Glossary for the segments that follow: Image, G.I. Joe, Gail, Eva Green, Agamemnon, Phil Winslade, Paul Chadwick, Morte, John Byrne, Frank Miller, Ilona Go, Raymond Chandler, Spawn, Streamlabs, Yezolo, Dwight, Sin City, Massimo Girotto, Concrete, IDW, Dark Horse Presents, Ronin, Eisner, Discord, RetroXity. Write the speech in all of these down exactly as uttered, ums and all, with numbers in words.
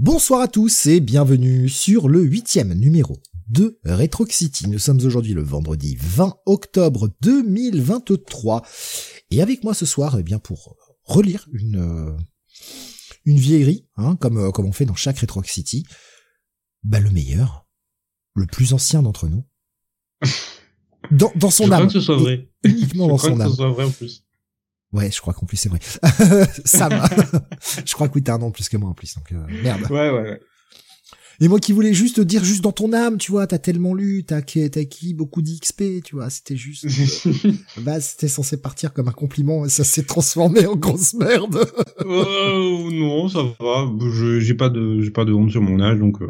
Bonsoir à tous et bienvenue sur le huitième numéro de RetroXity. Nous sommes aujourd'hui le vendredi vingt octobre deux mille vingt-trois et avec moi ce soir, eh bien pour relire une une vieillerie, hein, comme comme on fait dans chaque RetroXity, bah le meilleur, le plus ancien d'entre nous, dans dans son je âme, crois que ce soit vrai. Uniquement je dans crois son que âme. Ce soit vrai en plus. Ouais, je crois qu'en plus c'est vrai. Sam, je crois que oui, t'as un an plus que moi en plus, donc euh, merde. Ouais, ouais, ouais. Et moi qui voulais juste dire, juste dans ton âme, tu vois, t'as tellement lu, t'as acquis, t'as acquis beaucoup d'X P, tu vois, c'était juste... Euh, bah, c'était censé partir comme un compliment, et ça s'est transformé en grosse merde. euh, non, ça va, je, j'ai pas de j'ai pas de honte sur mon âge, donc... Euh...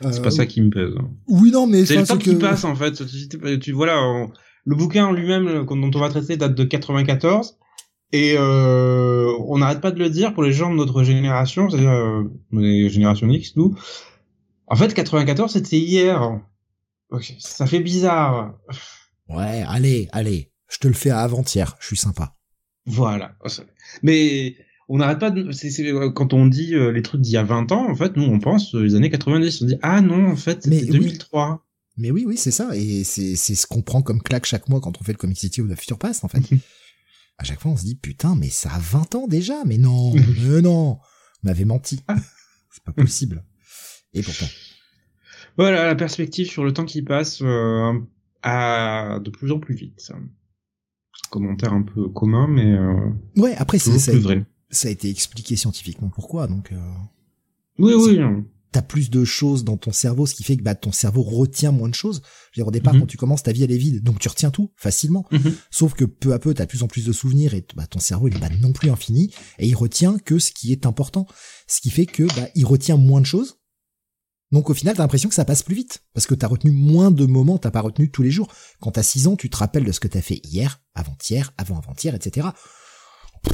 C'est euh, pas ça qui me pèse. Oui, non, mais... C'est le temps que... qui passe, en fait. Tu, tu Voilà... On... Le bouquin en lui-même, dont on va traiter, date de quatre-vingt-quatorze, et euh, on n'arrête pas de le dire pour les gens de notre génération, c'est-à-dire euh, les générations X, nous. En fait, quatre-vingt-quatorze, c'était hier. Okay, ça fait bizarre. Ouais, allez, allez, je te le fais à avant-hier, je suis sympa. Voilà. Mais on n'arrête pas de... C'est, c'est, quand on dit les trucs d'il y a vingt ans, en fait, nous, on pense les années quatre-vingt-dix, on dit « Ah non, en fait, c'était deux mille trois oui. ». Mais oui, oui, c'est ça. Et c'est, c'est ce qu'on prend comme claque chaque mois quand on fait le Comic City ou le Future Past, en fait. À chaque fois, on se dit, putain, mais ça a vingt ans déjà. Mais non, mais non. On m'avait menti. C'est pas possible. Et pourtant. Voilà, la perspective sur le temps qui passe, euh, à de plus en plus vite. Commentaire un peu commun, mais, euh, ouais, après, c'est, ça, a, ça a été expliqué scientifiquement pourquoi, donc, euh, Oui, oui. Bon. T'as plus de choses dans ton cerveau, ce qui fait que bah ton cerveau retient moins de choses. Je veux dire, au départ, mm-hmm. quand tu commences, ta vie elle est vide, donc tu retiens tout facilement. Mm-hmm. Sauf que peu à peu, t'as de plus en plus de souvenirs et bah ton cerveau il est pas non plus infini et il retient que ce qui est important, ce qui fait que bah il retient moins de choses. Donc au final, t'as l'impression que ça passe plus vite parce que t'as retenu moins de moments, t'as pas retenu tous les jours. Quand t'as six ans, tu te rappelles de ce que t'as fait hier, avant-hier, avant-avant-hier, et cetera.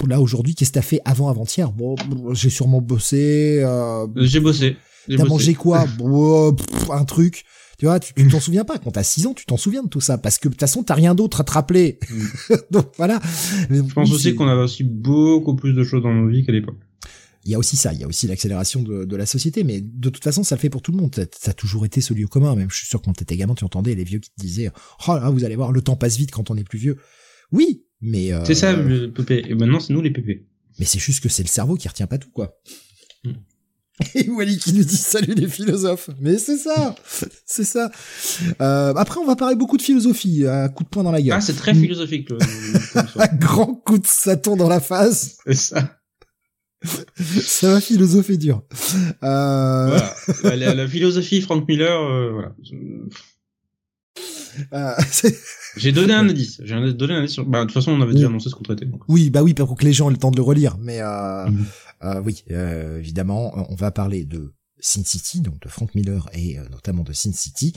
Là aujourd'hui, qu'est-ce que t'as fait avant-avant-hier ? Bon, j'ai sûrement bossé. Euh... J'ai bossé. J'ai t'as bossé. Mangé quoi ? Bon, pff, un truc. Tu vois, tu, tu t'en souviens pas. Quand t'as six ans, tu t'en souviens de tout ça. Parce que de toute façon, t'as rien d'autre à te rappeler. Donc voilà. Mais, je pense oui, aussi c'est... qu'on avait aussi beaucoup plus de choses dans nos vies qu'à l'époque. Il y a aussi ça. Il y a aussi l'accélération de, de la société. Mais de toute façon, ça le fait pour tout le monde. Ça, ça a toujours été ce lieu commun. Même, je suis sûr que quand t'étais gamin, tu entendais les vieux qui te disaient « Oh là, vous allez voir, le temps passe vite quand on est plus vieux. » Oui, mais... Euh... C'est ça, le pépé. Et maintenant, c'est nous les pépés. Mais c'est juste que c'est le cerveau qui retient pas tout, quoi. Mm. Et Wally qui nous dit « Salut les philosophes !» Mais c'est ça C'est ça euh, Après, on va parler beaucoup de philosophie, un coup de poing dans la gueule. Ah, c'est très philosophique. Un grand coup de Satan dans la face. C'est ça. Ça va philosopher dur. Euh... Voilà. La, la philosophie Frank Miller, euh, voilà. Euh, c'est... J'ai donné un indice. J'ai donné un indice sur... Bah, de toute façon, on avait déjà annoncé ce qu'on traitait. Donc. Oui, bah oui, pour que les gens aient le temps de le relire. Mais... Euh... Mmh. Euh, oui, euh, évidemment, on va parler de Sin City, donc de Frank Miller et euh, notamment de Sin City,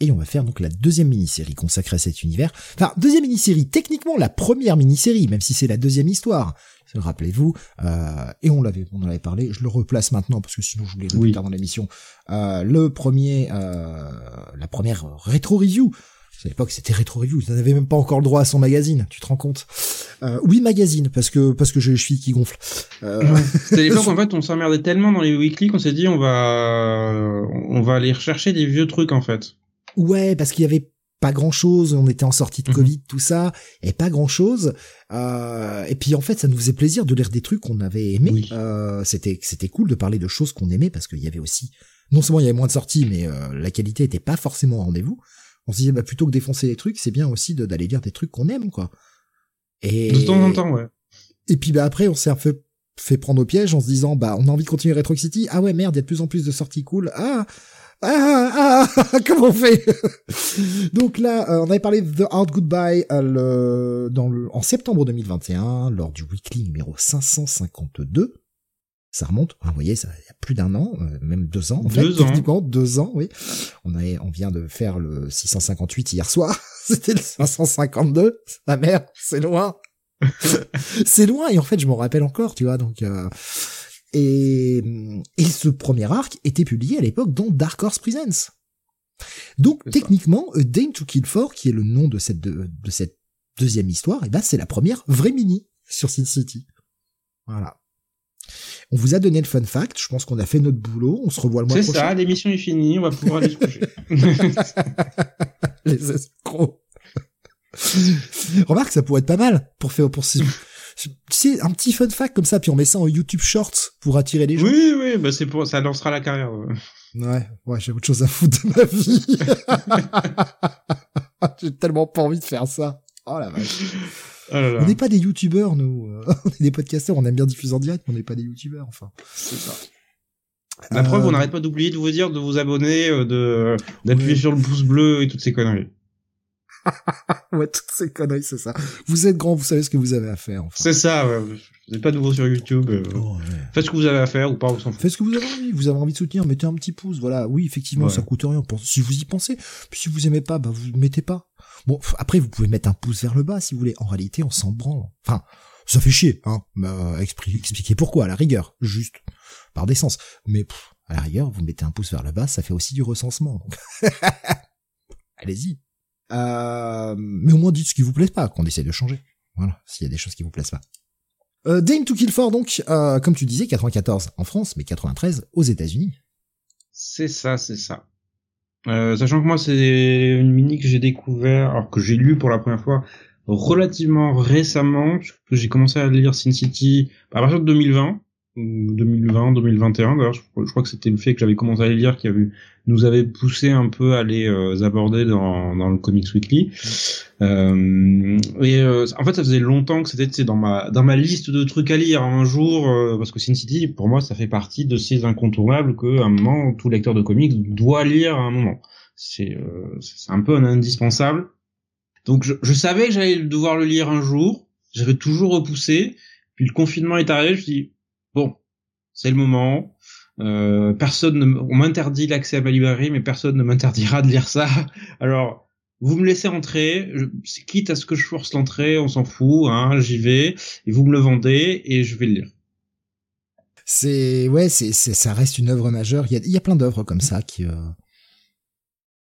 et on va faire donc la deuxième mini-série consacrée à cet univers. Enfin, deuxième mini-série, techniquement la première mini-série, même si c'est la deuxième histoire. Rappelez-vous, euh, et on l'avait, on en avait parlé. Je le replace maintenant parce que sinon je voulais le oui. plus tard dans l'émission. Euh, le premier, euh, la première rétro-review. À l'époque, c'était Retro Review. Ils n'avaient même pas encore le droit à son magazine. Tu te rends compte? Euh, oui, magazine, parce que, parce que j'ai les chevilles qui gonflent. Euh... C'était à l'époque, en fait, on s'emmerdait tellement dans les weekly qu'on s'est dit, on va, on va aller rechercher des vieux trucs, en fait. Ouais, parce qu'il y avait pas grand chose. On était en sortie de Covid, mm-hmm. tout ça. Et pas grand chose. Euh, et puis, en fait, ça nous faisait plaisir de lire des trucs qu'on avait aimés. Oui. Euh, c'était, c'était cool de parler de choses qu'on aimait parce qu'il y avait aussi, non seulement il y avait moins de sorties, mais euh, la qualité était pas forcément au rendez-vous. On se disait, bah, plutôt que défoncer les trucs, c'est bien aussi de, d'aller lire des trucs qu'on aime, quoi. Et... De temps en temps, ouais. Et puis, bah, après, on s'est fait, fait prendre au piège en se disant, bah, on a envie de continuer RetroXity. Ah ouais, merde, il y a de plus en plus de sorties cool. Ah! Ah! Ah! Comment on fait? Donc là, euh, on avait parlé de The Hard Goodbye, euh, le, dans le, en septembre deux mille vingt et un, lors du weekly numéro cinq cent cinquante-deux. Ça remonte, vous voyez, ça, il y a plus d'un an, euh, même deux ans, en deux fait, ans. Techniquement, deux ans, oui. On a, on vient de faire le six cent cinquante-huit hier soir, c'était le cinq cent cinquante-deux, la merde, c'est loin. C'est loin, et en fait, je m'en rappelle encore, tu vois, donc, euh, et, et ce premier arc était publié à l'époque dans Dark Horse Presents. Donc, c'est techniquement, ça. A Dame to Kill For, qui est le nom de cette, de, de cette deuxième histoire, et ben, c'est la première vraie mini sur Sin City. Voilà. On vous a donné le fun fact. Je pense qu'on a fait notre boulot. On se revoit le mois prochain. C'est ça, l'émission est finie. On va pouvoir aller se coucher. Les escrocs. Remarque, ça pourrait être pas mal pour faire, pour si, c'est un petit fun fact comme ça, puis on met ça en YouTube Shorts pour attirer les gens. Oui, oui, bah c'est pour, ça lancera la carrière. Ouais, ouais, ouais, j'ai autre chose à foutre de ma vie. J'ai tellement pas envie de faire ça. Oh la vache. Oh là là. On n'est pas des youtubeurs, nous. On est des podcasteurs, on aime bien diffuser en direct, mais on n'est pas des youtubeurs, enfin. C'est ça. La euh... preuve, on n'arrête pas d'oublier de vous dire de vous abonner, de, d'appuyer oui. sur le pouce bleu et toutes ces conneries. Ouais, toutes ces conneries, c'est ça. Vous êtes grand, vous savez ce que vous avez à faire. Enfin. C'est ça, ouais. Vous n'êtes pas nouveau sur YouTube. Euh... Oh, ouais. Faites ce que vous avez à faire ou pas, vous s'en foutez. Faites ce que vous avez envie. Vous avez envie de soutenir, mettez un petit pouce. Voilà, oui, effectivement, ouais. Ça coûte rien. Si vous y pensez, puis si vous aimez pas, bah, vous mettez pas. Bon, après, vous pouvez mettre un pouce vers le bas si vous voulez. En réalité, on s'en branle. Enfin, ça fait chier, hein. Bah, expliquez pourquoi, à la rigueur. Juste, par décence. Mais, pff, à la rigueur, vous mettez un pouce vers le bas, ça fait aussi du recensement. Donc. Allez-y. Euh, mais au moins dites ce qui vous plaît pas, qu'on essaie de changer. Voilà, s'il y a des choses qui vous plaisent pas. Euh, Dame to Kill For, donc, euh, comme tu disais, quatre-vingt-quatorze en France, mais quatre-vingt-treize aux États-Unis. C'est ça, c'est ça. Euh, sachant que moi, c'est une mini que j'ai découvert, alors que j'ai lu pour la première fois relativement récemment, que j'ai commencé à lire Sin City à partir de deux mille vingt. deux mille vingt, deux mille vingt et un, d'ailleurs, je, je crois que c'était le fait que j'avais commencé à les lire qui avait, nous avait poussé un peu à les euh, aborder dans, dans le Comics Weekly. Euh, et euh, en fait, ça faisait longtemps que c'était, tu sais, dans ma, dans ma liste de trucs à lire un jour, euh, parce que Sin City, pour moi, ça fait partie de ces incontournables que, à un moment, tout lecteur de comics doit lire à un moment. C'est, euh, c'est un peu un indispensable. Donc, je, je savais que j'allais devoir le lire un jour. J'avais toujours repoussé. Puis le confinement est arrivé, je me suis dit, bon, c'est le moment. Euh, personne ne m- on m'interdit l'accès à ma librairie, mais personne ne m'interdira de lire ça. Alors, vous me laissez entrer, je, quitte à ce que je force l'entrée, on s'en fout, hein, j'y vais, et vous me le vendez, et je vais le lire. C'est, ouais, c'est, c'est, ça reste une œuvre majeure. Il y a, il y a plein d'œuvres comme ça qui, euh,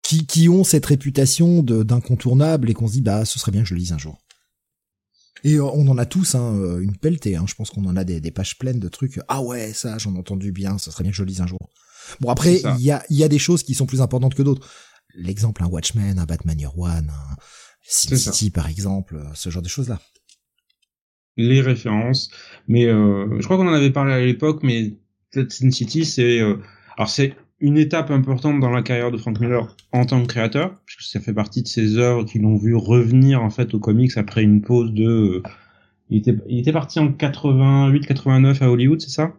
qui, qui ont cette réputation de, d'incontournable et qu'on se dit, bah, ce serait bien que je le lise un jour. Et on en a tous, hein, une pelletée, hein. Je pense qu'on en a des, des pages pleines de trucs. Ah ouais, ça, j'en ai entendu bien. Ça serait bien que je le lise un jour. Bon, après, il y a, il y a des choses qui sont plus importantes que d'autres. L'exemple, un Watchmen, un Batman Year One, un Sin City, par exemple, ce genre de choses-là. Les références. Mais, euh, je crois qu'on en avait parlé à l'époque, mais peut-être Sin City, c'est, euh, alors c'est une étape importante dans la carrière de Frank Miller en tant que créateur, puisque ça fait partie de ses œuvres qui l'ont vu revenir en fait aux comics après une pause de... Il était, il était parti en quatre-vingt-huit quatre-vingt-neuf à Hollywood, c'est ça ?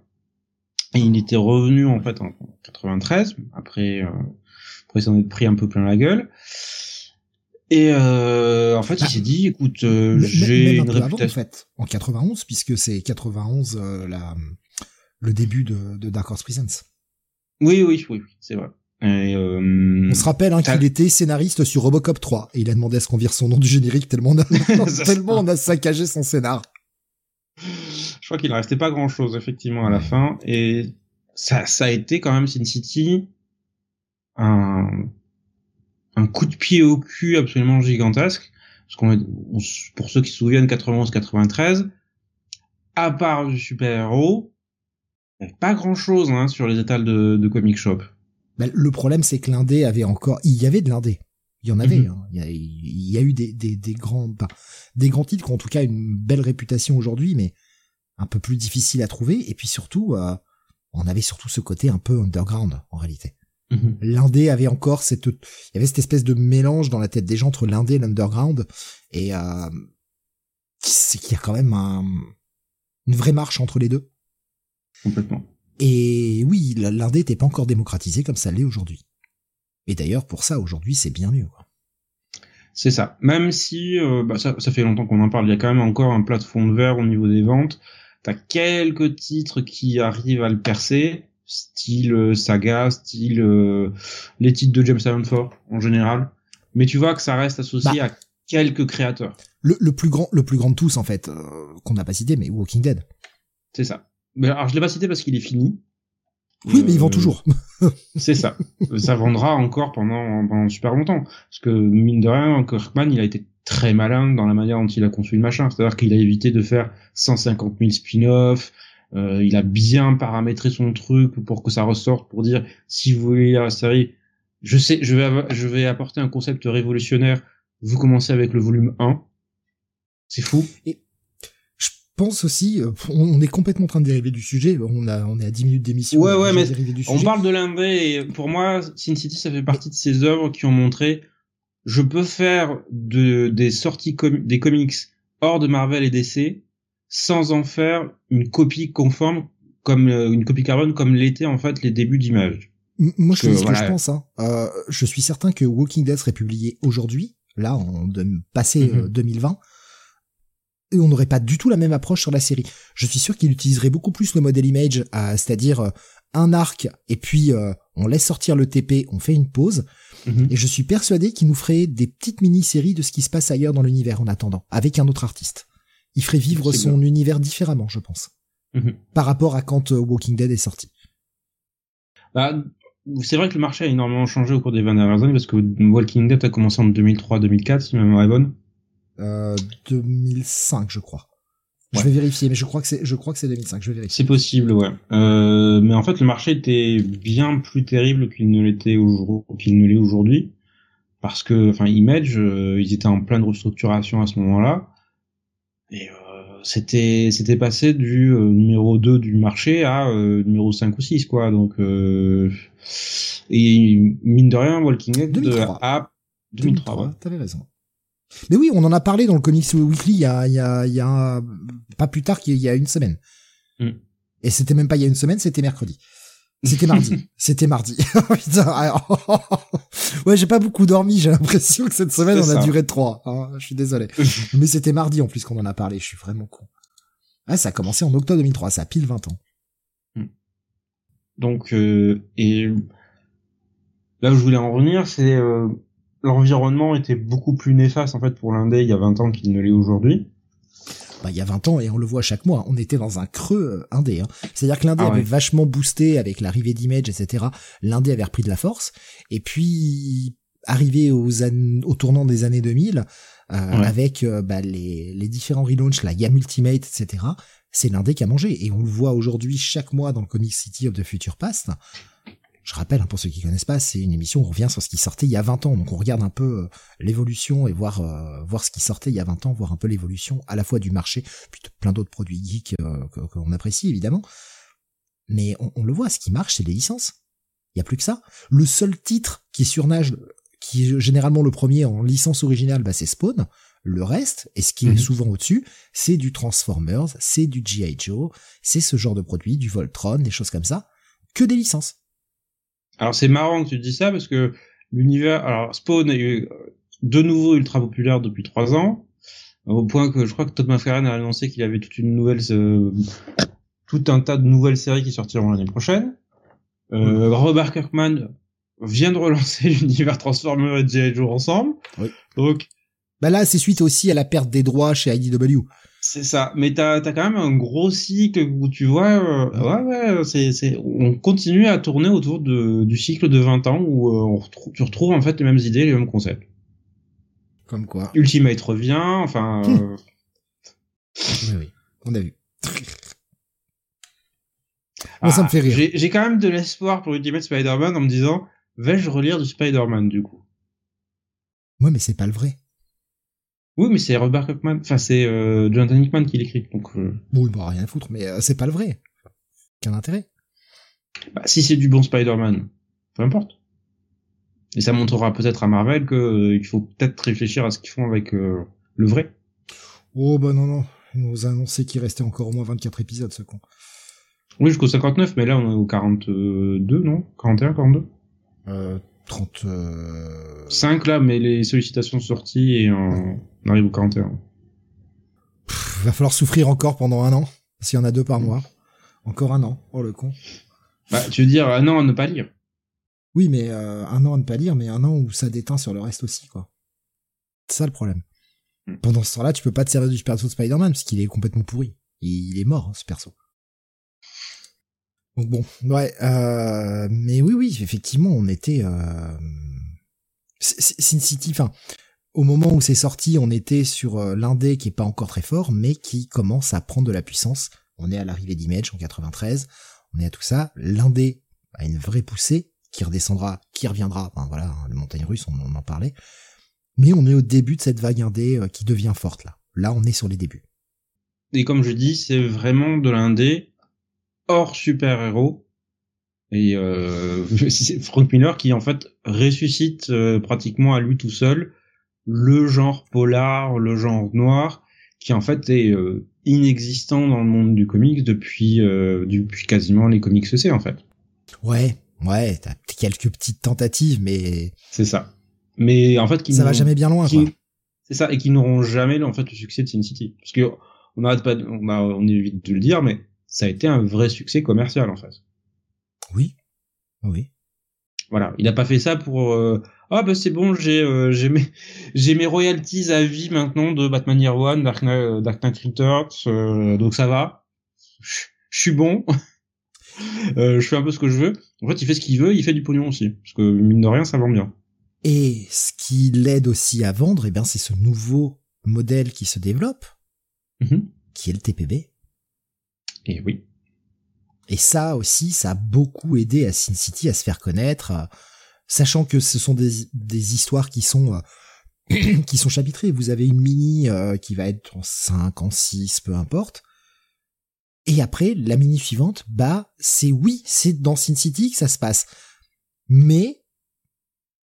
Et il était revenu en fait en quatre-vingt-treize, après, euh, après il s'en est pris un peu plein la gueule. Et euh, en fait, bah, il s'est dit, écoute, euh, j'ai même un une peu réputation... Avant, en fait, en quatre-vingt-onze, puisque c'est quatre-vingt-onze euh, la, le début de, de Dark Horse Presents. Oui, oui, oui, c'est vrai. Et euh, on se rappelle hein, qu'il était scénariste sur Robocop trois, et il a demandé à ce qu'on vire son nom du générique tellement on a, tellement on a saccagé son scénar. Je crois qu'il ne restait pas grand-chose, effectivement, à la fin, et ça, ça a été quand même Sin City un, un coup de pied au cul absolument gigantesque, parce qu'on est, on, pour ceux qui se souviennent, quatre-vingt-onze quatre-vingt-treize, à part du super-héros, pas grand chose hein, sur les étals de, de comic shop. Bah, le problème c'est que l'indé avait encore, il y avait de l'indé, il y en avait. Mm-hmm. Hein. Il, y a, il y a eu des, des, des grands, bah, des grands titres qui ont en tout cas une belle réputation aujourd'hui, mais un peu plus difficile à trouver. Et puis surtout, euh, on avait surtout ce côté un peu underground en réalité. Mm-hmm. L'indé avait encore cette, il y avait cette espèce de mélange dans la tête des gens entre l'indé et l'underground, et euh, c'est qu'il y a quand même un, une vraie marche entre les deux. Complètement. Et oui, l'indé n'était pas encore démocratisé comme ça l'est aujourd'hui. Et d'ailleurs, pour ça, aujourd'hui, c'est bien mieux. Quoi. C'est ça. Même si, euh, bah, ça, ça fait longtemps qu'on en parle, il y a quand même encore un plafond de verre au niveau des ventes. T'as quelques titres qui arrivent à le percer, style saga, style euh, les titres de James Allen Ford en général. Mais tu vois que ça reste associé bah, à quelques créateurs. Le, le plus grand, le plus grand de tous en fait, euh, qu'on n'a pas cité, mais Walking Dead. C'est ça. Mais alors, je l'ai pas cité parce qu'il est fini. Oui, euh, mais il vend toujours. C'est ça. Ça vendra encore pendant, pendant super longtemps. Parce que, mine de rien, Kirkman, il a été très malin dans la manière dont il a conçu le machin. C'est-à-dire qu'il a évité de faire cent cinquante mille spin-offs, Euh, il a bien paramétré son truc pour que ça ressorte, pour dire si vous voulez lire la série, je sais, je vais, av- je vais apporter un concept révolutionnaire. Vous commencez avec le volume un. C'est fou. Et je pense aussi, on est complètement en train de dériver du sujet. On a, on est à dix minutes d'émission. Ouais, ouais, mais on parle de l'indé et pour moi, Sin City, ça fait partie de ces œuvres qui ont montré, je peux faire de, des sorties com- des comics hors de Marvel et D C sans en faire une copie conforme, comme euh, une copie carbone, comme l'était en fait les débuts d'Image. M- moi, je te dis ce que je pense. Hein. Euh, je suis certain que Walking Dead serait publié aujourd'hui, là, en de- passé mm-hmm. euh, deux mille vingt, et on n'aurait pas du tout la même approche sur la série. Je suis sûr qu'il utiliserait beaucoup plus le modèle Image, à, c'est-à-dire euh, un arc, et puis euh, on laisse sortir le T P, on fait une pause, mm-hmm. et je suis persuadé qu'il nous ferait des petites mini-séries de ce qui se passe ailleurs dans l'univers en attendant, avec un autre artiste. Il ferait vivre c'est son bien. Univers différemment, je pense, mm-hmm. par rapport à quand euh, Walking Dead est sorti. Bah, c'est vrai que le marché a énormément changé au cours des vingt dernières années, parce que Walking Dead a commencé en deux mille trois deux mille quatre, si ma mémoire est bonne. Euh, deux mille cinq, je crois. Ouais. Je vais vérifier, mais je crois que c'est, je crois que c'est deux mille cinq, je vais vérifier. C'est possible, ouais. Euh, mais en fait, le marché était bien plus terrible qu'il ne l'était aujourd'hui, qu'il ne l'est aujourd'hui, parce que, enfin, Image, euh, ils étaient en pleine restructuration à ce moment-là, et euh, c'était, c'était passé du euh, numéro deux du marché à euh, numéro cinq ou six, quoi, donc, euh, et mine de rien, Walking Dead à deux mille trois, ouais. T'avais raison. Mais oui, on en a parlé dans le Comics Weekly il y a, il y a, il y a un, pas plus tard qu'il y a une semaine. Mm. Et c'était même pas il y a une semaine, c'était mercredi. C'était mardi. C'était mardi. Putain, alors... ouais, j'ai pas beaucoup dormi, j'ai l'impression que cette semaine, c'est on a ça. Duré trois. Hein. Je suis désolé. Mais c'était mardi en plus qu'on en a parlé, je suis vraiment con. Ouais, ça a commencé en octobre deux mille trois, ça a pile vingt ans. Donc, euh, et là où je voulais en revenir, c'est... Euh... l'environnement était beaucoup plus néfaste en fait pour l'indé il y a vingt ans qu'il ne l'est aujourd'hui. Bah il y a vingt ans et on le voit chaque mois, on était dans un creux indé. Hein. C'est-à-dire que l'indé ah, avait ouais. vachement boosté avec l'arrivée d'Image, et cetera. L'indé avait repris de la force. Et puis arrivé aux an... au tournant des années deux mille, euh, ouais. avec euh, bah, les les différents relaunchs, la gamme Ultimate, et cetera. C'est l'indé qui a mangé et on le voit aujourd'hui chaque mois dans le Comic City of the Future Past. Je rappelle, pour ceux qui connaissent pas, c'est une émission où on revient sur ce qui sortait il y a vingt ans. Donc on regarde un peu l'évolution et voir euh, voir ce qui sortait il y a vingt ans, voir un peu l'évolution à la fois du marché, puis de plein d'autres produits geeks euh, qu'on apprécie évidemment. Mais on, on le voit, ce qui marche, c'est les licences. Il y a plus que ça. Le seul titre qui surnage, qui est généralement le premier en licence originale, bah c'est Spawn. Le reste, et ce qui est souvent au-dessus, c'est du Transformers, c'est du G I Joe, c'est ce genre de produits, du Voltron, des choses comme ça. Que des licences. Alors c'est marrant que tu dis ça parce que l'univers, alors Spawn est de nouveau ultra populaire depuis trois ans, au point que je crois que Todd McFarlane a annoncé qu'il avait toute une nouvelle, euh, tout un tas de nouvelles séries qui sortiront l'année prochaine. Euh, oui. Robert Kirkman vient de relancer l'univers Transformers et G I Joe ensemble. Oui. Donc, bah là c'est suite aussi à la perte des droits chez I D W. C'est ça, mais t'as t'as quand même un gros cycle où tu vois, euh, ouais ouais, c'est c'est on continue à tourner autour de du cycle de vingt ans où euh, on retrouve, tu retrouves en fait les mêmes idées, les mêmes concepts. Comme quoi. Ultimate revient, enfin. Euh... oui oui, on a vu. Moi ah, ça me fait rire. J'ai j'ai quand même de l'espoir pour Ultimate Spider-Man en me disant, vais-je relire du Spider-Man du coup. Ouais mais c'est pas le vrai. Oui, mais c'est Robert Kirkman, enfin c'est euh, Jonathan Hickman qui l'écrit, donc... Euh... Bon, il m'en a rien à foutre, mais euh, c'est pas le vrai. Quel intérêt ? Bah, si c'est du bon Spider-Man, peu importe. Et ça montrera peut-être à Marvel que euh, il faut peut-être réfléchir à ce qu'ils font avec euh, le vrai. Oh, bah non, non. Ils nous ont annoncé qu'il restait encore au moins vingt-quatre épisodes, ce con. Oui, jusqu'au cinquante-neuf, mais là, on est au quarante-deux, non ? quarante et un, quarante-deux ? Euh... trente... Euh... cinq là, mais les sollicitations sont sorties et on... Ouais. On arrive au quarante et un. Pff, va falloir souffrir encore pendant un an, s'il y en a deux par mois. Encore un an, oh le con. Bah, tu veux dire un an à ne pas lire. Oui, mais euh, un an à ne pas lire, mais un an où ça déteint sur le reste aussi, quoi. C'est ça le problème. Mm. Pendant ce temps-là, tu peux pas te servir du perso de Spider-Man, parce qu'il est complètement pourri. Il est mort, hein, ce perso. Donc bon, ouais, euh, mais oui, oui, effectivement, on était, euh, Sin City, enfin, au moment où c'est sorti, on était sur l'indé qui est pas encore très fort, mais qui commence à prendre de la puissance on est à l'arrivée d'Image en quatre-vingt-treize, on est à tout ça, l'indé a une vraie poussée, qui redescendra, qui reviendra, enfin voilà, hein, les montagnes russes, on, on en parlait, mais on est au début de cette vague indé euh, qui devient forte, là. Là, on est sur les débuts. Et comme je dis, c'est vraiment de l'indé hors super-héros, et euh, c'est Frank Miller qui, en fait, ressuscite euh, pratiquement à lui tout seul le genre polar, le genre noir, qui en fait est euh, inexistant dans le monde du comics depuis, euh, depuis quasiment les comics E C en fait. Ouais, ouais, t'as quelques petites tentatives, mais... C'est ça. Mais en fait... Qui ça va jamais bien loin, qui, quoi. C'est ça, et qui n'auront jamais en fait le succès de Sin City. Parce que on n'arrête pas, de, on, a, on évite de le dire, mais ça a été un vrai succès commercial en fait. Oui, oui. Voilà, il n'a pas fait ça pour... Euh, Ah bah c'est bon, j'ai euh, j'ai mes j'ai mes royalties à vie maintenant de Batman Year One, Dark Knight, Dark Knight Returns, euh, donc ça va, je suis bon, euh, je fais un peu ce que je veux. En fait, il fait ce qu'il veut, il fait du pognon aussi, parce que mine de rien, ça vend bien. Et ce qui l'aide aussi à vendre, et eh ben c'est ce nouveau modèle qui se développe, mm-hmm. qui est le T P B. Et oui. Et ça aussi, ça a beaucoup aidé à Sin City à se faire connaître. À... Sachant que ce sont des, des histoires qui sont, euh, qui sont chapitrées. Vous avez une mini euh, qui va être en cinq, en six, peu importe. Et après, la mini suivante, bah, c'est oui, c'est dans Sin City que ça se passe. Mais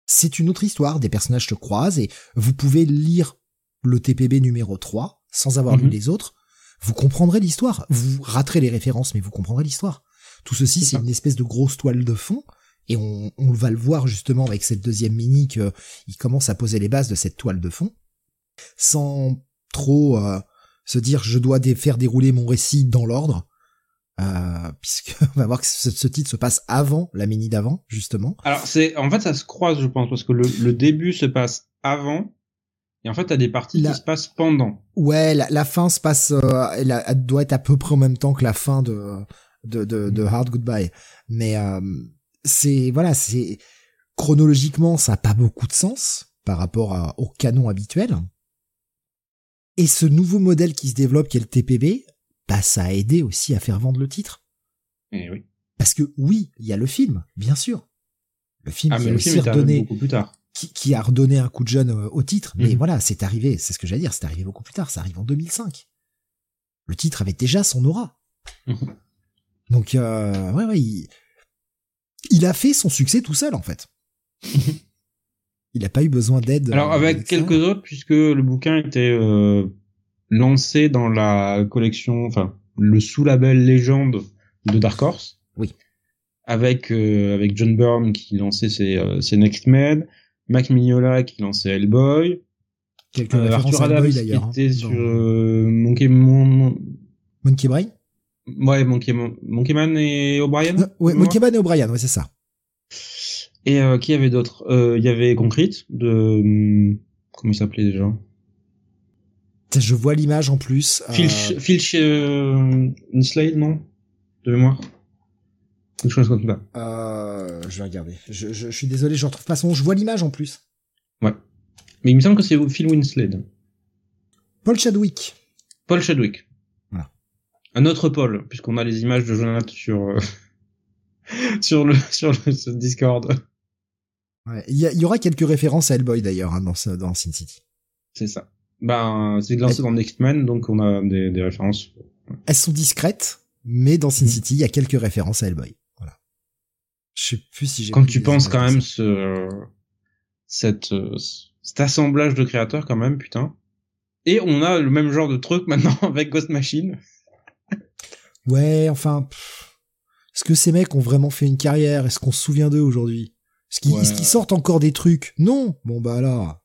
c'est une autre histoire. Des personnages se croisent et vous pouvez lire le T P B numéro trois sans avoir mm-hmm. lu les autres. Vous comprendrez l'histoire. Vous raterez les références, mais vous comprendrez l'histoire. Tout ceci, c'est, c'est une espèce de grosse toile de fond. Et on, on va le voir justement avec cette deuxième mini qu'il commence à poser les bases de cette toile de fond, sans trop euh, se dire je dois dé- faire dérouler mon récit dans l'ordre, euh, puisqu'on va voir que ce, ce titre se passe avant la mini d'avant, justement. Alors c'est en fait ça se croise je pense, parce que le, le début se passe avant, et en fait t'as des parties la... qui se passent pendant. Ouais, la, la fin se passe, euh, elle, elle doit être à peu près en même temps que la fin de, de, de, de Hard Goodbye, mais... Euh, C'est, voilà, c'est, chronologiquement, ça n'a pas beaucoup de sens par rapport à, au canon habituel. Et ce nouveau modèle qui se développe, qui est le T P B, bah, ça a aidé aussi à faire vendre le titre. Eh oui. Parce que oui, il y a le film, bien sûr. Le film, ah, qui, a le film redonné, beaucoup plus tard. Qui, qui a redonné un coup de jeune au titre. Mmh. Mais voilà, c'est arrivé, c'est ce que j'allais dire, c'est arrivé beaucoup plus tard, ça arrive en deux mille cinq. Le titre avait déjà son aura. Mmh. Donc, euh, ouais, ouais, il... Il a fait son succès tout seul, en fait. Il n'a pas eu besoin d'aide. Alors, avec quelques autres, puisque le bouquin était euh, lancé dans la collection, enfin, le sous-label Légende de Dark Horse. Oui. Avec, euh, avec John Byrne qui lançait ses, euh, ses Next Men, Mac Mignola qui lançait Hellboy, quelques euh, Arthur Adams qui était hein, sur euh, Monkey... Mon, mon... Monkey Brain. Ouais, Monkey, Monkeyman et O'Brien. Non, ouais, Monkeyman et O'Brien, ouais, c'est ça. Et euh, qui y avait d'autres ? Euh, y avait Concrete de comment il s'appelait déjà ? Je vois l'image en plus. Filch, euh... Filch euh, Slade, non ? De mémoire. Quelque chose comme ça. Euh, je vais regarder. Je, je, je suis désolé, je ne retrouve pas son. Je vois l'image en plus. Ouais. Mais il me semble que c'est Phil Winslade. Paul Chadwick. Paul Chadwick. Un autre Paul, puisqu'on a les images de Jonathan sur, euh, sur le, sur le, sur le Discord. Ouais. Il y, y aura quelques références à Hellboy d'ailleurs, hein, dans ce, dans Sin City. C'est ça. Ben, c'est lancé dans Next Men, donc on a des, des références. Elles sont discrètes, mais dans Sin City, il y a quelques références à Hellboy. Voilà. Je sais plus si j'ai... Quand tu penses quand même ce, euh, cette, euh, cet assemblage de créateurs quand même, putain. Et on a le même genre de truc maintenant avec Ghost Machine. Ouais, enfin, pff. Est-ce que ces mecs ont vraiment fait une carrière ? Est-ce qu'on se souvient d'eux aujourd'hui ? Est-ce qu'ils, ouais. est-ce qu'ils sortent encore des trucs ? Non ? Bon bah là...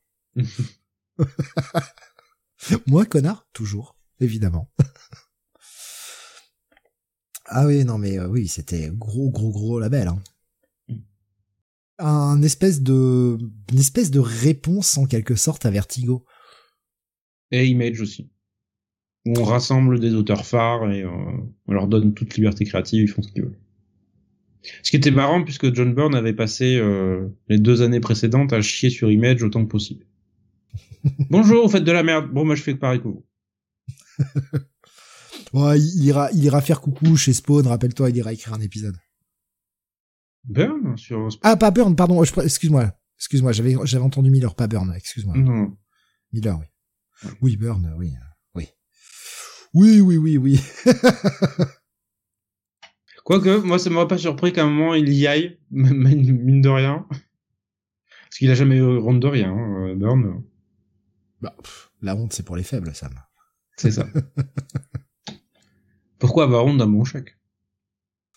Moi, connard, toujours, évidemment. Ah oui, non mais euh, oui, c'était gros, gros, gros label. Hein. Un espèce de... Une espèce de réponse, en quelque sorte, à Vertigo. Et Image aussi. Où on rassemble des auteurs phares et euh, on leur donne toute liberté créative, ils font ce qu'ils veulent. Ce qui était marrant, puisque John Byrne avait passé euh, les deux années précédentes à chier sur Image autant que possible. Bonjour, vous faites de la merde. Bon, moi je fais pareil que vous. Bon, il ira, il ira faire coucou chez Spawn, rappelle-toi, il ira écrire un épisode. Burn sur Spawn. Ah, pas Burn, pardon, je, excuse-moi. Excuse-moi, j'avais, j'avais entendu Miller, pas Burn, excuse-moi. Non. Miller, oui. Oui, Burn, oui. Oui. Oui, oui, oui, oui. Quoique, moi, ça m'aurait pas surpris qu'à un moment, il y aille, mine de rien. Parce qu'il a jamais honte de rien, hein, Burn. Bah, pff, la honte, c'est pour les faibles, Sam. C'est ça. Pourquoi avoir honte d'un bon chèque ?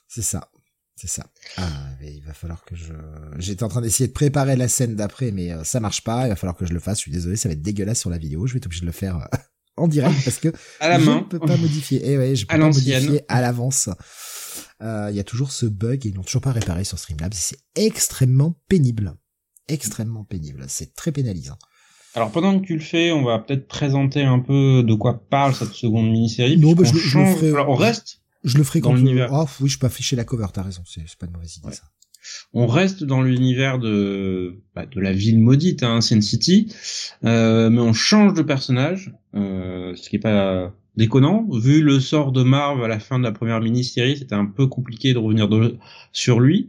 C'est ça. C'est ça. Ah, mais il va falloir que je... J'étais en train d'essayer de préparer la scène d'après, mais euh, ça marche pas. Il va falloir que je le fasse. Je suis désolé, ça va être dégueulasse sur la vidéo. Je vais être obligé de le faire euh, en direct parce que à la je main. Peux pas modifier. Eh ouais, je peux à pas l'ancienne. Modifier à l'avance. Il euh, y a toujours ce bug et ils l'ont toujours pas réparé sur Streamlabs. C'est extrêmement pénible. Extrêmement pénible. C'est très pénalisant. Alors, pendant que tu le fais, on va peut-être présenter un peu de quoi parle cette seconde mini-série. Non, bah, je, je le ferai... Alors, on reste... Je le ferai dans quand l'univers. Je... Oh, oui, je peux afficher la cover, t'as raison, c'est, c'est pas une mauvaise idée, ouais. Ça. On reste dans l'univers de, bah, de la ville maudite, hein, Sin City, euh, mais on change de personnage, euh, ce qui est pas déconnant. Vu le sort de Marv à la fin de la première mini-série, c'était un peu compliqué de revenir de... sur lui,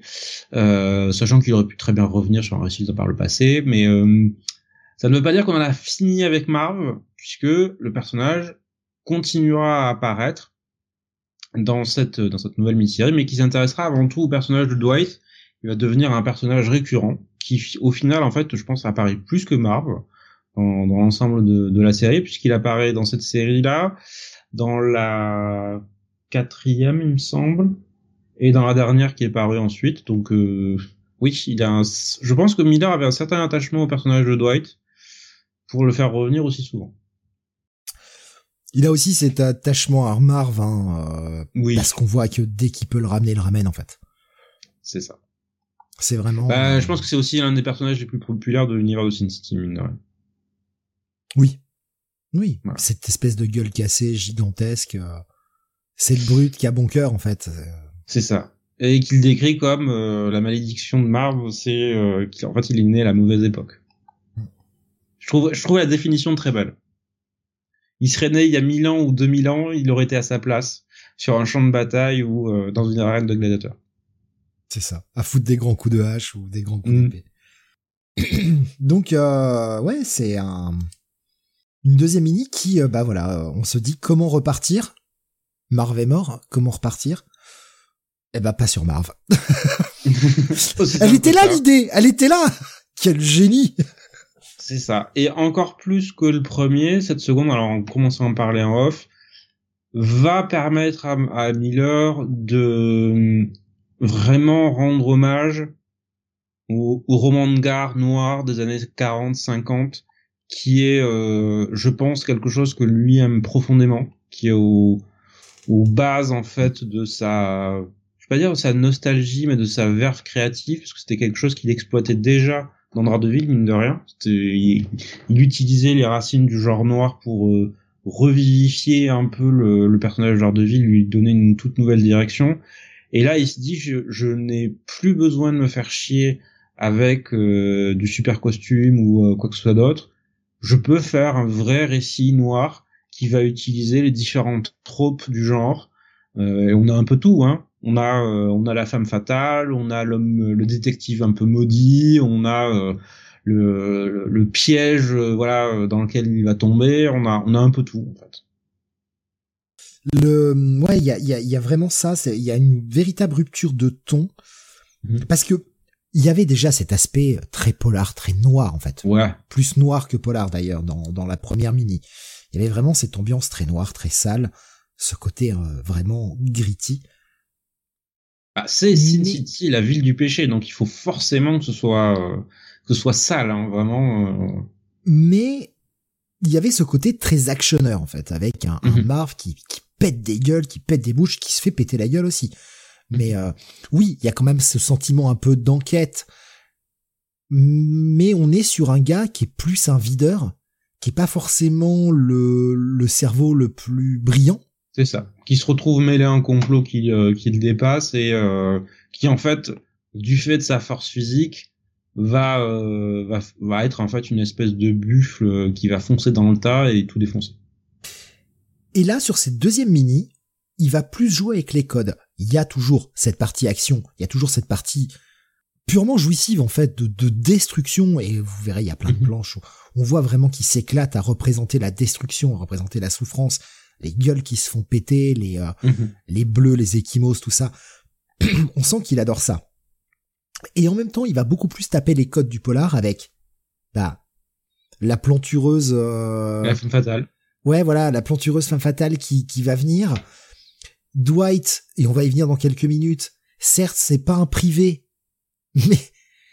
euh, sachant qu'il aurait pu très bien revenir sur un récit par le passé, mais euh, ça ne veut pas dire qu'on en a fini avec Marv, puisque le personnage continuera à apparaître dans cette dans cette nouvelle mini-série, mais qui s'intéressera avant tout au personnage de Dwight. Il va devenir un personnage récurrent qui, au final, en fait, je pense, apparaît plus que Marv dans, dans l'ensemble de, de la série, puisqu'il apparaît dans cette série-là, dans la quatrième, il me semble, et dans la dernière qui est parue ensuite. Donc, euh, oui, il a. Un, je pense que Miller avait un certain attachement au personnage de Dwight pour le faire revenir aussi souvent. Il a aussi cet attachement à Marv, hein, euh, oui. Parce qu'on voit que dès qu'il peut le ramener, il le ramène, en fait. C'est ça. C'est vraiment... Bah, euh... Je pense que c'est aussi l'un des personnages les plus populaires de l'univers de Sin City, mine de rien. Oui. Oui. Voilà. Cette espèce de gueule cassée, gigantesque. Euh, c'est le brut qui a bon cœur, en fait. C'est ça. Et qu'il décrit comme euh, la malédiction de Marv, c'est euh, qu'en fait, il est né à la mauvaise époque. Mm. Je trouve, je trouve la définition très belle. Il serait né il y a mille ans ou deux mille ans, il aurait été à sa place, sur un champ de bataille ou euh, dans une arène de gladiateurs. C'est ça, à foutre des grands coups de hache ou des grands coups mmh. d'épée. Donc, euh, ouais, c'est un, une deuxième mini qui, euh, bah voilà, on se dit comment repartir. Marv est mort, comment repartir ? Eh bah, pas sur Marv. Elle était là, l'idée, elle était là. Quel génie. C'est ça. Et encore plus que le premier, cette seconde, alors en commençant à en parler en off, va permettre à, à Miller de vraiment rendre hommage au, au roman de gare noir des années quarante cinquante, qui est, euh, je pense, quelque chose que lui aime profondément, qui est au, aux bases, en fait, de sa, je vais pas dire de sa nostalgie, mais de sa verve créative, parce que c'était quelque chose qu'il exploitait déjà dans Daredevil, mine de rien. C'était, il, il utilisait les racines du genre noir pour euh, revivifier un peu le, le personnage de Daredevil, lui donner une toute nouvelle direction. Et là, il se dit, je, je n'ai plus besoin de me faire chier avec euh, du super costume ou euh, quoi que ce soit d'autre. Je peux faire un vrai récit noir qui va utiliser les différentes tropes du genre. Euh, et on a un peu tout, hein. On a euh, on a la femme fatale, on a l'homme, le détective un peu maudit, on a euh, le, le le piège, euh, voilà, dans lequel il va tomber. On a on a un peu tout, en fait. Le ouais, il y a il y a il y a vraiment ça. C'est il y a une véritable rupture de ton, mmh. parce que il y avait déjà cet aspect très polar, très noir, en fait. Ouais. Plus noir que polar d'ailleurs dans dans la première mini. Il y avait vraiment cette ambiance très noire, très sale, ce côté euh, vraiment gritty. Ah, c'est Sin City, la ville du péché, donc il faut forcément que ce soit euh, que ce soit sale, hein, vraiment. Euh... Mais il y avait ce côté très actionneur, en fait, avec un, mm-hmm. un Marv qui, qui pète des gueules, qui pète des bouches, qui se fait péter la gueule aussi. Mais euh, oui, il y a quand même ce sentiment un peu d'enquête. Mais on est sur un gars qui est plus un videur, qui est pas forcément le le cerveau le plus brillant. C'est ça, qui se retrouve mêlé à un complot qui, euh, qui le dépasse et euh, qui, en fait, du fait de sa force physique, va, euh, va, va être, en fait, une espèce de buffle qui va foncer dans le tas et tout défoncer. Et là, sur cette deuxième mini, il va plus jouer avec les codes. Il y a toujours cette partie action, il y a toujours cette partie purement jouissive, en fait, de, de destruction, et vous verrez, il y a plein de planches où on voit vraiment qu'il s'éclate à représenter la destruction, à représenter la souffrance, les gueules qui se font péter, les, euh, mm-hmm. les bleus, les échymoses, tout ça. On sent qu'il adore ça. Et en même temps, il va beaucoup plus taper les codes du polar avec, bah, la plantureuse, euh... la femme fatale. Ouais, voilà, la plantureuse femme fatale qui, qui va venir. Dwight, et on va y venir dans quelques minutes. Certes, c'est pas un privé, mais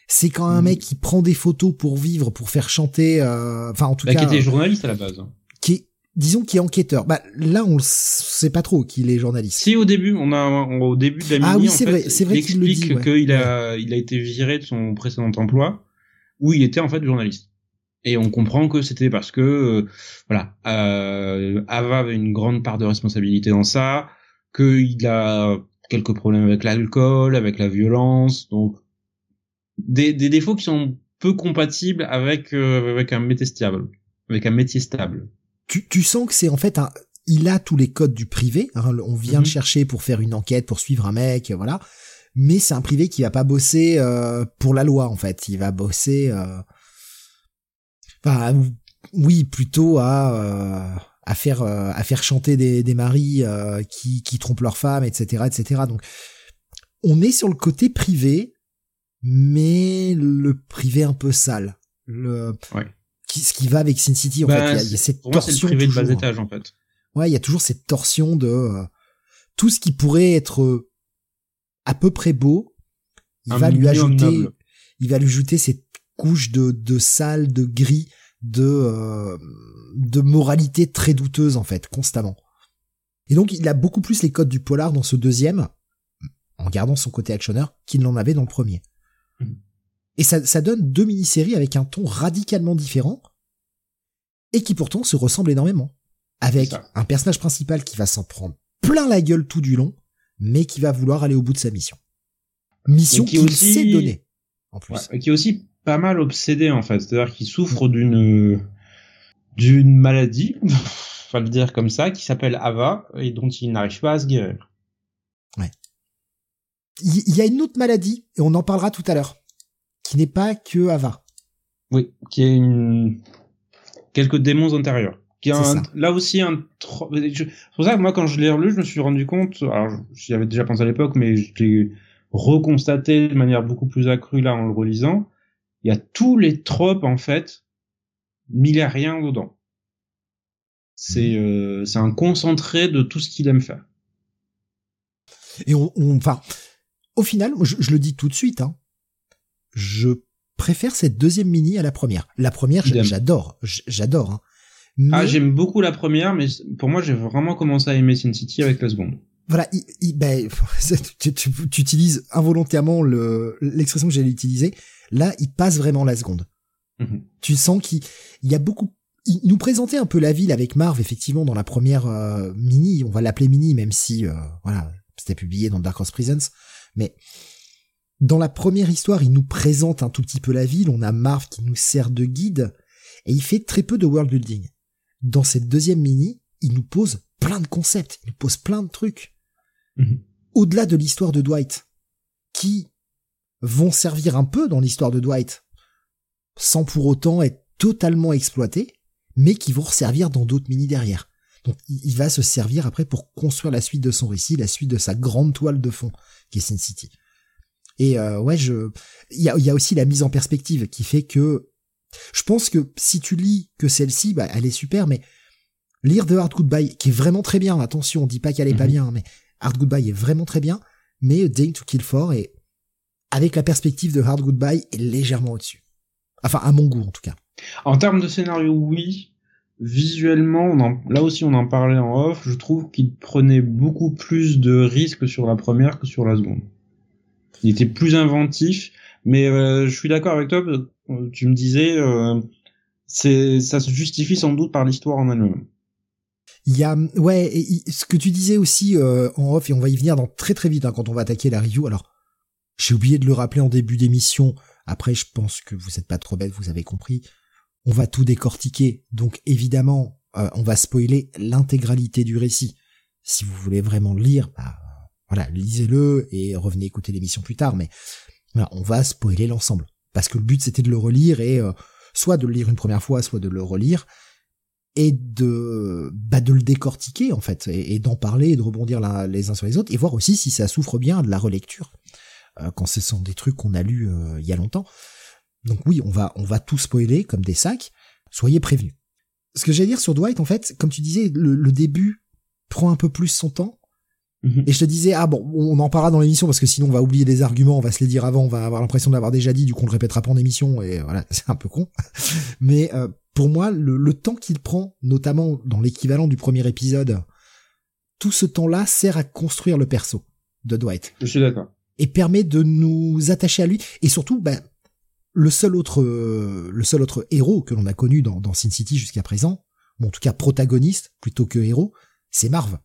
c'est quand un mec qui prend des photos pour vivre, pour faire chanter, euh, enfin, en tout bah, cas. Qui était journaliste à la base. Qui est, disons qu'il est enquêteur. Bah, là, on le sait pas trop qu'il est journaliste. Si, au début, on a, on, au début de la mini, ah oui, c'est en vrai, fait, c'est vrai il qu'il explique le dit, ouais. qu'il a, ouais. il a été viré de son précédent emploi, où il était, en fait, journaliste. Et on comprend que c'était parce que, euh, voilà, euh, Ava avait une grande part de responsabilité dans ça, qu'il a quelques problèmes avec l'alcool, avec la violence, donc, Des, des défauts qui sont peu compatibles avec euh, avec un métier stable, avec un métier stable. Tu tu sens que c'est en fait un, il a tous les codes du privé. Hein, on vient mm-hmm. le chercher pour faire une enquête, pour suivre un mec, voilà. Mais c'est un privé qui va pas bosser euh, pour la loi en fait. Il va bosser, euh, enfin oui, plutôt à euh, à faire euh, à faire chanter des des maris euh, qui qui trompent leurs femmes, et cetera, et cetera. Donc on est sur le côté privé. Mais le privé un peu sale, le ouais. qui, ce qui va avec Sin City en bah, fait, il y, y a cette pour torsion moi, c'est le privé toujours. De bas étage en fait. Ouais, il y a toujours cette torsion de euh, tout ce qui pourrait être euh, à peu près beau, il un va lui ajouter, noble. il va lui ajouter cette couche de de sale, de gris, de euh, de moralité très douteuse en fait, constamment. Et donc il a beaucoup plus les codes du polar dans ce deuxième, en gardant son côté actionneur, qu'il n'en avait dans le premier. Et ça, ça donne deux mini-séries avec un ton radicalement différent et qui pourtant se ressemblent énormément. Avec un personnage principal qui va s'en prendre plein la gueule tout du long, mais qui va vouloir aller au bout de sa mission. Mission et qui qu'il aussi... s'est donnée, en plus. Ouais, et qui est aussi pas mal obsédé, en fait. C'est-à-dire qu'il souffre d'une, d'une maladie, on va le dire comme ça, qui s'appelle Ava et dont il n'arrive pas à se guérir. Ouais. Il y a une autre maladie, et on en parlera tout à l'heure, qui n'est pas que Ava. Oui, qui est une... quelques démons intérieurs. Qui a un... là aussi un... C'est pour ça que moi, quand je l'ai relu, je me suis rendu compte, alors j'y avais déjà pensé à l'époque, mais je l'ai reconstaté de manière beaucoup plus accrue là en le relisant, il y a tous les tropes, en fait, millériens dedans. C'est, euh, c'est un concentré de tout ce qu'il aime faire. Et on... on enfin... Au final, je, je le dis tout de suite, hein, je préfère cette deuxième mini à la première. La première, je, j'adore, je, j'adore. Hein. Mais... Ah, j'aime beaucoup la première, mais pour moi, j'ai vraiment commencé à aimer Sin City avec la seconde. Voilà, il, il, ben, tu, tu, tu utilises involontairement le, l'expression que j'allais utiliser. Là, il passe vraiment la seconde. Mm-hmm. Tu sens qu'il il y a beaucoup... Il nous présentait un peu la ville avec Marv, effectivement, dans la première euh, mini. On va l'appeler mini, même si euh, voilà, c'était publié dans Dark Horse Presents. Mais dans la première histoire, il nous présente un tout petit peu la ville, on a Marv qui nous sert de guide, et il fait très peu de world building. Dans cette deuxième mini, il nous pose plein de concepts, il nous pose plein de trucs. Mm-hmm. Au-delà de l'histoire de Dwight, qui vont servir un peu dans l'histoire de Dwight, sans pour autant être totalement exploités, mais qui vont resservir dans d'autres mini derrière. Donc, il va se servir après pour construire la suite de son récit, la suite de sa grande toile de fond, qui est Sin City. Et euh, ouais, je, il y a, il y a aussi la mise en perspective qui fait que, je pense que si tu lis que celle-ci, bah, elle est super, mais lire The Hard Goodbye, qui est vraiment très bien, attention, on dit pas qu'elle est mm-hmm. pas bien, mais Hard Goodbye est vraiment très bien, mais A Dame to Kill For est, avec la perspective de Hard Goodbye, est légèrement au-dessus. Enfin, à mon goût, en tout cas. En termes de scénario, oui. Visuellement, on en, là aussi on en parlait en off, je trouve qu'il prenait beaucoup plus de risques sur la première que sur la seconde. Il était plus inventif, mais euh, je suis d'accord avec toi, tu me disais, euh, c'est, ça se justifie sans doute par l'histoire en elle-même. Il y a, ouais, et, et, ce que tu disais aussi euh, en off, et on va y venir dans très très vite hein, quand on va attaquer la review, alors j'ai oublié de le rappeler en début d'émission, après je pense que vous êtes pas trop bêtes, vous avez compris. On va tout décortiquer, donc évidemment, euh, on va spoiler l'intégralité du récit. si vous voulez vraiment le lire, bah, voilà, lisez-le et revenez écouter l'émission plus tard, mais voilà, on va spoiler l'ensemble. Parce que le but, c'était de le relire et euh, soit de le lire une première fois, soit de le relire et de bah de le décortiquer, en fait, et, et d'en parler et de rebondir la, les uns sur les autres et voir aussi si ça souffre bien de la relecture euh, quand ce sont des trucs qu'on a lus euh, il y a longtemps. Donc oui, on va on va tout spoiler comme des sacs. Soyez prévenus. Ce que j'allais dire sur Dwight, en fait, comme tu disais, le, le début prend un peu plus son temps. Mm-hmm. Et je te disais, ah bon, on en parlera dans l'émission parce que sinon on va oublier des arguments, on va se les dire avant, on va avoir l'impression de l'avoir déjà dit, du coup on le répétera pas en émission et voilà, c'est un peu con. Mais euh, pour moi, le, le temps qu'il prend, notamment dans l'équivalent du premier épisode, tout ce temps-là sert à construire le perso de Dwight. Je suis d'accord. Et permet de nous attacher à lui. Et surtout, ben, le seul autre, euh, le seul autre héros que l'on a connu dans, dans Sin City jusqu'à présent, ou en tout cas protagoniste plutôt que héros, c'est Marv.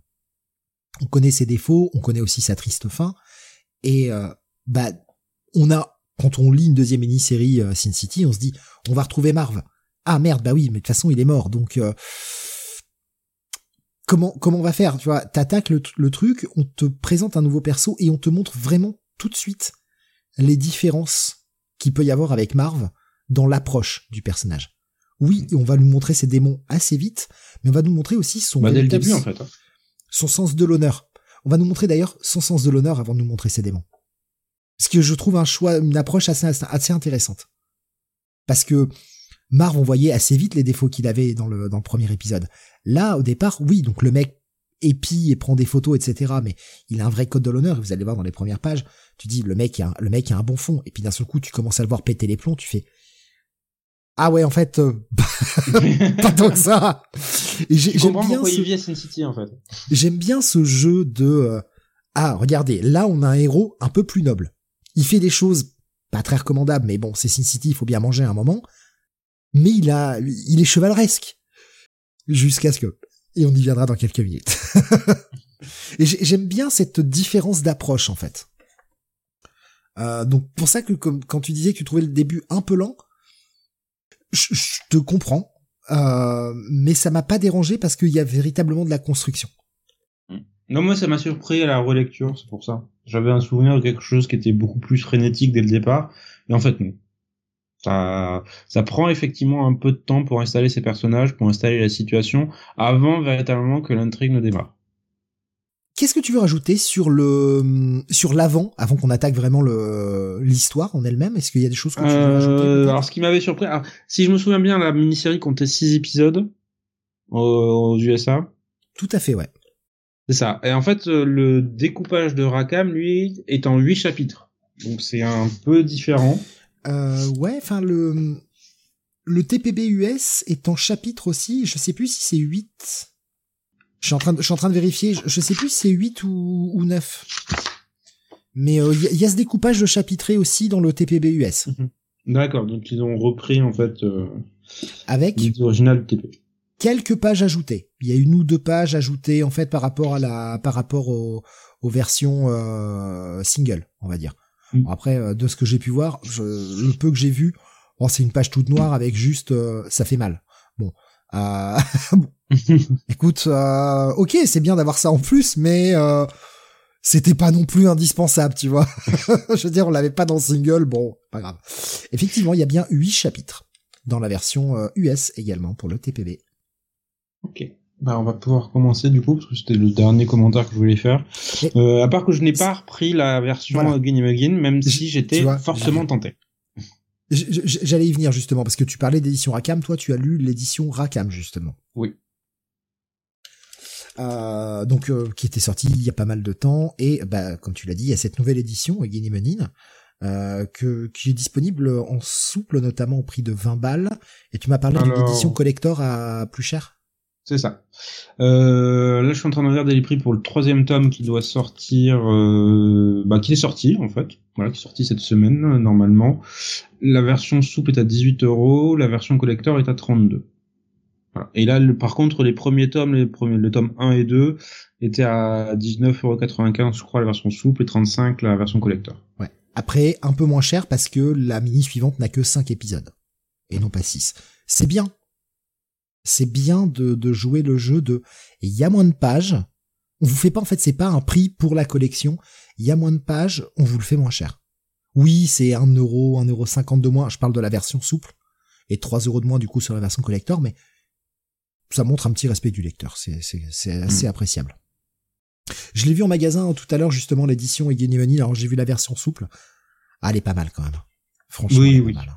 On connaît ses défauts, on connaît aussi sa triste fin, et euh, bah on a, quand on lit une deuxième mini-série euh, Sin City, on se dit on va retrouver Marv. Ah merde, bah oui, mais de toute façon il est mort, donc euh, comment comment on va faire, tu vois, t'attaques le, le truc, on te présente un nouveau perso et on te montre vraiment tout de suite les différences qu'il peut y avoir avec Marv dans l'approche du personnage. Oui, on va lui montrer ses démons assez vite, mais on va nous montrer aussi son bah, dès le début en fait. Hein. Son sens de l'honneur. On va nous montrer d'ailleurs son sens de l'honneur avant de nous montrer ses démons. Ce que je trouve un choix, une approche assez, assez intéressante. Parce que Marv, on voyait assez vite les défauts qu'il avait dans le, dans le premier épisode. Là, au départ, oui, donc le mec épie et prend des photos, et cetera. Mais il a un vrai code de l'honneur, et vous allez voir dans les premières pages, tu dis, le mec, il a un, le mec, il a un bon fond. Et puis d'un seul coup, tu commences à le voir péter les plombs, tu fais... Ah ouais, en fait, euh, pas tant que ça. Et j'ai, j'aime bien ce... Sin City, en fait. J'aime bien ce jeu de euh, ah, regardez, là on a un héros un peu plus noble. Il fait des choses pas très recommandables, mais bon, c'est Sin City, il faut bien manger à un moment. Mais il a, il est chevaleresque jusqu'à ce que, et on y viendra dans quelques minutes. Et j'aime bien cette différence d'approche, en fait. Euh, donc pour ça que comme, quand tu disais que tu trouvais le début un peu lent. Je, je te comprends, euh, mais ça m'a pas dérangé parce qu'il y a véritablement de la construction. Non, moi ça m'a surpris à la relecture, c'est pour ça. J'avais un souvenir de quelque chose qui était beaucoup plus frénétique dès le départ, et en fait non. Ça, ça prend effectivement un peu de temps pour installer ces personnages, pour installer la situation, avant véritablement que l'intrigue ne démarre. Qu'est-ce que tu veux rajouter sur le sur l'avant, avant qu'on attaque vraiment le l'histoire en elle-même? Est-ce qu'il y a des choses que tu veux rajouter? Euh, alors, ce qui m'avait surpris, alors, si je me souviens bien, la mini-série comptait six épisodes aux U S A. Tout à fait, ouais. C'est ça. Et en fait, le découpage de Rackham, lui, est en huit chapitres. Donc, c'est un peu différent. Euh, ouais, enfin, le le T P B U S est en chapitre aussi. Je sais plus si c'est huit... Je suis en train de, je suis en train de vérifier, je, je sais plus si c'est huit ou, ou neuf. Mais il euh, y, y a ce découpage de chapitrés aussi dans le T P B U S. D'accord, donc ils ont repris en fait euh, avec l'original du T P. Quelques pages ajoutées. Il y a une ou deux pages ajoutées en fait par rapport à la par rapport au, aux versions euh, single, on va dire. Mm. Bon, après de ce que j'ai pu voir, je, le peu que j'ai vu, bon, c'est une page toute noire avec juste euh, ça fait mal. Bon. Euh, écoute, euh, ok, c'est bien d'avoir ça en plus, mais euh, c'était pas non plus indispensable, tu vois. Je veux dire, on l'avait pas dans le single, bon, pas grave. Effectivement, il y a bien huit chapitres dans la version euh, U S également pour le T P B. Ok, bah on va pouvoir commencer du coup parce que c'était le dernier commentaire que je voulais faire. Mais, euh, à part que je n'ai pas repris la version voilà. Again and Again, même si j'étais vois, forcément tenté. J'allais y venir justement parce que tu parlais d'édition Rackham, toi tu as lu l'édition Rackham justement. Oui. Euh, donc euh, qui était sortie il y a pas mal de temps et bah comme tu l'as dit il y a cette nouvelle édition Guinea Menin euh, que qui est disponible en souple notamment au prix de vingt balles et tu m'as parlé Alors... d'une édition collector à plus cher. C'est ça. Euh, là je suis en train de regarder les prix pour le troisième tome qui doit sortir, euh, bah qui est sorti en fait, voilà qui est sorti cette semaine normalement. La version souple est à dix-huit euros, la version collector est à trente-deux. Voilà. Et là le, par contre les premiers tomes, les premiers, les tomes un et deux étaient à dix-neuf euros quatre-vingt-quinze je crois la version souple et trente-cinq la version collector. Ouais. Après un peu moins cher parce que la mini suivante n'a que cinq épisodes et non pas six. C'est bien. C'est bien de, de jouer le jeu de il y a moins de pages, On vous fait pas, en fait, c'est pas un prix pour la collection. Il y a moins de pages, on vous le fait moins cher. Oui, c'est un euro, un euro cinquante de moins. Je parle de la version souple. Et trois euros de moins, du coup, sur la version collector. Mais ça montre un petit respect du lecteur. C'est, c'est, c'est assez mmh. appréciable. Je l'ai vu en magasin tout à l'heure, justement, l'édition Egeni Money. Alors, j'ai vu la version souple. Ah, elle est pas mal, quand même. Franchement, oui, elle est oui. pas mal.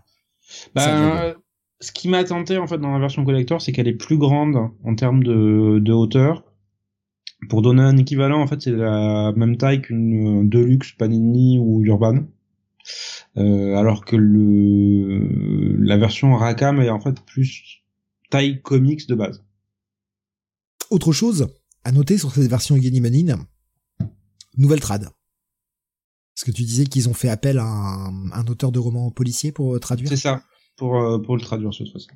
Bah, ce qui m'a tenté, en fait, dans la version collector, c'est qu'elle est plus grande en termes de, de hauteur. Pour donner un équivalent, en fait, c'est la même taille qu'une Deluxe, Panini ou Urban. Euh, alors que le, la version Rackham est en fait plus taille comics de base. Autre chose à noter sur cette version Egenimanine, nouvelle trad. Parce que tu disais qu'ils ont fait appel à un, un auteur de roman policier pour traduire. C'est ça, pour, pour le traduire, cette fois-ci.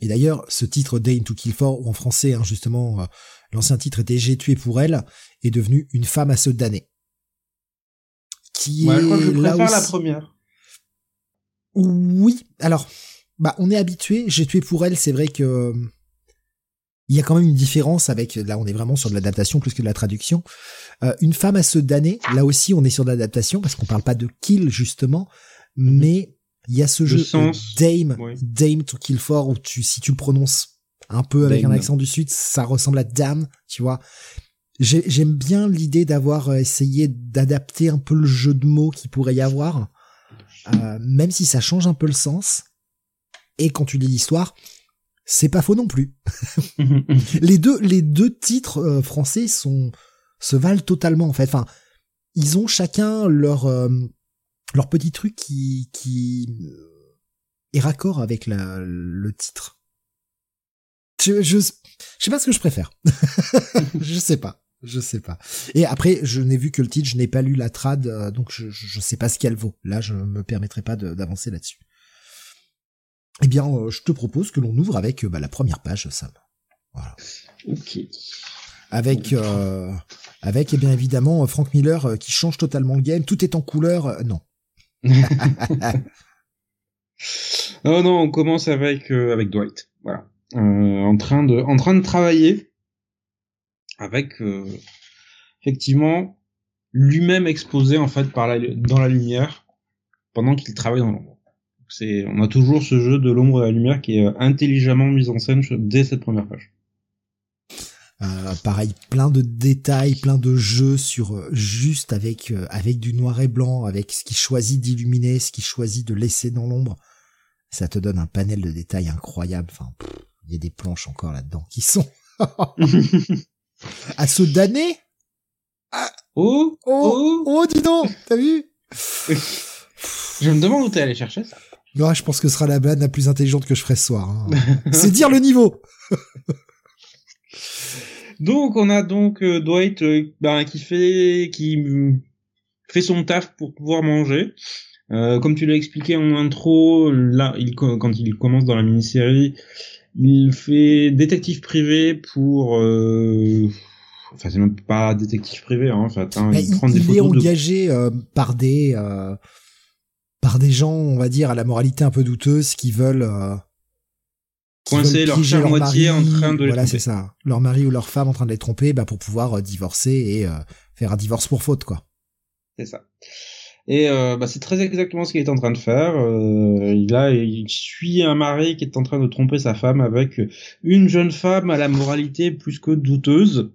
Et d'ailleurs, ce titre Dame to Kill For, ou en français, hein, justement, euh, l'ancien titre était J'ai tué pour elle, est devenu Une femme à se damner. Qui ouais, est je crois que je préfère aussi... la première. Oui, alors, bah, on est habitué. J'ai tué pour elle, c'est vrai que il y a quand même une différence avec, là, on est vraiment sur de l'adaptation plus que de la traduction. Euh, une femme à se damner, là aussi, on est sur de l'adaptation parce qu'on parle pas de kill, justement, mais il y a ce le jeu sens, Dame, oui. Dame to Kill For, où tu, si tu le prononces un peu avec Dame. Un accent du sud, ça ressemble à Damn, tu vois. J'ai, j'aime bien l'idée d'avoir essayé d'adapter un peu le jeu de mots qu'il pourrait y avoir, euh, même si ça change un peu le sens. Et quand tu lis l'histoire, c'est pas faux non plus. les deux, les deux titres euh, français sont, se valent totalement, en fait. Enfin, ils ont chacun leur, euh, leur petit truc qui, qui est raccord avec la, le titre. Je, je, je sais pas ce que je préfère. je sais pas. Je sais pas. Et après, je n'ai vu que le titre, je n'ai pas lu la trad, euh, donc je, je sais pas ce qu'elle vaut. Là, je me permettrai pas de, d'avancer là-dessus. Eh bien, euh, je te propose que l'on ouvre avec euh, bah, la première page, Sam. Voilà. Ok. Avec, euh, avec, eh bien évidemment, euh, Frank Miller euh, qui change totalement le game. Tout est en couleur. Euh, non. oh non, on commence avec euh, avec Dwight. Voilà. Euh, en train de, en train de travailler avec euh, effectivement lui-même exposé en fait par la, dans la lumière pendant qu'il travaille dans l'ombre. C'est, on a toujours ce jeu de l'ombre et la lumière qui est intelligemment mis en scène dès cette première page. Euh, pareil, plein de détails, plein de jeux sur juste avec euh, avec du noir et blanc, avec ce qu'il choisit d'illuminer, ce qu'il choisit de laisser dans l'ombre. Ça te donne un panel de détails incroyable. Enfin, il y a des planches encore là-dedans qui sont à se damner. Ah, oh, oh, oh, oh, dis donc, t'as vu? Je me demande où t'es allé chercher ça. Ouais, je pense que ce sera la blague la plus intelligente que je ferai ce soir. Hein. C'est dire le niveau. donc on a donc euh, Dwight euh, bah, qui fait qui euh, fait son taf pour pouvoir manger. Euh, comme tu l'as expliqué en intro, là il quand il commence dans la mini-série, il fait détective privé pour. Euh, enfin c'est même pas détective privé hein, en fait. Hein, il, il prend des il photos. Il est engagé de... euh, par des. Euh... par des gens, on va dire, à la moralité un peu douteuse, qui veulent euh, qui coincer veulent piéger leur moitié en train de les voilà, tromper. C'est ça. Leur mari ou leur femme en train de les tromper bah, pour pouvoir euh, divorcer et euh, faire un divorce pour faute, quoi. C'est ça. Et euh, bah, c'est très exactement ce qu'il est en train de faire. Euh, là, il suit un mari qui est en train de tromper sa femme avec une jeune femme à la moralité plus que douteuse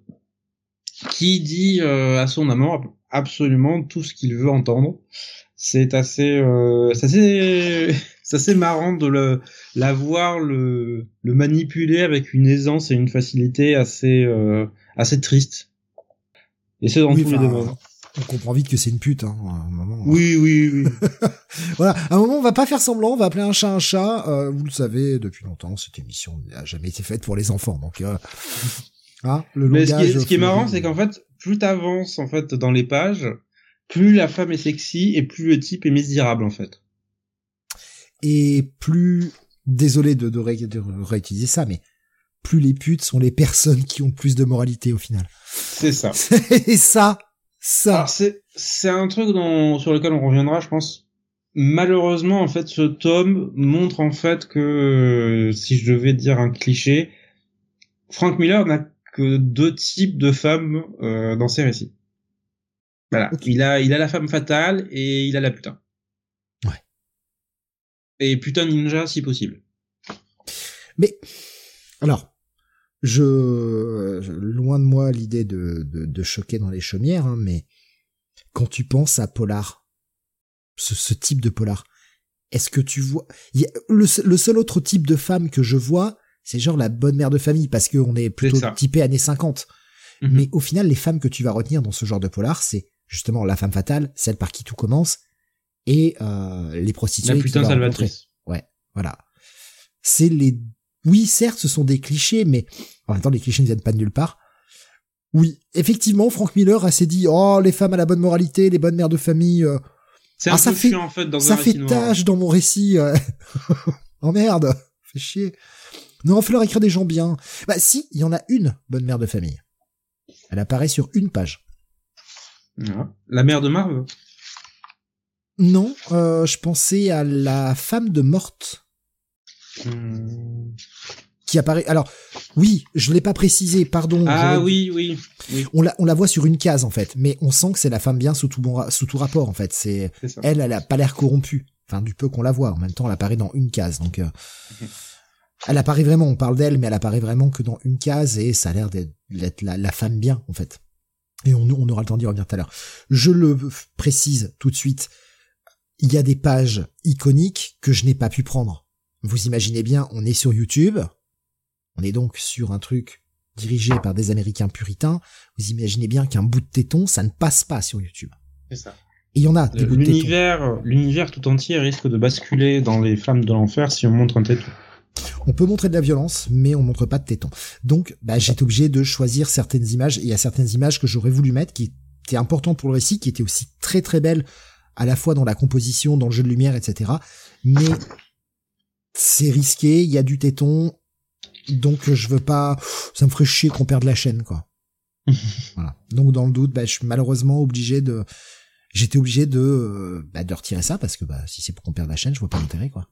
qui dit euh, à son amant absolument tout ce qu'il veut entendre. C'est assez, euh, c'est assez, c'est assez marrant de le, la voir le, le manipuler avec une aisance et une facilité assez, euh, assez triste. Et c'est dans oui, tous ben, les domaines. On comprend vite que c'est une pute, hein. À un moment, oui, oui, oui. voilà. À un moment, on va pas faire semblant, on va appeler un chat un chat. Euh, vous le savez, depuis longtemps, cette émission n'a jamais été faite pour les enfants, donc. Euh... Hein, le Mais ce qui est, ce qui est marrant, c'est qu'en fait, plus t'avances en fait dans les pages. Plus la femme est sexy et plus le type est misérable en fait. Et plus, désolé de, de, ré, de réutiliser ça, mais plus les putes sont les personnes qui ont plus de moralité au final. C'est ça. et ça, ça. Alors c'est, c'est un truc dont, sur lequel on reviendra, je pense. Malheureusement, en fait, ce tome montre en fait que, si je devais dire un cliché, Frank Miller n'a que deux types de femmes euh, dans ses récits. Voilà. Okay. Il a, il a la femme fatale et il a la putain. Ouais. Et putain ninja si possible. Mais alors. Je, je loin de moi l'idée de, de, de choquer dans les chaumières, hein, mais quand tu penses à polar, ce, ce type de polar, est-ce que tu vois y a, le, le seul autre type de femme que je vois, c'est genre la bonne mère de famille, parce qu'on est plutôt typé années cinquante. Mm-hmm. Mais au final, les femmes que tu vas retenir dans ce genre de polar, c'est justement la femme fatale, celle par qui tout commence, et euh, les prostituées. La putain salvatrice. Ouais, voilà. C'est les Oui, certes, ce sont des clichés, mais en même temps, les clichés ne viennent pas de nulle part. Oui, effectivement, Frank Miller a s'est dit « Oh, les femmes à la bonne moralité, les bonnes mères de famille... Euh... » C'est ah, un ça peu fait... chiant, en fait, dans ça un récit noir. Ça fait tâche dans mon récit. Oh merde, fait chier. Non, il faut leur écrire des gens bien. Bah si, il y en a une bonne mère de famille. Elle apparaît sur une page. La mère de Marvel ? Non, euh, je pensais à la femme de Morte. Hmm... qui apparaît. Alors, oui, je l'ai pas précisé, pardon. Ah oui, oui, oui. On la, on la voit sur une case, en fait, mais on sent que c'est la femme bien sous tout bon, ra... sous tout rapport, en fait. C'est, c'est elle, elle a pas l'air corrompue. Enfin, du peu qu'on la voit. En même temps, elle apparaît dans une case, donc, euh... okay. Elle apparaît vraiment, on parle d'elle, mais elle apparaît vraiment que dans une case, et ça a l'air d'être, d'être la, la femme bien, en fait. Et on, on aura le temps d'y revenir tout à l'heure. Je le précise tout de suite. Il y a des pages iconiques que je n'ai pas pu prendre. Vous imaginez bien, on est sur YouTube. On est donc sur un truc dirigé par des Américains puritains. Vous imaginez bien qu'un bout de téton, ça ne passe pas sur YouTube. C'est ça. Et il y en a des Le, bouts de téton. L'univers tout entier risque de basculer dans les flammes de l'enfer si on montre un téton. On peut montrer de la violence, mais on montre pas de téton. Donc, bah, j'étais obligé de choisir certaines images. Et il y a certaines images que j'aurais voulu mettre, qui étaient importantes pour le récit, qui étaient aussi très très belles, à la fois dans la composition, dans le jeu de lumière, et cetera. Mais c'est risqué, il y a du téton... Donc je veux pas, ça me ferait chier qu'on perde la chaîne, quoi. Voilà. Donc dans le doute, bah, je suis malheureusement obligé de, j'étais obligé de, bah, de retirer ça parce que bah, si c'est pour qu'on perde la chaîne, je vois pas l'intérêt, quoi.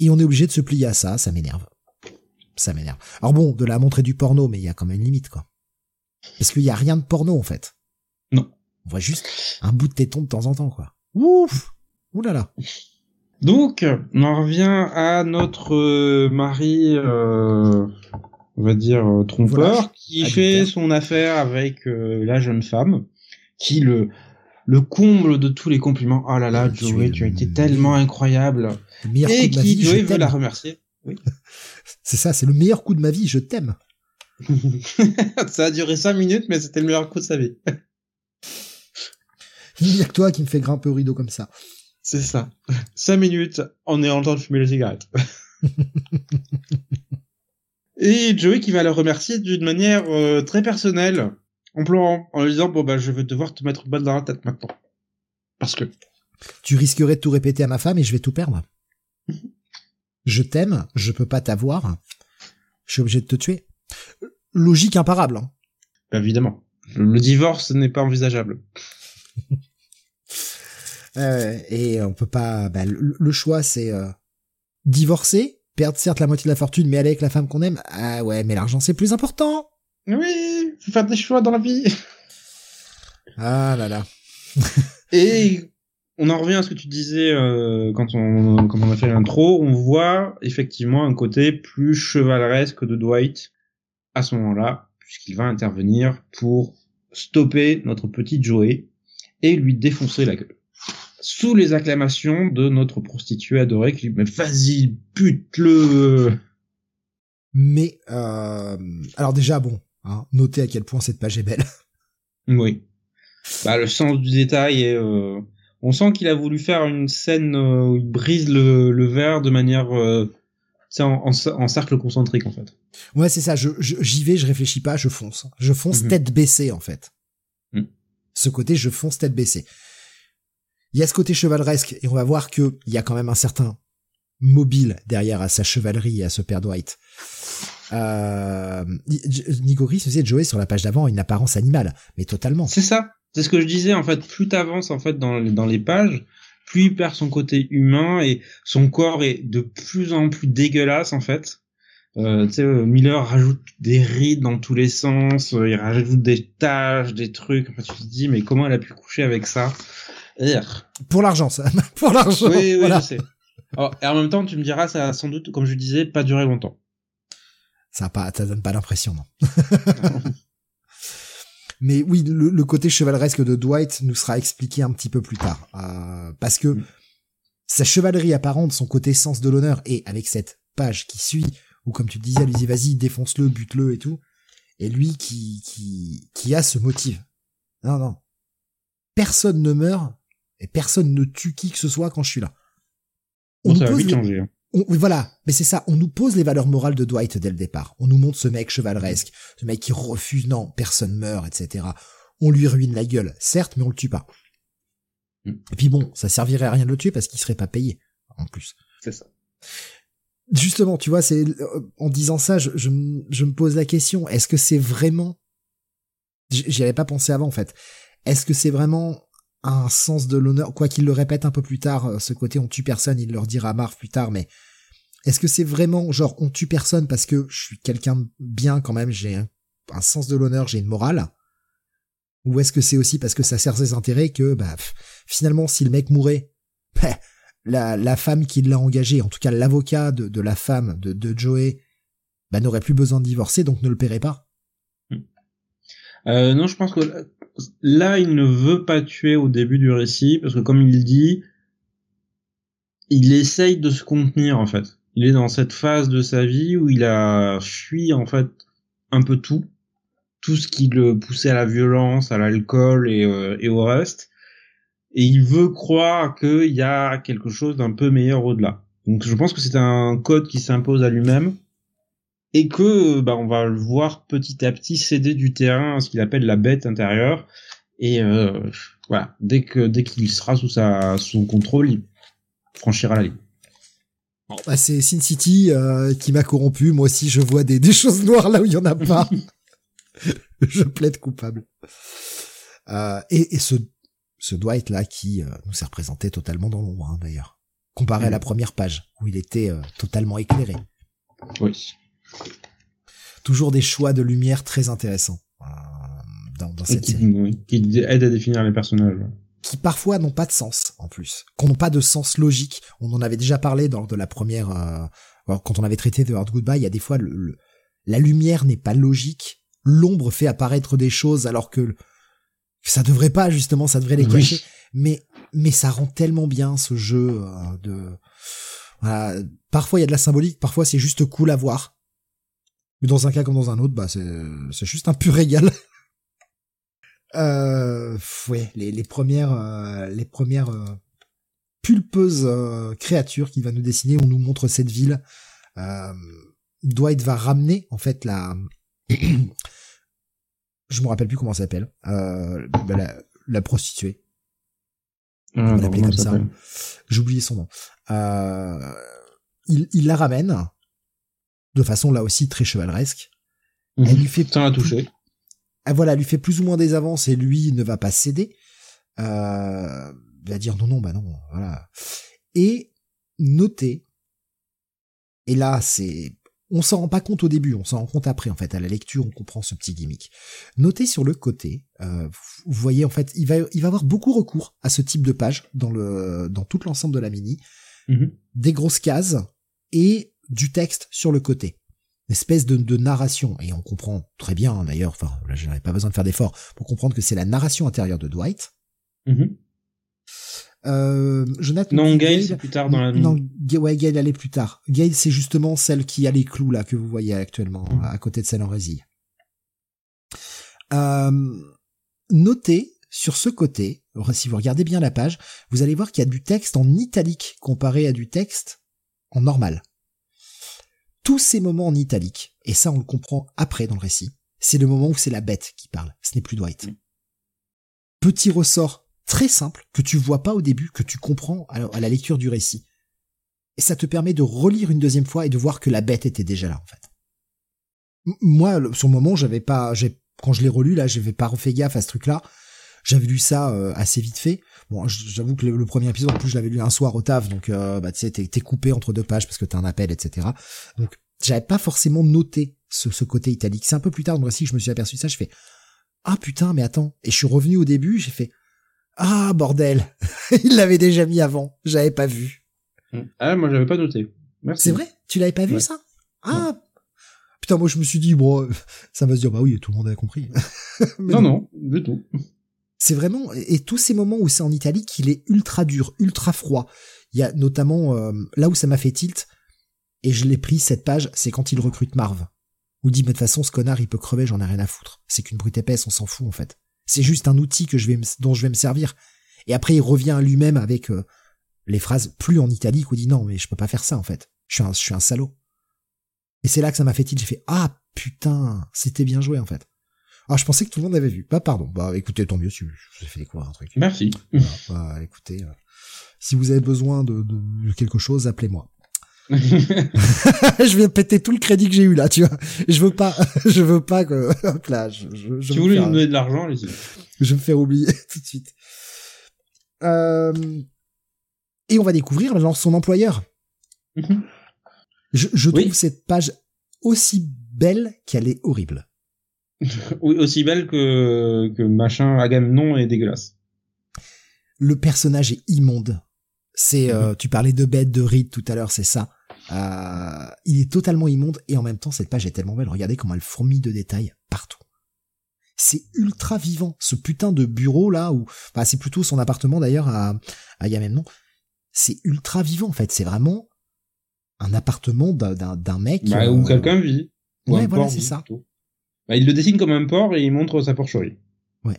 Et on est obligé de se plier à ça, ça m'énerve, ça m'énerve. Alors bon, de la montrer du porno, mais il y a quand même une limite, quoi. Parce qu'il y a rien de porno en fait. Non. On voit juste un bout de téton de temps en temps, quoi. Ouf, oulala. Donc, on en revient à notre euh, mari, euh, on va dire, euh, trompeur, voilà, qui fait son affaire avec euh, la jeune femme, qui le le comble de tous les compliments. Oh là là, ah, Joey, tu, tu as été le... tellement incroyable. Et qui, vie, Joey, veut la remercier. Oui. C'est ça, c'est le meilleur coup de ma vie, je t'aime. Ça a duré cinq minutes, mais c'était le meilleur coup de sa vie. Il n'y a que toi qui me fait grimper au rideau comme ça. C'est ça. Cinq minutes, on est en train de fumer les cigarettes. Et Joey qui va le remercier d'une manière euh, très personnelle, en pleurant, en lui disant « Bon, bah, je vais devoir te mettre une balle dans la tête maintenant. Parce que... » Tu risquerais de tout répéter à ma femme et je vais tout perdre. Je t'aime, je peux pas t'avoir, je suis obligé de te tuer. Logique imparable. Hein. Ben évidemment. Le divorce n'est pas envisageable. Euh, et on peut pas, bah, le, le choix c'est euh, divorcer, perdre certes la moitié de la fortune mais aller avec la femme qu'on aime. Ah ouais, mais l'argent c'est plus important. Oui, faut faire des choix dans la vie. Ah là là. Et on en revient à ce que tu disais euh, quand on quand on a fait l'intro, on voit effectivement un côté plus chevaleresque de Dwight à ce moment-là, puisqu'il va intervenir pour stopper notre petit Joey et lui défoncer la gueule. Sous les acclamations de notre prostituée adorée qui dit « Mais vas-y, bute-le !» Mais, euh, alors déjà, bon, hein, notez à quel point cette page est belle. Oui. Bah, le sens du détail est... Euh, on sent qu'il a voulu faire une scène où il brise le, le verre de manière... Euh, c'est en, en, en cercle concentrique, en fait. Ouais, c'est ça. Je, je, j'y vais, je réfléchis pas, je fonce. Je fonce mm-hmm. tête baissée, en fait. Mm. Ce côté, je fonce tête baissée. Il y a ce côté chevaleresque, et on va voir que il y a quand même un certain mobile derrière à sa chevalerie et à ce père Dwight. Euh, Nigori se faisait Joey sur la page d'avant une apparence animale, mais totalement. C'est ça. C'est ce que je disais, en fait. Plus t'avances, en fait, dans, dans les pages, plus il perd son côté humain et son corps est de plus en plus dégueulasse, en fait. Euh, tu sais, Miller rajoute des rides dans tous les sens, euh, il rajoute des taches, des trucs. Enfin, tu te dis, mais comment elle a pu coucher avec ça? Pour l'argent, ça. Pour l'argent. Oui, oui, voilà. Je sais. Alors, et en même temps, tu me diras, ça a sans doute, comme je disais, pas duré longtemps. Ça a pas, ça donne pas l'impression, non. non. Mais oui, le, le côté chevaleresque de Dwight nous sera expliqué un petit peu plus tard. Euh, parce que mm. sa chevalerie apparente, son côté sens de l'honneur, et avec cette page qui suit, où comme tu le disais, lui, vas-y, défonce-le, bute-le et tout, et lui qui, qui, qui a ce motif. Non, non. Personne ne meurt, et personne ne tue qui que ce soit quand je suis là. On bon, ça va vite les... changer. Hein. On, voilà, mais c'est ça, on nous pose les valeurs morales de Dwight dès le départ. On nous montre ce mec chevaleresque, ce mec qui refuse, non, personne meurt, et cetera. On lui ruine la gueule, certes, mais on le tue pas. Mm. Et puis bon, ça servirait à rien de le tuer parce qu'il serait pas payé, en plus. C'est ça. Justement, tu vois, c'est en disant ça, je, je, je me pose la question, est-ce que c'est vraiment... J'y avais pas pensé avant, en fait. Est-ce que c'est vraiment... un sens de l'honneur, quoi qu'il le répète un peu plus tard, ce côté on tue personne, il leur dira à Marv plus tard, mais est-ce que c'est vraiment genre on tue personne parce que je suis quelqu'un de bien quand même, j'ai un, un sens de l'honneur, j'ai une morale, ou est-ce que c'est aussi parce que ça sert ses intérêts que bah pff, finalement si le mec mourait, bah, la, la femme qui l'a engagé, en tout cas l'avocat de, de la femme de, de Joey, bah n'aurait plus besoin de divorcer donc ne le paierait pas. Euh, non, je pense que là, il ne veut pas tuer au début du récit, parce que comme il dit, il essaye de se contenir, en fait. Il est dans cette phase de sa vie où il a fui, en fait, un peu tout. Tout ce qui le poussait à la violence, à l'alcool et, euh, et au reste. Et il veut croire qu'il y a quelque chose d'un peu meilleur au-delà. Donc je pense que c'est un code qui s'impose à lui-même. Et que bah on va le voir petit à petit céder du terrain à ce qu'il appelle la bête intérieure, et euh, voilà, dès que dès qu'il sera sous sa son contrôle, il franchira la ligne. Bon, bah c'est Sin City euh, qui m'a corrompu, moi aussi je vois des des choses noires là où il y en a pas. Je plaide coupable. Euh, et, et ce ce Dwight là qui euh, nous s'est représenté totalement dans l'ombre hein, d'ailleurs, comparé mmh. à la première page où il était euh, totalement éclairé. Oui. Toujours des choix de lumière très intéressants euh, dans, dans cette qui, série. Oui, qui aident à définir les personnages. Qui parfois n'ont pas de sens, en plus. Qu'on n'ont pas de sens logique. On en avait déjà parlé dans de la première... Euh, quand on avait traité The Hard Goodbye, il y a des fois, le, le, la lumière n'est pas logique. L'ombre fait apparaître des choses alors que ça devrait pas, justement, ça devrait les cacher. Oui. Mais, mais ça rend tellement bien ce jeu euh, de... Voilà. Parfois, il y a de la symbolique. Parfois, c'est juste cool à voir. Mais dans un cas comme dans un autre, bah c'est c'est juste un pur régal. euh, ouais, les les premières euh, les premières euh, pulpeuses euh, créatures qu'il va nous dessiner, on nous montre cette ville. Euh, Dwight va ramener en fait la, je me rappelle plus comment ça s'appelle, euh, bah, la, la prostituée. Ah, on va l'appeler comme ça. Hein. J'ai oublié son nom. Euh, il il la ramène. De façon là aussi très chevaleresque. Mmh, elle lui fait ça l'a touché. Plus... Ah, voilà, elle lui fait plus ou moins des avances et lui ne va pas céder. Euh, il va dire non, non, bah non, voilà. Et noter. Et là, c'est, on s'en rend pas compte au début, on s'en rend compte après en fait. À la lecture, on comprend ce petit gimmick. Notez sur le côté. Euh, vous voyez en fait, il va, il va avoir beaucoup recours à ce type de page dans le, dans tout l'ensemble de la mini. Mmh. Des grosses cases et du texte sur le côté. Une espèce de, de narration. Et on comprend très bien, hein, d'ailleurs, enfin, là, je n'avais pas besoin de faire d'efforts pour comprendre que c'est la narration intérieure de Dwight. Mm-hmm. Euh, Jonathan. Non, Gail, c'est plus tard dans la nuit. Non, ouais, Gail, elle est plus tard. Gail, c'est justement celle qui a les clous, là, que vous voyez actuellement, mm. à côté de celle en résille. Euh, notez, sur ce côté, si vous regardez bien la page, vous allez voir qu'il y a du texte en italique comparé à du texte en normal. Tous ces moments en italique, et ça on le comprend après dans le récit, c'est le moment où c'est la bête qui parle, ce n'est plus Dwight. Petit ressort très simple, que tu vois pas au début, que tu comprends à la lecture du récit. Et ça te permet de relire une deuxième fois et de voir que la bête était déjà là, en fait. Moi, sur le moment, j'avais pas, j'ai, quand je l'ai relu, là, j'avais pas refait gaffe à ce truc-là. J'avais lu ça euh, assez vite fait. Bon, j'avoue que le, le premier épisode, en plus, je l'avais lu un soir au taf, donc euh, bah tu sais, t'es, t'es coupé entre deux pages parce que t'as un appel, et cetera. Donc J'avais pas forcément noté ce, ce côté italique. C'est un peu plus tard dans le récit que je me suis aperçu de ça. Je fais « Ah putain, mais attends !» Et je suis revenu au début, j'ai fait « Ah bordel Il l'avait déjà mis avant, j'avais pas vu. » Ah, moi j'avais pas noté. Merci. C'est vrai? Tu l'avais pas vu, ouais. Ça? Ah ouais. Putain, moi je me suis dit, bon, ça va se dire, bah oui, tout le monde avait compris. non, non, non, du tout. C'est vraiment, et, et tous ces moments où c'est en Italie qu'il est ultra dur, ultra froid. Il y a notamment, euh, là où ça m'a fait tilt, et je l'ai pris cette page, c'est quand il recrute Marv. Où dit, mais de toute façon, ce connard, il peut crever, j'en ai rien à foutre. C'est qu'une brute épaisse, on s'en fout, en fait. C'est juste un outil que je vais me, dont je vais me servir. Et après, il revient à lui-même avec euh, les phrases plus en italique où il dit, non, mais je peux pas faire ça, en fait. Je suis un, je suis un salaud. Et c'est là que ça m'a fait tilt, j'ai fait « Ah, putain, c'était bien joué, en fait. » Ah, je pensais que tout le monde avait vu. Bah, pardon. Bah, écoutez, tant mieux si je vous ai fait découvrir un truc. Merci. Voilà, bah, écoutez, euh, si vous avez besoin de, de, de quelque chose, appelez-moi. Je vais péter tout le crédit que j'ai eu, là, tu vois. Je veux pas, je veux pas que... Hop là, je, je, je si vous voulez me donner de l'argent, allez-y. Je vais me faire oublier tout de suite. Euh... Et on va découvrir alors, son employeur. Mm-hmm. Je, je trouve oui. Cette page aussi belle qu'elle est horrible. Oui, aussi belle que, que machin Agamemnon est dégueulasse. Le personnage est immonde. C'est, mmh. euh, tu parlais de bête, de ride tout à l'heure, c'est ça. Euh, il est totalement immonde et en même temps, cette page est tellement belle. Regardez comment elle fourmille de détails partout. C'est ultra vivant. Ce putain de bureau là où, enfin, c'est plutôt son appartement d'ailleurs à, à Agamemnon. C'est ultra vivant en fait. C'est vraiment un appartement d'un, d'un mec... Bah, où euh... quelqu'un vit. Ou ouais, voilà, c'est ça. Bah, il le dessine comme un porc et il montre sa porcherie. Ouais.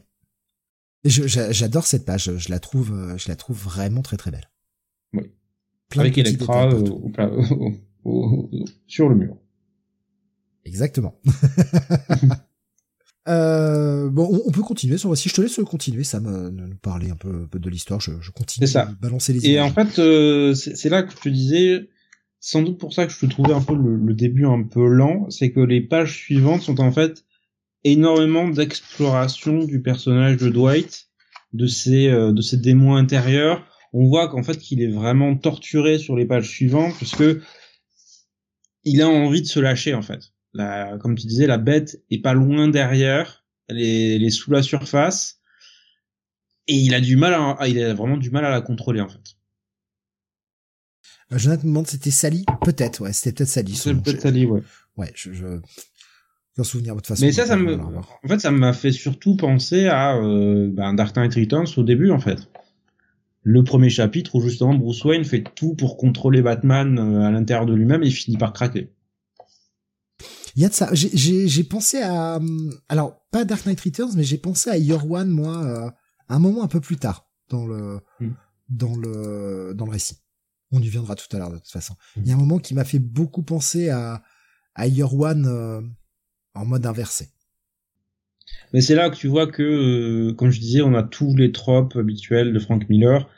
Je, je, j'adore cette page. Je la trouve, je la trouve vraiment très très belle. Oui. Plein avec Electra euh, euh, euh, euh, sur le mur. Exactement. euh, bon, on, on peut continuer. Si je te laisse continuer, Sam, nous parler un peu, un peu de l'histoire. Je, je continue c'est ça. De balancer les et images. En fait, euh, c'est, c'est là que je te disais... Sans doute pour ça que je trouvais un peu le, le début un peu lent, c'est que les pages suivantes sont en fait énormément d'exploration du personnage de Dwight, de ses euh, de ses démons intérieurs. On voit qu'en fait qu'il est vraiment torturé sur les pages suivantes parce que il a envie de se lâcher en fait. La, comme tu disais, la bête est pas loin derrière, elle est, elle est sous la surface et il a du mal à, il a vraiment du mal à la contrôler en fait. Jonathan me demande c'était Sally, peut-être, ouais, c'était peut-être Sally. C'était peut-être je... Sally, ouais. Ouais, je, je, j'en souvenir de toute façon. Mais ça, ça me, en fait, ça m'a fait surtout penser à, euh, ben, Dark Knight Returns au début, en fait. Le premier chapitre où justement Bruce Wayne fait tout pour contrôler Batman à l'intérieur de lui-même et il finit par craquer. Il y a de ça. J'ai, j'ai, j'ai pensé à, alors, pas Dark Knight Returns, mais j'ai pensé à Year One, moi, euh, un moment un peu plus tard, dans le, hmm. dans le, dans le récit. On y viendra tout à l'heure de toute façon. Il y a un moment qui m'a fait beaucoup penser à, à Year One euh, en mode inversé. Mais c'est là que tu vois que, euh, comme je disais, on a tous les tropes habituels de Frank Miller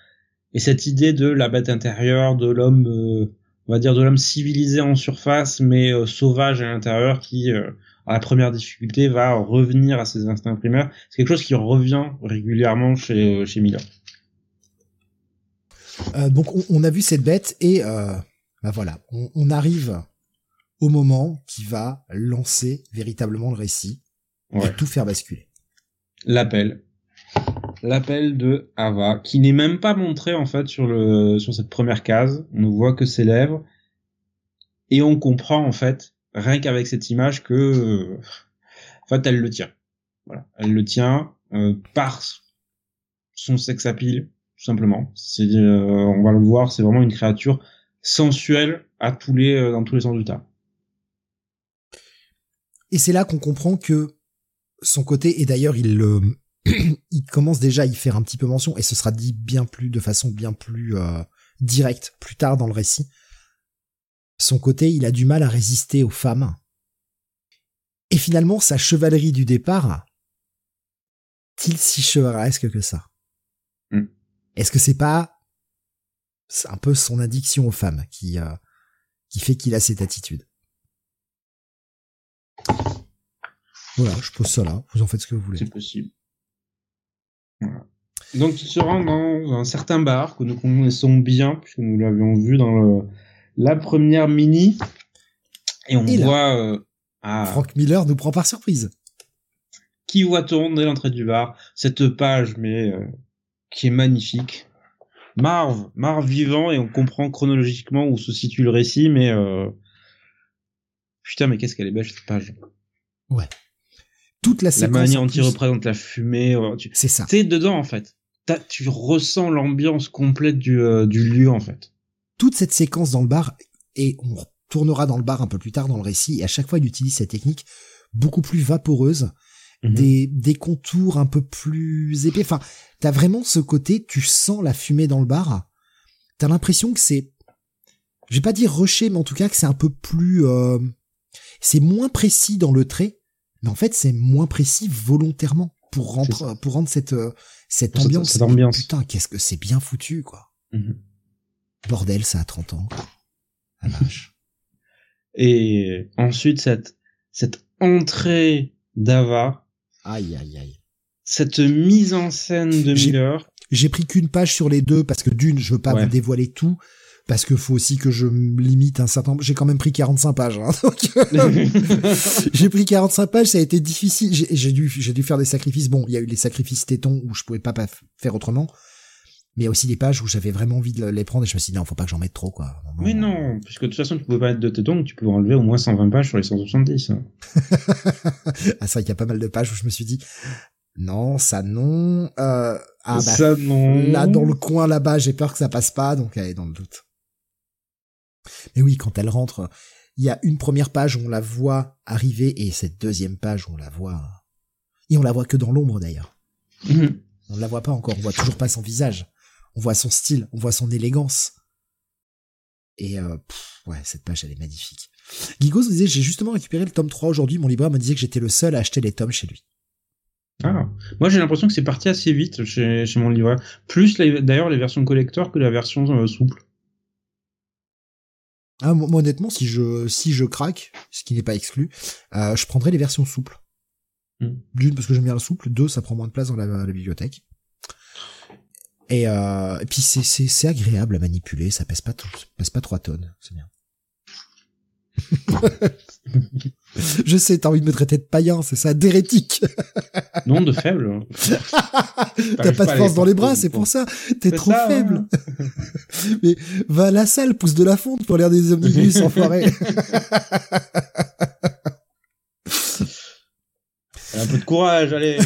et cette idée de la bête intérieure, de l'homme, euh, on va dire de l'homme civilisé en surface mais euh, sauvage à l'intérieur qui, euh, à la première difficulté, va revenir à ses instincts primaires. C'est quelque chose qui revient régulièrement chez, euh, chez Miller. Euh, donc on, on a vu cette bête et euh, bah voilà, on, on arrive au moment qui va lancer véritablement le récit ouais. Et tout faire basculer. L'appel, l'appel de Ava, qui n'est même pas montré en fait sur le sur cette première case. On ne voit que ses lèvres et on comprend en fait rien qu'avec cette image que euh, en fait elle le tient. Voilà, elle le tient euh, par son sex appeal. Tout simplement, c'est, euh, on va le voir, c'est vraiment une créature sensuelle à tous les, euh, dans tous les sens du terme. Et c'est là qu'on comprend que son côté, et d'ailleurs il, euh, il commence déjà à y faire un petit peu mention, et ce sera dit bien plus de façon bien plus euh, directe plus tard dans le récit. Son côté, il a du mal à résister aux femmes. Et finalement, sa chevalerie du départ, est-il si chevaleresque que ça ? Mm. Est-ce que c'est pas c'est un peu son addiction aux femmes qui euh, qui fait qu'il a cette attitude? Voilà, je pose ça là. Vous en faites ce que vous voulez. C'est possible. Voilà. Donc il se rend dans un certain bar que nous connaissons bien puisque nous l'avions vu dans le, la première mini Et on et voit... Euh, ah, Frank Miller nous prend par surprise. Qui voit-on dès l'entrée du bar? Cette page, mais euh, qui est magnifique. Marv, Marv vivant, et on comprend chronologiquement où se situe le récit, mais... Euh... Putain, mais qu'est-ce qu'elle est belle, cette page. Ouais. Toute la séquence... La manière dont il représente la fumée... Ouais, tu... C'est ça. T'es dedans, en fait. T'as... Tu ressens l'ambiance complète du, euh, du lieu, en fait. Toute cette séquence dans le bar, et on retournera dans le bar un peu plus tard dans le récit, et à chaque fois, il utilise cette technique beaucoup plus vaporeuse, mm-hmm. des, des contours un peu plus épais. Enfin, t'as vraiment ce côté, tu sens la fumée dans le bar. T'as l'impression que c'est... Je vais pas dire rushé, mais en tout cas que c'est un peu plus... Euh... C'est moins précis dans le trait, mais en fait, c'est moins précis volontairement pour rendre, pour rendre cette, cette ambiance. Cette, cette ambiance. Putain, qu'est-ce que c'est bien foutu, quoi. Mm-hmm. Bordel, ça a trente ans. La vache. Et ensuite, cette, cette entrée d'Ava. Aïe, aïe, aïe. Cette mise en scène de j'ai, Miller. J'ai pris qu'une page sur les deux parce que d'une, je veux pas ouais. vous dévoiler tout. Parce que faut aussi que je me limite un certain, j'ai quand même pris quarante-cinq pages, hein, donc, j'ai pris quarante-cinq pages, ça a été difficile, j'ai, j'ai dû, j'ai dû faire des sacrifices. Bon, il y a eu les sacrifices tétons où je pouvais pas, pas faire autrement. Mais il y a aussi des pages où j'avais vraiment envie de les prendre et je me suis dit, non, faut pas que j'en mette trop, quoi. Non, mais non, puisque de toute façon, tu pouvais pas mettre de tétons, donc tu pouvais enlever au moins cent vingt pages sur les cent soixante-dix. Ah, ça, il y a pas mal de pages où je me suis dit, non, ça non, euh, ah, bah, ça non. Là, dans le coin, là-bas, j'ai peur que ça passe pas, donc elle est dans le doute. Mais oui, quand elle rentre, il y a une première page où on la voit arriver et cette deuxième page où on la voit... Et on la voit que dans l'ombre, d'ailleurs. Mmh. On ne la voit pas encore, on voit toujours pas son visage. On voit son style, on voit son élégance. Et euh, pff, ouais, cette page, elle est magnifique. Guigos disait, j'ai justement récupéré le tome trois aujourd'hui, mon libraire me disait que j'étais le seul à acheter les tomes chez lui. Ah, moi j'ai l'impression que c'est parti assez vite chez, chez mon libraire. Plus la, d'ailleurs les versions collector que la version euh, souple. Ah, moi, honnêtement, si je, si je craque, ce qui n'est pas exclu, euh, je prendrais les versions souples. Mmh. D'une, parce que j'aime bien la souple. Deux, ça prend moins de place dans la, la bibliothèque. Et, euh, et puis, c'est, c'est, c'est agréable à manipuler. Ça pèse pas, ça pèse pas trois tonnes. C'est bien. Je sais, t'as envie de me traiter de païen, c'est ça, d'hérétique. Non, de faible. T'as pas de force dans les bras, c'est pour ça. T'es trop faible. Mais va à la salle, pousse de la fonte pour l'air des omnibus enfoirés. Un peu de courage, allez.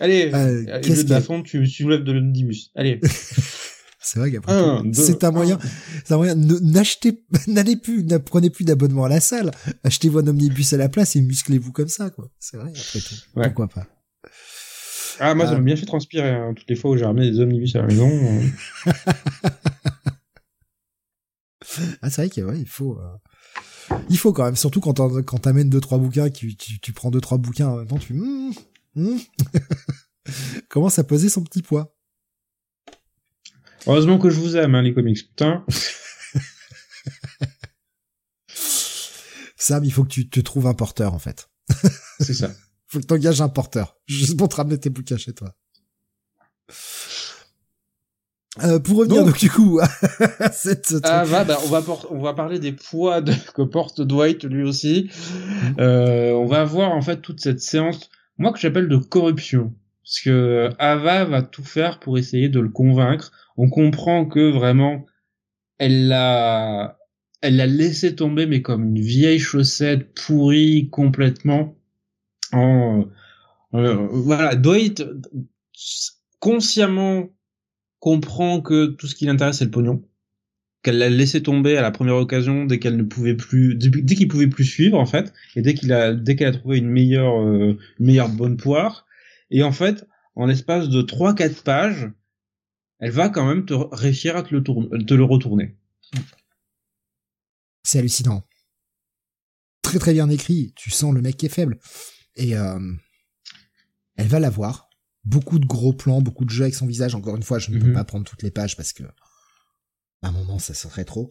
Allez, euh, allez qu'est-ce que... de la fonte, tu soulèves de l'omnibus. Allez. C'est vrai qu'après un, tout, deux, c'est un moyen, un. C'est un moyen, ne, n'achetez, n'allez plus, ne prenez plus d'abonnement à la salle, achetez-vous un omnibus à la place et musclez-vous comme ça, quoi. C'est vrai, après tout. Ouais. Pourquoi pas? Ah, moi, euh... ça m'a bien fait transpirer, hein, toutes les fois où j'ai ramené des omnibus à la maison. Euh... ah, c'est vrai qu'il ouais, il faut, euh... il faut quand même, surtout quand, quand t'amènes deux, trois bouquins, tu, tu, tu prends deux, trois bouquins en même temps, tu, mmh, mmh. commence à peser son petit poids. Heureusement que je vous aime, hein, les comics, putain. Sam, il faut que tu te trouves un porteur, en fait. C'est ça. Faut que t'engages un porteur, juste pour te ramener tes bouquins chez toi. Euh, pour revenir, donc, donc du coup, à cette... Ah, bah, bah, on va por- on va parler des poids de... que porte Dwight, lui aussi. Euh, on va voir, en fait, toute cette séance, moi, que j'appelle de corruption. Parce que Ava va tout faire pour essayer de le convaincre. On comprend que vraiment, elle l'a, elle l'a laissé tomber, mais comme une vieille chaussette pourrie complètement. En, euh, voilà, Dwight consciemment comprend que tout ce qui l'intéresse c'est le pognon, qu'elle l'a laissé tomber à la première occasion dès qu'elle ne pouvait plus, dès qu'il pouvait plus suivre en fait, et dès qu'il a, dès qu'elle a trouvé une meilleure, euh, une meilleure bonne poire. Et en fait, en l'espace de trois quatre pages, elle va quand même te réussir à te le, tourne, te le retourner. C'est hallucinant. Très très bien écrit. Tu sens le mec qui est faible. Et euh, elle va l'avoir. Beaucoup de gros plans, beaucoup de jeux avec son visage. Encore une fois, je ne mm-hmm. peux pas prendre toutes les pages parce que à un moment, ça serait trop.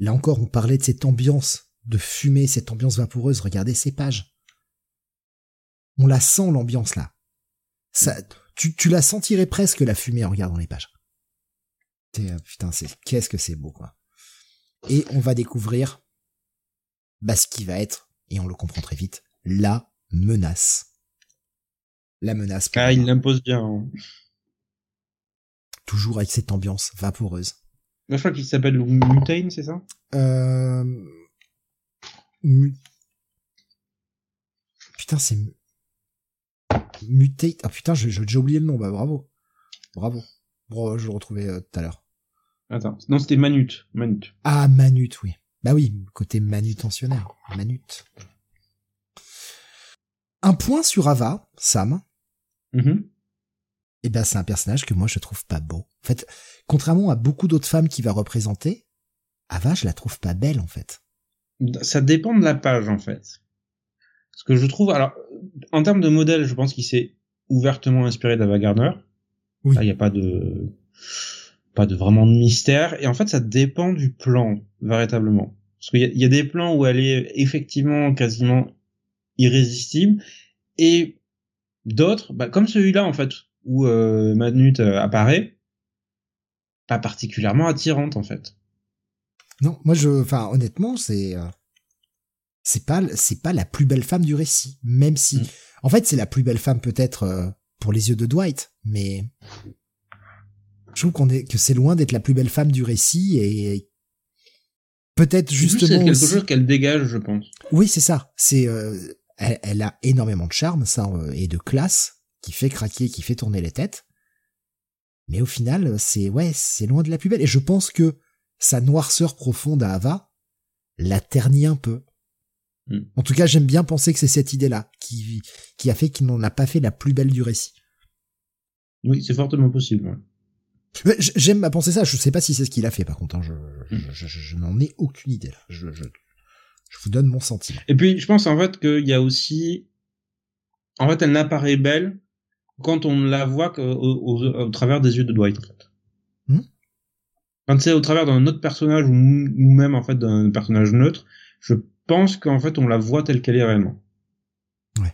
Là encore, on parlait de cette ambiance de fumée, cette ambiance vaporeuse. Regardez ces pages. On la sent, l'ambiance là. Ça, tu, tu la sentirais presque la fumée en regardant les pages. T'es, putain, c'est, qu'est-ce que c'est beau, quoi. et on va découvrir bah, ce qui va être, et on le comprend très vite, la menace. La menace. Ah, il l'impose bien. Hein. Toujours avec cette ambiance vaporeuse. Je crois qu'il s'appelle Mutane, c'est ça euh... M... Putain, c'est... Mutate... Ah putain, j'ai déjà oublié le nom, bah bravo. Bravo. Bon, je le retrouvais euh, tout à l'heure. Attends, non, c'était Manute. Manute. Ah, Manute, oui. Bah oui, côté manutentionnaire. Manute. Un point sur Ava, Sam. Mm-hmm. Et ben, c'est un personnage que moi, je trouve pas beau. En fait, contrairement à beaucoup d'autres femmes qu'il va représenter, Ava, je la trouve pas belle, en fait. Ça dépend de la page, en fait. Ce que je trouve... Alors, en termes de modèle, je pense qu'il s'est ouvertement inspiré d'Ava Gardner. Oui. Là, il n'y a pas de... pas de vraiment de mystère. Et en fait, ça dépend du plan, véritablement. Parce qu'il y a, il y a des plans où elle est effectivement quasiment irrésistible. Et d'autres, bah, comme celui-là, en fait, où euh, Manute euh, apparaît, pas particulièrement attirante, en fait. Non, moi, je... Enfin, honnêtement, c'est... Euh, c'est pas, c'est pas la plus belle femme du récit. Même si... Mmh. En fait, c'est la plus belle femme, peut-être, euh, pour les yeux de Dwight. Mais... Je trouve qu'on est, que c'est loin d'être la plus belle femme du récit et peut-être justement. C'est quelque aussi... chose qu'elle dégage, je pense. Oui, c'est ça. C'est, euh, elle, elle a énormément de charme, ça, et de classe, qui fait craquer, qui fait tourner les têtes. Mais au final, c'est, ouais, c'est loin de la plus belle. Et je pense que sa noirceur profonde à Ava la ternit un peu. Mm. En tout cas, j'aime bien penser que c'est cette idée-là qui, qui a fait qu'il n'en a pas fait la plus belle du récit. Oui, c'est fortement possible, ouais. J'aime à penser ça, je sais pas si c'est ce qu'il a fait par contre, hein. je, je, je, je n'en ai aucune idée là, je, je, je vous donne mon sentiment. Et puis je pense en fait qu'il y a aussi, en fait elle n'apparaît belle quand on la voit qu'au, au, au travers des yeux de Dwight en fait. Mmh. Quand c'est au travers d'un autre personnage ou même en fait d'un personnage neutre, je pense qu'en fait on la voit telle qu'elle est réellement. Ouais.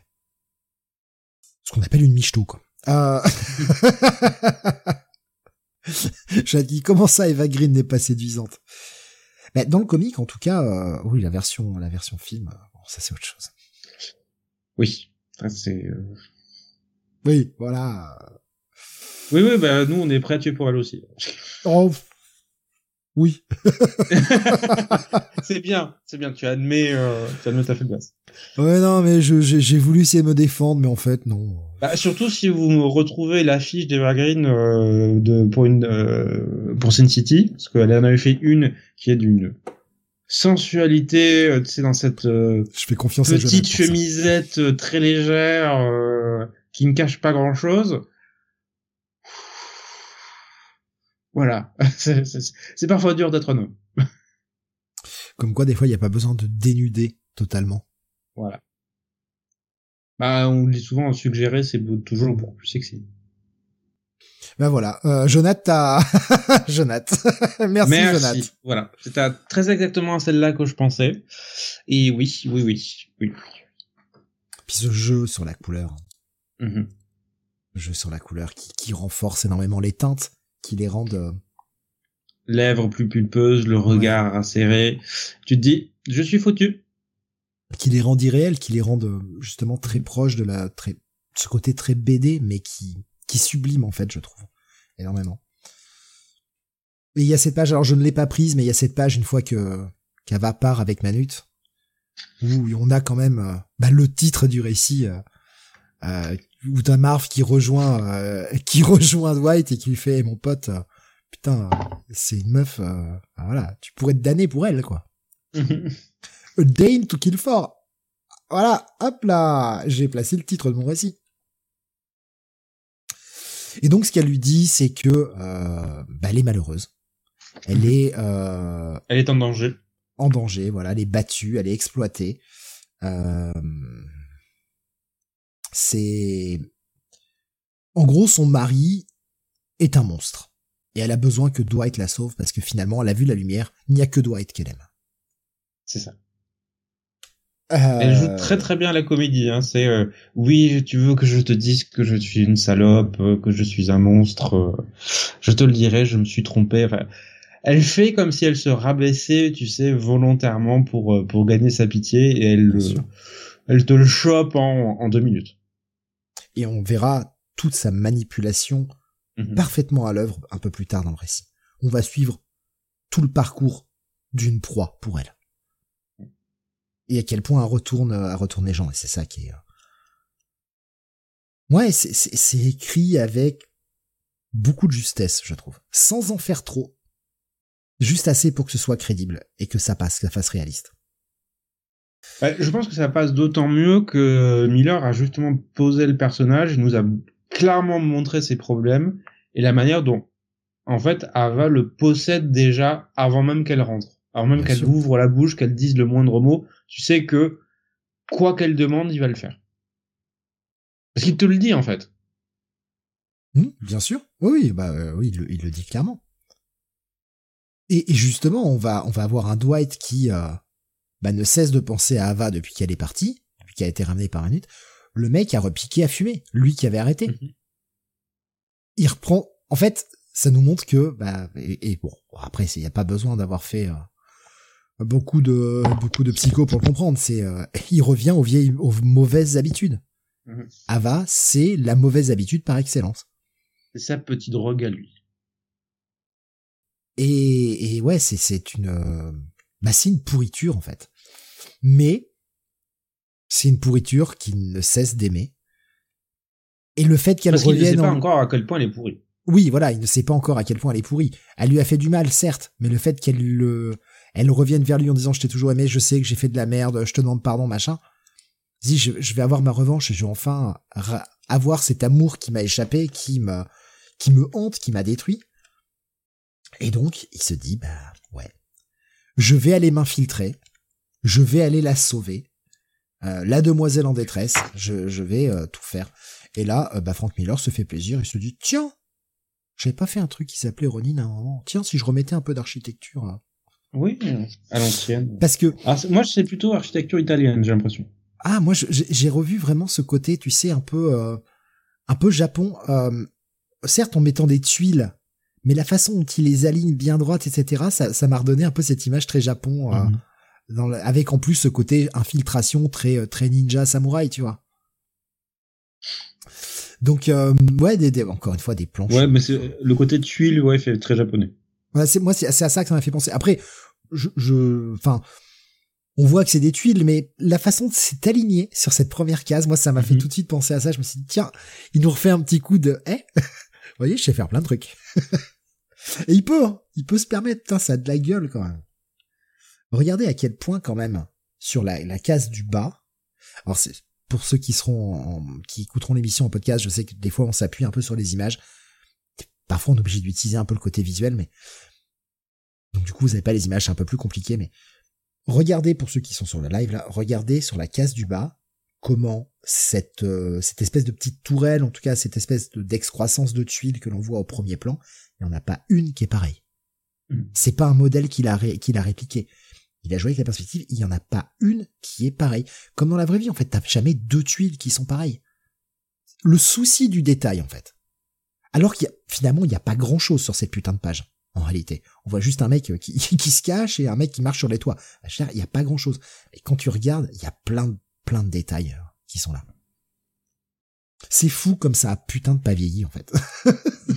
Ce qu'on appelle une michto quoi. Euh... J'ai dit, comment ça, Eva Green n'est pas séduisante? Mais dans le comic, en tout cas, euh, oui, la version, la version film, euh, bon, ça c'est autre chose. Oui, ça c'est. Euh... Oui, voilà. Oui, oui, bah nous, on est prêts à tuer pour elle aussi. Oh, oui. c'est bien, c'est bien. Tu admets, euh, tu admets ta faiblesse. Ouais, non, mais je, j'ai, j'ai voulu essayer de me défendre, mais en fait, non. Bah, surtout si vous retrouvez l'affiche d'Eva Green euh, de, pour, une, euh, pour Sin City, parce qu'elle en avait fait une qui est d'une sensualité, euh, tu sais, dans cette euh, je fais confiance petite chemisette euh, très légère euh, qui ne cache pas grand-chose. Voilà, c'est, c'est, c'est parfois dur d'être un homme. Comme quoi, des fois, il n'y a pas besoin de dénuder totalement. Voilà. Bah, on dit souvent, suggérer, c'est toujours beaucoup plus sexy. Ben voilà, euh, Jonath, t'as... Jonath. Merci, Merci, Jonath. Voilà, c'était très exactement celle-là que je pensais. Et oui, oui, oui, oui. Puis ce jeu sur la couleur. Mm-hmm. Le jeu sur la couleur qui, qui renforce énormément les teintes, qui les rendent... Euh... Lèvres plus pulpeuses, le regard acéré. Ouais. Tu te dis, je suis foutu. Qui les rendent irréels, qui les rendent justement très proches de la très ce côté très B D, mais qui qui sublime en fait, je trouve énormément. Et il y a cette page, alors je ne l'ai pas prise, mais il y a cette page une fois que qu'Ava part avec Manute, où on a quand même bah, le titre du récit, euh, euh, où t'as Marv qui rejoint euh, qui rejoint Dwight et qui lui fait mon pote, euh, putain, c'est une meuf, euh, voilà, tu pourrais te damner pour elle quoi. A Dame to Kill For. Voilà, hop là, j'ai placé le titre de mon récit. Et donc, ce qu'elle lui dit, c'est que euh, bah, elle est malheureuse. Elle est... Euh, elle est en danger. En danger, voilà. Elle est battue, elle est exploitée. Euh, c'est... En gros, son mari est un monstre. Et elle a besoin que Dwight la sauve, parce que finalement, elle a vu la lumière. Il n'y a que Dwight qu'elle aime. C'est ça. Euh... Elle joue très très bien la comédie, hein. C'est euh, oui, tu veux que je te dise que je suis une salope, que je suis un monstre, euh, je te le dirai, je me suis trompé. Enfin, elle fait comme si elle se rabaissait, tu sais, volontairement pour pour gagner sa pitié, et elle elle te le chope en en deux minutes. Et on verra toute sa manipulation mmh. parfaitement à l'œuvre un peu plus tard dans le récit. On va suivre tout le parcours d'une proie pour elle. Et à quel point elle retourne, elle retourne les gens. Et c'est ça qui est... Ouais, c'est, c'est, c'est écrit avec beaucoup de justesse, je trouve. Sans en faire trop. Juste assez pour que ce soit crédible et que ça passe, que ça fasse réaliste. Je pense que ça passe d'autant mieux que Miller a justement posé le personnage, nous a clairement montré ses problèmes et la manière dont, en fait, Ava le possède déjà avant même qu'elle rentre. Avant même Bien qu'elle sûr. Ouvre la bouche, qu'elle dise le moindre mot, tu sais que quoi qu'elle demande, il va le faire. Parce qu'il te le dit, en fait. Mmh, bien sûr. Oui, bah, euh, oui, il, il le dit clairement. Et, et justement, on va, on va avoir un Dwight qui euh, bah, ne cesse de penser à Ava depuis qu'elle est partie, depuis qu'elle a été ramenée par Annette. Le mec a repiqué à fumer, lui qui avait arrêté. Mmh. Il reprend... En fait... Ça nous montre que, bah, et, et bon, après, il n'y a pas besoin d'avoir fait euh, beaucoup de beaucoup de psycho pour le comprendre. C'est, euh, il revient aux vieilles, aux mauvaises habitudes. Mmh. Ava, c'est la mauvaise habitude par excellence. C'est sa petite drogue à lui. Et, et ouais, c'est c'est une, euh, bah, c'est une pourriture en fait. Mais c'est une pourriture qui ne cesse d'aimer. Et le fait qu'elle Parce revienne, qu'il ne sait pas en... encore à quel point elle est pourrie. Oui, voilà, il ne sait pas encore à quel point elle est pourrie. Elle lui a fait du mal, certes, mais le fait qu'elle le, elle revienne vers lui en disant « Je t'ai toujours aimé, je sais que j'ai fait de la merde, je te demande pardon, machin. » Si je, je vais avoir ma revanche et je vais enfin ra- avoir cet amour qui m'a échappé, qui me, qui me hante, qui m'a détruit. Et donc, il se dit « Bah, ouais, je vais aller m'infiltrer, je vais aller la sauver, euh, la demoiselle en détresse, je, je vais euh, tout faire. » Et là, euh, bah, Frank Miller se fait plaisir, il se dit « Tiens, j'avais pas fait un truc qui s'appelait Ronin à un moment. Tiens, si je remettais un peu d'architecture. Hein. Oui, à l'ancienne. Parce que. Alors, moi, c'est plutôt architecture italienne, j'ai l'impression. Ah, moi, je, j'ai revu vraiment ce côté, tu sais, un peu, euh, un peu Japon. Euh, certes, en mettant des tuiles, mais la façon dont ils les alignent bien droite, et cetera, ça, ça m'a redonné un peu cette image très Japon, euh, mmh. dans le, avec en plus ce côté infiltration très, très ninja samouraï, tu vois. Donc euh, ouais, des, des, encore une fois des planches. Ouais, mais c'est, le côté tuile, ouais, fait très japonais. Ouais, c'est moi, c'est, c'est à ça que ça m'a fait penser. Après, je, enfin, on voit que c'est des tuiles, mais la façon de s'est aligné sur cette première case, moi, ça m'a mm-hmm. fait tout de suite penser à ça. Je me suis dit tiens, il nous refait un petit coup de, eh, vous voyez, je sais faire plein de trucs. Et il peut, hein, il peut se permettre. Putain, ça a de la gueule quand même. Regardez à quel point quand même sur la, la case du bas. Alors c'est pour ceux qui seront, en, qui écouteront l'émission en podcast, je sais que des fois on s'appuie un peu sur les images. Parfois on est obligé d'utiliser un peu le côté visuel, mais donc du coup vous n'avez pas les images, c'est un peu plus compliqué. Mais regardez pour ceux qui sont sur le live là, regardez sur la case du bas comment cette euh, cette espèce de petite tourelle, en tout cas cette espèce de, d'excroissance de tuiles que l'on voit au premier plan, il n'y en a pas une qui est pareille. Mmh. C'est pas un modèle qu'il a ré, qu'il a répliqué. Il a joué avec la perspective, il n'y en a pas une qui est pareille. Comme dans la vraie vie, en fait, t'as jamais deux tuiles qui sont pareilles. Le souci du détail, en fait. Alors qu'il y a, finalement, il n'y a pas grand chose sur cette putain de page, en réalité. On voit juste un mec qui, qui se cache et un mec qui marche sur les toits. Je veux dire, il n'y a pas grand chose. Et quand tu regardes, il y a plein de, plein de détails qui sont là. C'est fou comme ça a putain de pas vieilli, en fait.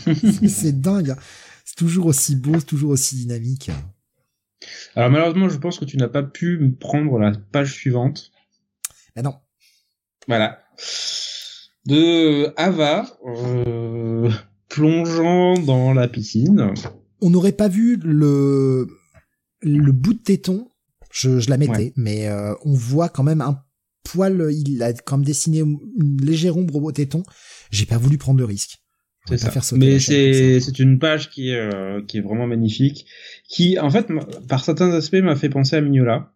c'est, c'est dingue. Hein. C'est toujours aussi beau, c'est toujours aussi dynamique. Alors malheureusement, je pense que tu n'as pas pu prendre la page suivante. Ah non. Voilà. De Ava euh, plongeant dans la piscine. On n'aurait pas vu le le bout de téton. Je, je la mettais, ouais. mais euh, on voit quand même un poil. Il a quand même dessiné une légère ombre au téton. J'ai pas voulu prendre de risque. C'est ça. Faire mais c'est c'est une page qui est euh, qui est vraiment magnifique, qui en fait m- par certains aspects m'a fait penser à Mignola.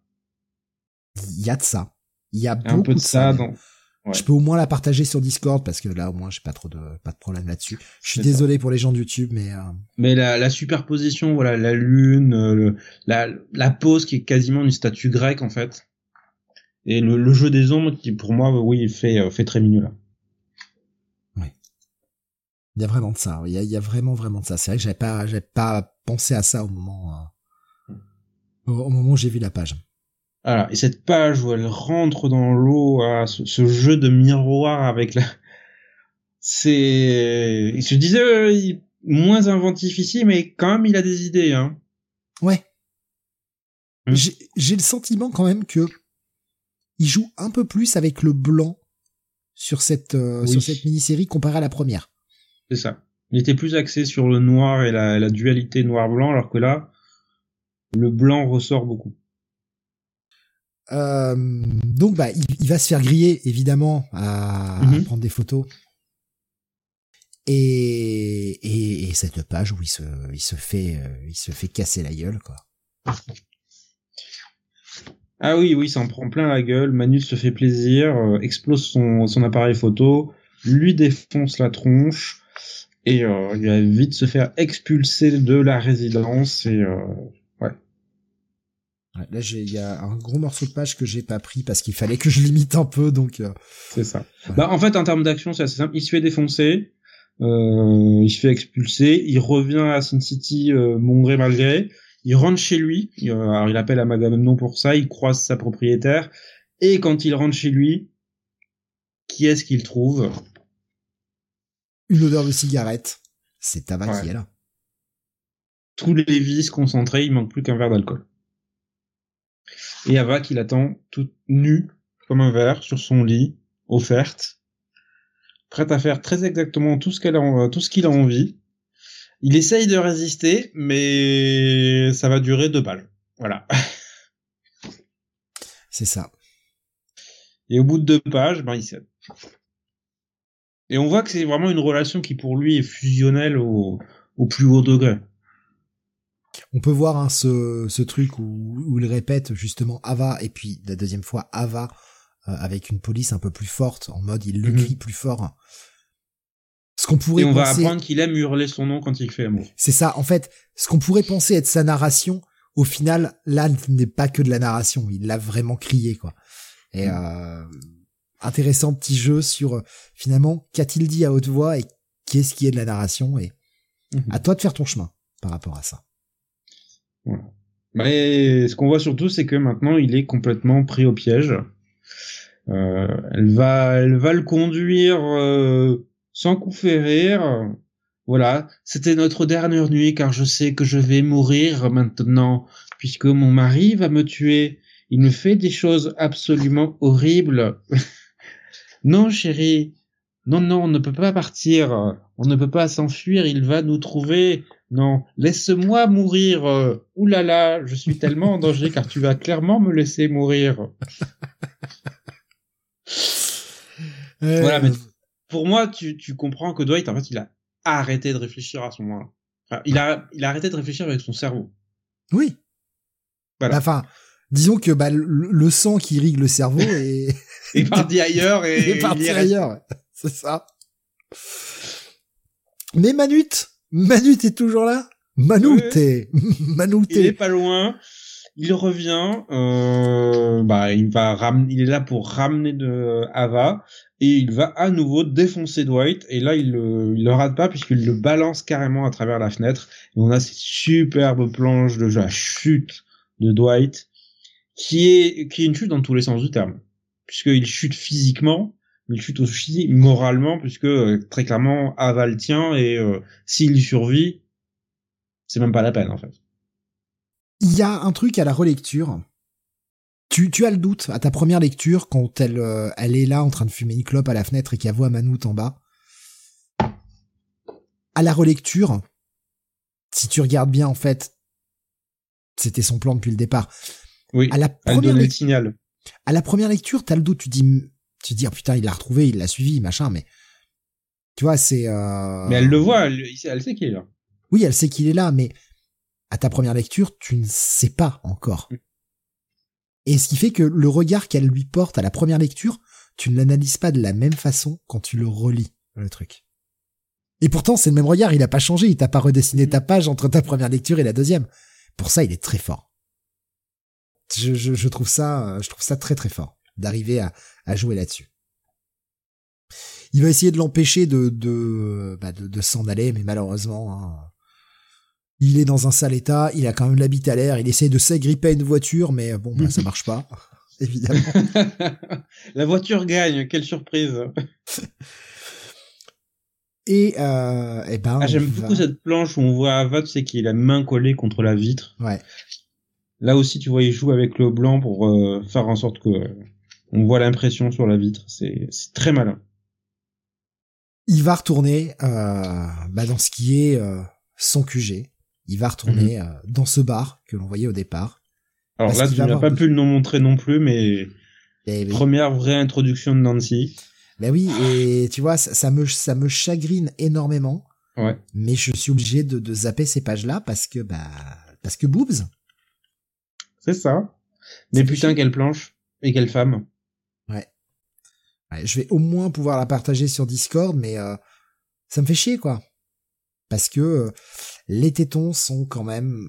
Il y a de ça, il y a beaucoup un peu de, de ça. Dans... Ouais. Je peux au moins la partager sur Discord parce que là au moins j'ai pas trop de pas de problème là-dessus. Je suis c'est désolé ça. Pour les gens de YouTube, mais euh... mais la, la superposition, voilà, la lune, le, la la pose qui est quasiment une statue grecque en fait, et le, le jeu des ombres qui pour moi oui fait fait très Mignola. Il y a vraiment de ça. Il y a, il y a vraiment, vraiment de ça. C'est vrai que j'avais pas, j'avais pas pensé à ça au moment, euh, au moment où j'ai vu la page. Voilà. Et cette page où elle rentre dans l'eau, hein, ce, ce jeu de miroir avec la, c'est, il se disait euh, il... moins inventif ici, mais quand même il a des idées, hein. Ouais. Mmh. J'ai, j'ai le sentiment quand même que il joue un peu plus avec le blanc sur cette, euh, oui. sur cette mini-série comparé à la première. C'est ça. Il était plus axé sur le noir et la, la dualité noir-blanc, alors que là, le blanc ressort beaucoup. Euh, donc, bah, il, il va se faire griller, évidemment, à, mm-hmm. à prendre des photos. Et, et, et cette page où il se, il se fait, il se fait casser la gueule, quoi. Ah oui, oui, il s'en prend plein la gueule. Manu se fait plaisir, explose son, son appareil photo, lui défonce la tronche. Et euh, il va vite se faire expulser de la résidence et euh, ouais. Là, il y a un gros morceau de page que j'ai pas pris parce qu'il fallait que je limite un peu, donc. Euh, c'est ça. Voilà. Bah en fait, en termes d'action, c'est assez simple. Il se fait défoncer, euh, il se fait expulser, il revient à Sin City, euh, bon gré mal gré. Il rentre chez lui. Il, euh, alors, il appelle à Magamemnon pour ça. Il croise sa propriétaire. Et quand il rentre chez lui, qui est-ce qu'il trouve? Une odeur de cigarette. C'est tabac ouais. qui est là. Tous les vices concentrés, il manque plus qu'un verre d'alcool. Et Ava qui l'attend toute nue, comme un verre, sur son lit, offerte, prête à faire très exactement tout ce qu'elle a, tout ce qu'il a envie. Il essaye de résister, mais ça va durer deux balles. Voilà. C'est ça. Et au bout de deux pages, ben, il cède. Et on voit que c'est vraiment une relation qui, pour lui, est fusionnelle au, au plus haut degré. On peut voir hein, ce, ce truc où, où il répète justement Ava, et puis la deuxième fois Ava, euh, avec une police un peu plus forte, en mode il le crie mmh. plus fort. Ce qu'on pourrait et on penser... va apprendre qu'il aime hurler son nom quand il fait amour. C'est ça, en fait, ce qu'on pourrait penser être sa narration, au final, là, n'est pas que de la narration, il l'a vraiment crié, quoi. Et... Mmh. Euh... intéressant petit jeu sur finalement qu'a-t-il dit à haute voix et qu'est-ce qui est de la narration et mmh. à toi de faire ton chemin par rapport à ça. Voilà. Mais ce qu'on voit surtout c'est que maintenant il est complètement pris au piège. Euh, elle va, elle va le conduire euh, sans coup férir. Voilà, c'était notre dernière nuit car je sais que je vais mourir maintenant puisque mon mari va me tuer. Il me fait des choses absolument horribles. Non, chérie. Non, non, on ne peut pas partir. On ne peut pas s'enfuir. Il va nous trouver. Non, laisse-moi mourir. Ouh là là, je suis tellement en danger car tu vas clairement me laisser mourir. euh... Voilà, mais pour moi, tu, tu comprends que Dwight, en fait, il a arrêté de réfléchir à ce moment-là. Enfin, il a, il a arrêté de réfléchir avec son cerveau. Oui. Voilà. Enfin, disons que bah, le, le sang qui irrigue le cerveau est... est parti ailleurs et... est parti ailleurs, c'est ça. Mais Manute, Manute est toujours là. Manute, oui. Manute. Il est pas loin, il revient, euh, bah, il, va ram... il est là pour ramener de Ava et il va à nouveau défoncer Dwight et là il le, il le rate pas puisqu'il le balance carrément à travers la fenêtre et on a ces superbes planches de la chute de Dwight. Qui est, qui est une chute dans tous les sens du terme. Puisqu'il chute physiquement, mais il chute aussi moralement, puisque euh, très clairement, Ava le tient, et euh, s'il survit, c'est même pas la peine, en fait. Il y a un truc à la relecture. Tu, tu as le doute, à ta première lecture, quand elle, euh, elle est là, en train de fumer une clope à la fenêtre, et qu'elle voit Manoute en bas. À la relecture, si tu regardes bien, en fait, c'était son plan depuis le départ. Oui, à la première le signal. À la première lecture, t'as le doute, tu dis, tu dis, oh putain, il l'a retrouvé, il l'a suivi, machin, mais tu vois, c'est. Euh... Mais elle le voit, elle, elle sait qu'il est là. Oui, elle sait qu'il est là, mais à ta première lecture, tu ne sais pas encore. Mm. Et ce qui fait que le regard qu'elle lui porte à la première lecture, tu ne l'analyses pas de la même façon quand tu le relis, le truc. Et pourtant, c'est le même regard, il a pas changé, il t'a pas redessiné ta page entre ta première lecture et la deuxième. Pour ça, il est très fort. Je, je, je trouve ça, je trouve ça très très fort d'arriver à, à jouer là-dessus. il va essayer de l'empêcher de de bah de, de s'en aller, mais malheureusement, hein, il est dans un sale état, il a quand même la bite à l'air, il essaie de s'agripper à une voiture, mais bon, bah, ça marche pas, évidemment. La voiture gagne, quelle surprise. Et, euh, et ben, ah, j'aime va... beaucoup cette planche où on voit Ava, tu sais, qui est la main collée contre la vitre. Ouais. Là aussi, tu vois, il joue avec le blanc pour euh, faire en sorte que euh, on voit l'impression sur la vitre. C'est, c'est très malin. Il va retourner euh, bah, dans ce qui est euh, son Q G. Il va retourner mmh. euh, dans ce bar que l'on voyait au départ. Alors là, tu n'as pas pu le nom montrer non plus, mais et première oui. vraie introduction de Nancy. Ben oui, et tu vois, ça, ça me ça me chagrine énormément. Ouais. Mais je suis obligé de, de zapper ces pages-là parce que bah parce que boobs. C'est ça. Mais c'est putain, quelle planche et quelle femme. Ouais. Ouais. Je vais au moins pouvoir la partager sur Discord, mais euh, ça me fait chier quoi. Parce que euh, les tétons sont quand même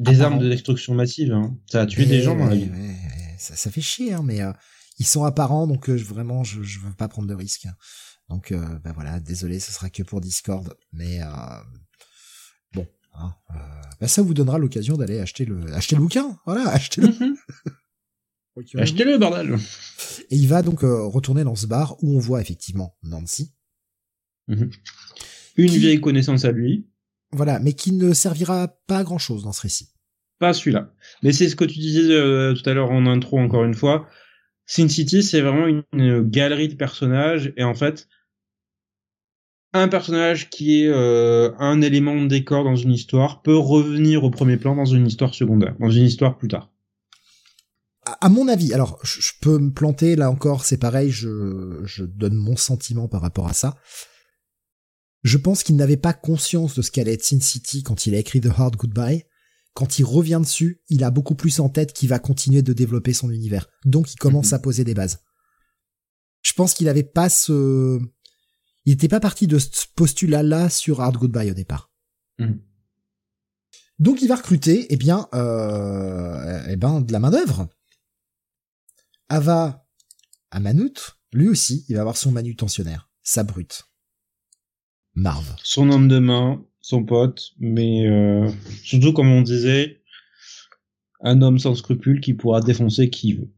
des apparents. Armes de destruction massive. Hein. Ça a tué et des gens ouais, dans la vie. Ouais, ouais. Ça, ça fait chier, hein, mais. Euh, Ils sont apparents, donc euh, vraiment, je je veux pas prendre de risques. Donc, euh, ben bah voilà, désolé, ce sera que pour Discord, mais euh, bon, hein, euh, bah ça vous donnera l'occasion d'aller acheter le acheter le bouquin, voilà, achetez-le, mm-hmm. achetez-le bordel. Et il va donc euh, retourner dans ce bar où on voit effectivement Nancy, mm-hmm. une qui, vieille connaissance à lui, voilà, mais qui ne servira pas à grand chose dans ce récit. Pas celui-là. Mais c'est ce que tu disais euh, tout à l'heure en intro, encore une fois. Sin City, c'est vraiment une, une galerie de personnages, et en fait, un personnage qui est euh, un élément de décor dans une histoire peut revenir au premier plan dans une histoire secondaire, dans une histoire plus tard. À, à mon avis, alors je, je peux me planter, là encore, c'est pareil, je, je donne mon sentiment par rapport à ça. Je pense qu'il n'avait pas conscience de ce qu'allait être Sin City quand il a écrit The Hard Goodbye. Quand il revient dessus, il a beaucoup plus en tête qu'il va continuer de développer son univers. Donc, il commence mmh. à poser des bases. Je pense qu'il avait pas ce... Il était pas parti de ce postulat-là sur Hard Goodbye au départ. Mmh. Donc, il va recruter, eh bien, euh, eh ben, de la main-d'œuvre. Ava, à Manute, lui aussi, il va avoir son manutentionnaire, sa brute. Marv. Son homme de main... son pote, mais euh, surtout, comme on disait, un homme sans scrupules qui pourra défoncer qui veut.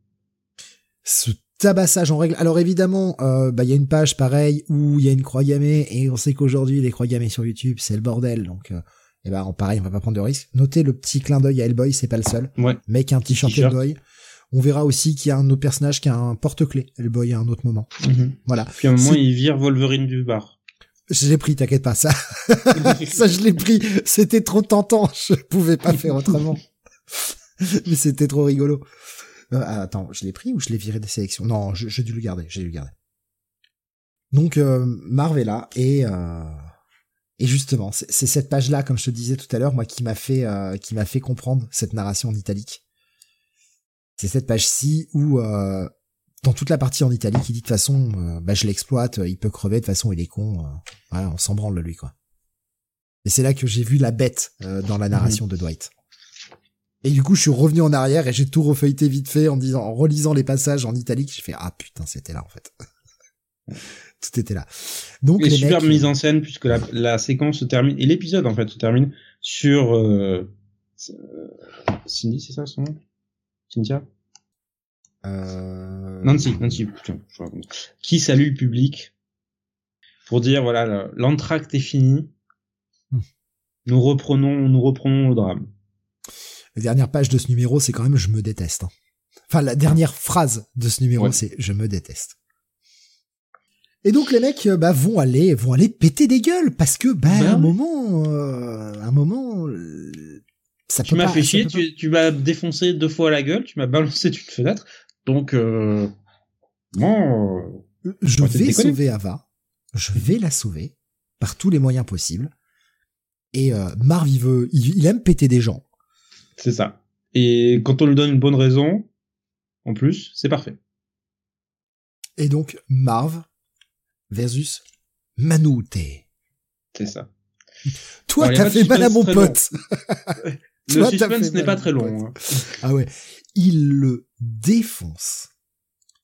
Ce tabassage en règle... Alors évidemment, euh, bah, y a une page pareille où il y a une croix gammée, et on sait qu'aujourd'hui, les croix gammées sur YouTube, c'est le bordel, donc euh, et bah, pareil, on va pas prendre de risque. Notez le petit clin d'œil à Hellboy, c'est pas le seul, ouais, mais qui a un petit chantier d'œil. On verra aussi qu'il y a un autre personnage qui a un porte-clés, Hellboy, à un autre moment. Mm-hmm. Voilà. Puis à un moment, c'est... il vire Wolverine du bar. Je l'ai pris, t'inquiète pas, ça. ça, je l'ai pris. C'était trop tentant. Je pouvais pas faire autrement. Mais c'était trop rigolo. Euh, attends, je l'ai pris ou je l'ai viré des sélections? Non, je, je dû le garder. J'ai dû le garder. Donc, euh, Marv est là. Et, euh, et justement, c'est, c'est cette page-là, comme je te disais tout à l'heure, moi, qui m'a fait, euh, qui m'a fait comprendre cette narration en italique. C'est cette page-ci où, euh, dans toute la partie en Italie, qui dit de toute façon, euh, bah je l'exploite, euh, il peut crever, de toute façon il est con, euh, voilà, on s'en branle lui quoi. Et c'est là que j'ai vu la bête euh, dans la narration mmh. de Dwight. Et du coup, je suis revenu en arrière et j'ai tout refeuilleté vite fait en me disant, en relisant les passages en italique, j'ai fait ah putain, c'était là en fait. Tout était là. Donc les super mecs... mise en scène puisque la, la séquence se termine et l'épisode en fait se termine sur euh, Cindy, c'est ça son nom? Cynthia. Euh... Nancy, Nancy, putain, je crois. Qui salue le public pour dire voilà, l'entracte est fini. Nous reprenons, nous reprenons le drame. La dernière page de ce numéro, c'est quand même je me déteste. Hein. Enfin, la dernière phrase de ce numéro, ouais. c'est je me déteste. Et donc les mecs, bah, vont aller, vont aller péter des gueules parce que, bah, ben, à un moment, euh, à un moment. Euh, Ça tu m'as pas, fait chier, pas... tu, tu m'as défoncé deux fois la gueule, tu m'as balancé d'une fenêtre, donc euh, bon, euh, je vais sauver Ava, je vais la sauver par tous les moyens possibles. Et euh, Marv, il veut, il, il aime péter des gens. C'est ça. Et quand on lui donne une bonne raison, en plus, c'est parfait. Et donc Marv versus Manute. C'est ça. Toi, alors, t'as fait mal à mon pote. Le Toi, suspense n'est pas très long. Hein. Ah ouais. Il le défonce.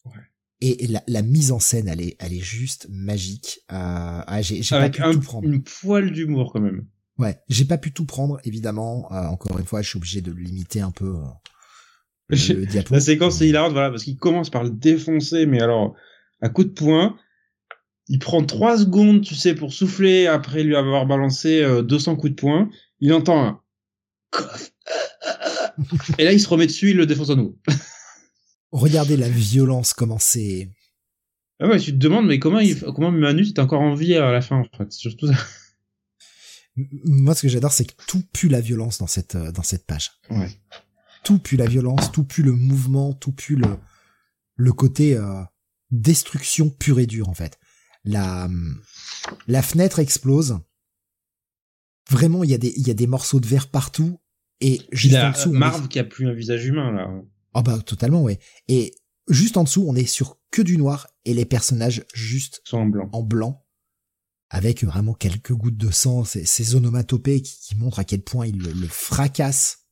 Ouais. Et la, la mise en scène, elle est, elle est juste magique. Euh, ah, j'ai, j'ai Avec pas pu un, tout prendre. Une poêle d'humour quand même. Ouais, j'ai pas pu tout prendre, évidemment. Euh, encore une fois, je suis obligé de limiter un peu euh, le diapo. La séquence est hilarante, voilà, parce qu'il commence par le défoncer, mais alors à coup de poing, il prend trois secondes, tu sais, pour souffler après lui avoir balancé euh, deux cents coups de poing. Il entend un et là, il se remet dessus, il le défonce à nouveau. Regardez la violence, comment c'est... Ah ouais, tu te demandes, mais comment, il... comment Manu, t'es encore en vie à la fin, en fait. C'est surtout ça. Moi, ce que j'adore, c'est que tout pue la violence dans cette, dans cette page. Ouais. Tout pue la violence, tout pue le mouvement, tout pue le, le côté euh, destruction pure et dure, en fait. La, la fenêtre explose. Vraiment, il y a des, il y a des morceaux de verre partout. Et juste en dessous... Marv qui a plus un visage humain, là. Ah oh bah totalement, ouais. Et juste en dessous, on est sur que du noir et les personnages juste en blanc. en blanc, avec vraiment quelques gouttes de sang, ces, ces onomatopées qui, qui montrent à quel point ils le, le fracassent.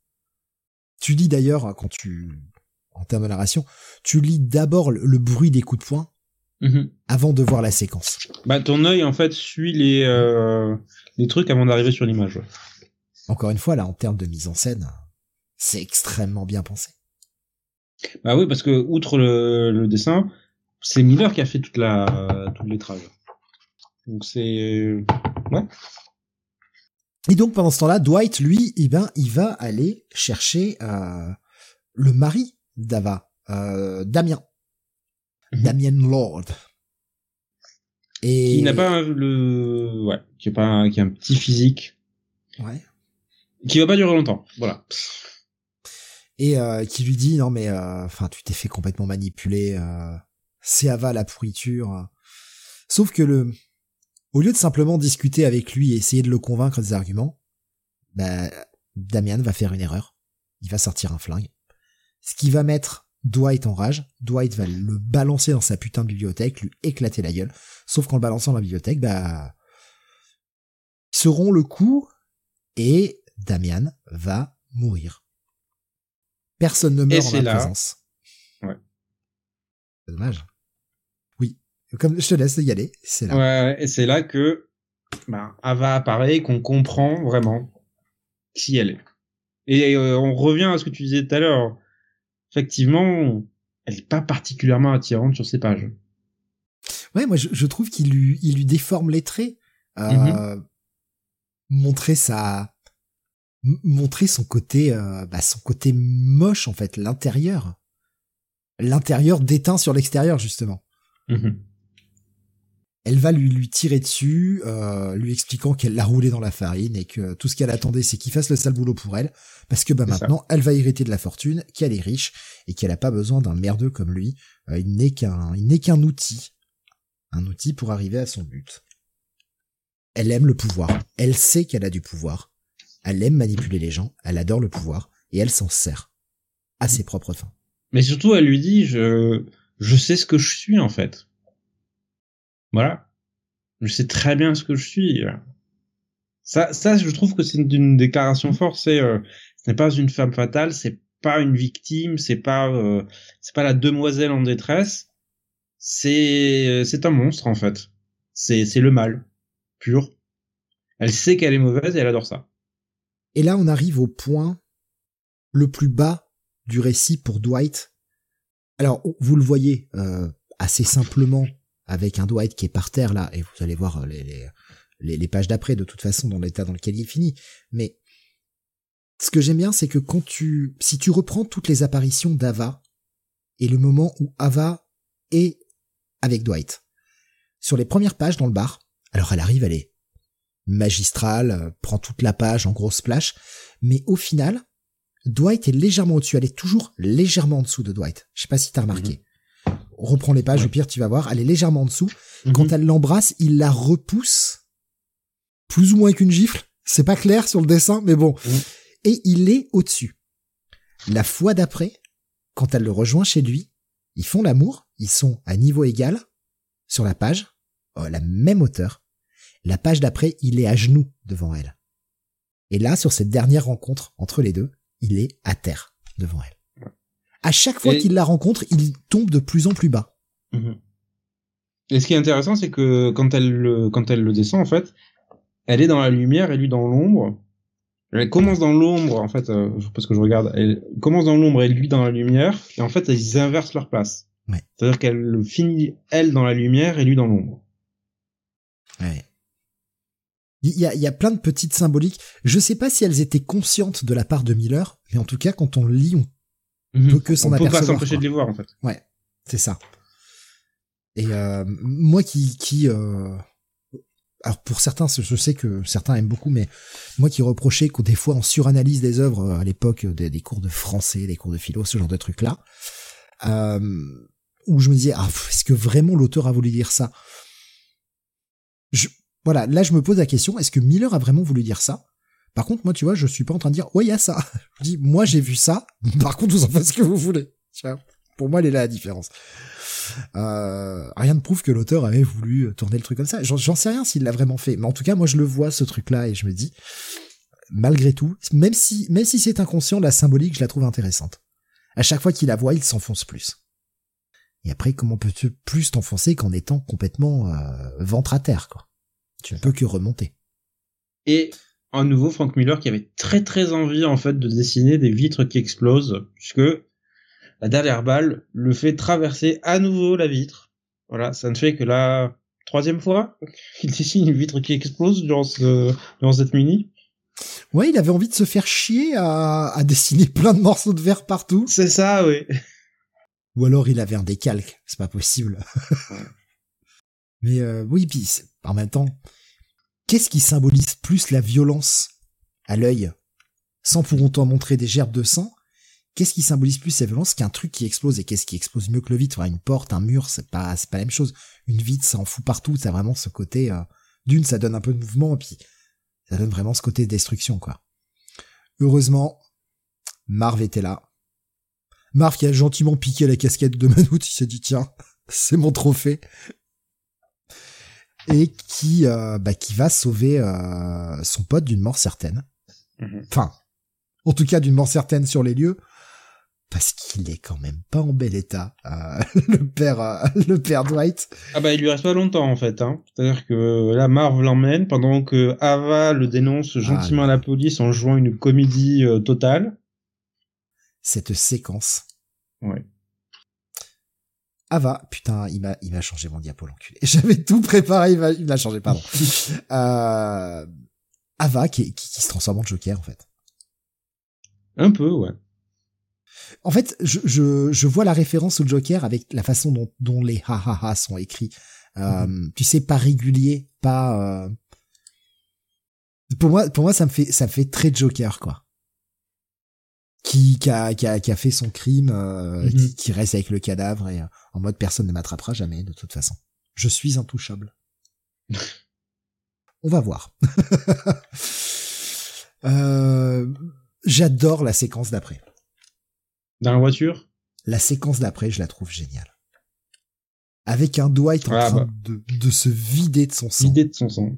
Tu lis d'ailleurs, quand tu en termes de narration, tu lis d'abord le, le bruit des coups de poing mm-hmm. avant de voir la séquence. Bah ton œil en fait suit les euh, les trucs avant d'arriver sur l'image. Ouais. Encore une fois, là, en termes de mise en scène, c'est extrêmement bien pensé. Bah oui, parce que, outre le, le dessin, c'est Miller qui a fait toute la, euh, tout le lettrage. Donc c'est, ouais. Et donc, pendant ce temps-là, Dwight, lui, eh ben, il va aller chercher, euh, le mari d'Ava, euh, Damien. Mm-hmm. Damien Lord. Et... Qui n'a pas le, ouais, qui a pas un, qui a un petit physique. Ouais. Qui va pas durer longtemps. Voilà. Et euh, qui lui dit non mais enfin euh, tu t'es fait complètement manipuler, euh, c'est Ava la pourriture. Sauf que le, au lieu de simplement discuter avec lui et essayer de le convaincre des arguments, bah Damien va faire une erreur. Il va sortir un flingue, ce qui va mettre Dwight en rage. Dwight va le balancer dans sa putain de bibliothèque, lui éclater la gueule. Sauf qu'en le balançant dans la bibliothèque, bah ils seront le coup et Damien va mourir. Personne ne meurt en ma présence. Ouais. C'est dommage. Oui. Comme je te laisse y aller, c'est là. Ouais, et c'est là que bah, Ava apparaît, qu'on comprend vraiment qui elle est. Et euh, on revient à ce que tu disais tout à l'heure. Effectivement, elle n'est pas particulièrement attirante sur ces pages. Ouais, moi je, je trouve qu'il lui, il lui déforme les traits. Euh, mm-hmm. Montrer sa... montrer son côté euh, bah son côté moche en fait, l'intérieur l'intérieur déteint sur l'extérieur justement. Mmh. Elle va lui lui tirer dessus euh, lui expliquant qu'elle l'a roulé dans la farine et que tout ce qu'elle attendait c'est qu'il fasse le sale boulot pour elle parce que bah c'est maintenant ça. Elle va hériter de la fortune, qu'elle est riche et qu'elle a pas besoin d'un merdeux comme lui, euh, il n'est qu'un il n'est qu'un outil un outil pour arriver à son but. Elle aime le pouvoir, elle sait qu'elle a du pouvoir. Elle aime manipuler les gens, elle adore le pouvoir, et elle s'en sert à ses propres fins. Mais surtout, elle lui dit, je, je sais ce que je suis, en fait. Voilà. Je sais très bien ce que je suis. Ça, ça, je trouve que c'est une, une déclaration forte, c'est, euh, ce n'est pas une femme fatale, c'est pas une victime, c'est pas, euh, c'est pas la demoiselle en détresse, c'est, euh, c'est un monstre, en fait. C'est, c'est le mal. Pur. Elle sait qu'elle est mauvaise et elle adore ça. Et là, on arrive au point le plus bas du récit pour Dwight. Alors, vous le voyez euh, assez simplement avec un Dwight qui est par terre, là, et vous allez voir les, les, les pages d'après, de toute façon, dans l'état dans lequel il finit. Mais ce que j'aime bien, c'est que quand tu... Si tu reprends toutes les apparitions d'Ava et le moment où Ava est avec Dwight, sur les premières pages dans le bar, alors elle arrive, elle est... magistrale, prend toute la page en gros splash, mais au final Dwight est légèrement au-dessus, elle est toujours légèrement en dessous de Dwight, je sais pas si t'as remarqué. Mm-hmm. On reprend les pages, ouais. Au pire tu vas voir, elle est légèrement en dessous. Mm-hmm. Quand elle l'embrasse, il la repousse plus ou moins qu'une gifle, c'est pas clair sur le dessin mais bon. Mm-hmm. Et il est au-dessus. La fois d'après, quand elle le rejoint chez lui, ils font l'amour, ils sont à niveau égal sur la page, à la même hauteur. La page d'après, il est à genoux devant elle. Et là, sur cette dernière rencontre entre les deux, il est à terre devant elle. À chaque fois et... qu'il la rencontre, il tombe de plus en plus bas. Mmh. Et ce qui est intéressant, c'est que quand elle, quand elle le descend, en fait, elle est dans la lumière et lui dans l'ombre. Elle commence dans l'ombre, en fait, euh, parce que je regarde, elle commence dans l'ombre et lui dans la lumière, et en fait, ils inversent leur place. Ouais. C'est-à-dire qu'elle finit, elle, dans la lumière et lui dans l'ombre. Ouais. Il y a, il y a plein de petites symboliques. Je sais pas si elles étaient conscientes de la part de Miller, mais en tout cas, quand on lit, on mmh, peut que s'en apercevoir. On peut pas s'empêcher quoi. De les voir, en fait. Ouais, c'est ça. Et euh, moi qui... qui euh... Alors pour certains, je sais que certains aiment beaucoup, mais moi qui reprochais qu'on des fois on suranalyse des œuvres à l'époque, des, des cours de français, des cours de philo, ce genre de trucs-là, euh, où je me disais, ah, est-ce que vraiment l'auteur a voulu dire ça ? je, Voilà, là je me pose la question, est-ce que Miller a vraiment voulu dire ça ? Par contre, moi tu vois, je suis pas en train de dire, ouais, il y a ça. Je dis, moi j'ai vu ça, par contre vous en faites ce que vous voulez. Pour moi, elle est là la différence. Euh, rien ne prouve que l'auteur avait voulu tourner le truc comme ça. J'en, j'en sais rien s'il l'a vraiment fait, mais en tout cas, moi, je le vois ce truc-là et je me dis, malgré tout, même si, même si c'est inconscient, la symbolique, je la trouve intéressante. À chaque fois qu'il la voit, il s'enfonce plus. Et après, comment peux-tu plus t'enfoncer qu'en étant complètement euh, ventre à terre, quoi. Tu ne peux que remonter. Et à nouveau, Frank Miller qui avait très très envie en fait de dessiner des vitres qui explosent, puisque la dernière balle le fait traverser à nouveau la vitre. Voilà, ça ne fait que la troisième fois qu'il dessine une vitre qui explose durant, ce, durant cette mini. Ouais, il avait envie de se faire chier à, à dessiner plein de morceaux de verre partout. C'est ça, oui. Ou alors il avait un décalque, c'est pas possible. Mais euh, oui, puis en même temps, qu'est-ce qui symbolise plus la violence à l'œil, sans pour autant montrer des gerbes de sang? Qu'est-ce qui symbolise plus ces violences qu'un truc qui explose? Et qu'est-ce qui explose mieux que le vide? Enfin, une porte, un mur, c'est pas, c'est pas la même chose. Une vitre, ça en fout partout. Ça a vraiment ce côté, euh, d'une, ça donne un peu de mouvement, et puis, ça donne vraiment ce côté de destruction, quoi. Heureusement, Marv était là. Marv qui a gentiment piqué la casquette de Manute, il s'est dit, tiens, c'est mon trophée. Et qui, euh, bah, qui va sauver, euh, son pote d'une mort certaine. Enfin, en tout cas, d'une mort certaine sur les lieux. Parce qu'il est quand même pas en bel état, euh, le père, euh, le père Dwight. Ah bah il lui reste pas longtemps en fait, hein. C'est-à-dire que là Marv l'emmène pendant que Ava le dénonce gentiment ah, à la police en jouant une comédie euh, totale. Cette séquence. Ouais. Ava, putain, il m'a, il m'a changé mon diapo l'enculé. J'avais tout préparé, il m'a, il m'a changé, pardon. euh, Ava qui, qui, qui se transforme en Joker en fait. Un peu, ouais. En fait, je, je, je vois la référence au Joker avec la façon dont, dont les ha ha ha sont écrits. Euh, mmh. Tu sais, pas régulier, pas. Euh... Pour moi, pour moi, ça me fait, ça me fait très Joker, quoi. Qui, qui a, qui a, qui a fait son crime, euh, mmh. qui, qui reste avec le cadavre et euh, en mode personne ne m'attrapera jamais de toute façon. Je suis intouchable. On va voir. euh, j'adore la séquence d'après. Dans la voiture? La séquence d'après, je la trouve géniale. Avec un Dwight en ah, train bah. de, de se vider de son sang. Vider de son sang.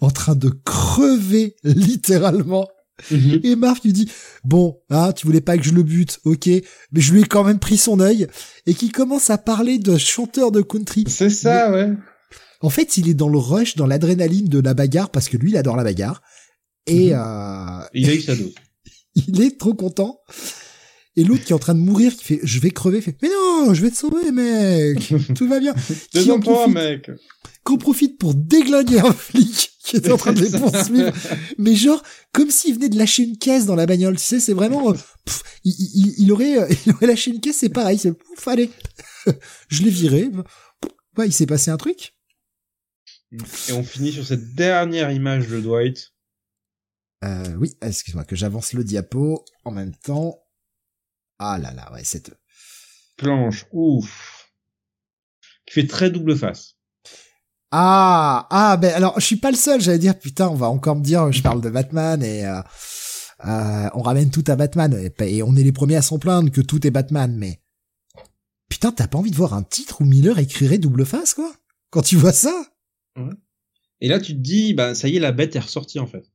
En train de crever, littéralement. Mm-hmm. Et Marv lui dit, bon, hein, tu voulais pas que je le bute, ok, mais je lui ai quand même pris son œil. Et qui commence à parler de chanteur de country. C'est ça, mais... ouais. En fait, il est dans le rush, dans l'adrénaline de la bagarre, parce que lui, il adore la bagarre. Et, mm-hmm. euh... il a eu sa dose. Il est trop content. Et l'autre qui est en train de mourir, qui fait, je vais crever, fait, mais non, je vais te sauver, mec, tout va bien. Deux en profite, mec. Qu'on profite pour déglinguer un flic qui était en train de les poursuivre. Mais genre, comme s'il venait de lâcher une caisse dans la bagnole, tu sais, c'est vraiment, pff, il, il, il aurait, il aurait lâché une caisse, c'est pareil, c'est, pouf, allez. Je l'ai viré. Ouais, il s'est passé un truc. Et on finit sur cette dernière image de Dwight. Euh, oui, excuse-moi, que j'avance le diapo en même temps. Ah là là, ouais, cette planche, ouf, qui fait très double face. Ah, ah, ben alors, je suis pas le seul, j'allais dire, putain, on va encore me dire, je parle de Batman et euh, euh, on ramène tout à Batman et, et on est les premiers à s'en plaindre que tout est Batman, mais putain, t'as pas envie de voir un titre où Miller écrirait double face, quoi, quand tu vois ça? Ouais. Et là, tu te dis, bah, ça y est, la bête est ressortie, en fait.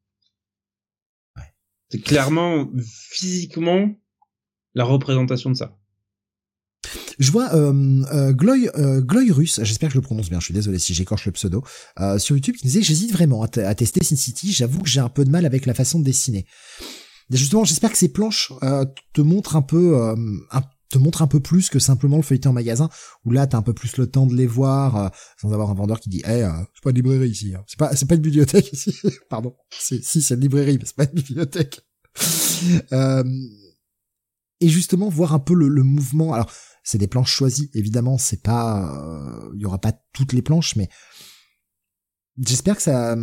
Ouais. C'est clairement, physiquement, la représentation de ça. Je vois euh, euh, Gloy, euh, Gloyrus, j'espère que je le prononce bien, je suis désolé si j'écorche le pseudo, euh, sur YouTube, qui disait « J'hésite vraiment à, t- à tester Sin City, j'avoue que j'ai un peu de mal avec la façon de dessiner. » Justement, j'espère que ces planches euh, te montrent un peu... Euh, un te montre un peu plus que simplement le feuilleté en magasin, où là t'as un peu plus le temps de les voir, euh, sans avoir un vendeur qui dit hey, euh, c'est pas une librairie ici, hein. c'est pas c'est pas une bibliothèque ici, pardon, c'est, si c'est une librairie mais c'est pas une bibliothèque. euh, et justement voir un peu le, le mouvement. Alors c'est des planches choisies évidemment, c'est pas il euh, y aura pas toutes les planches, mais j'espère que ça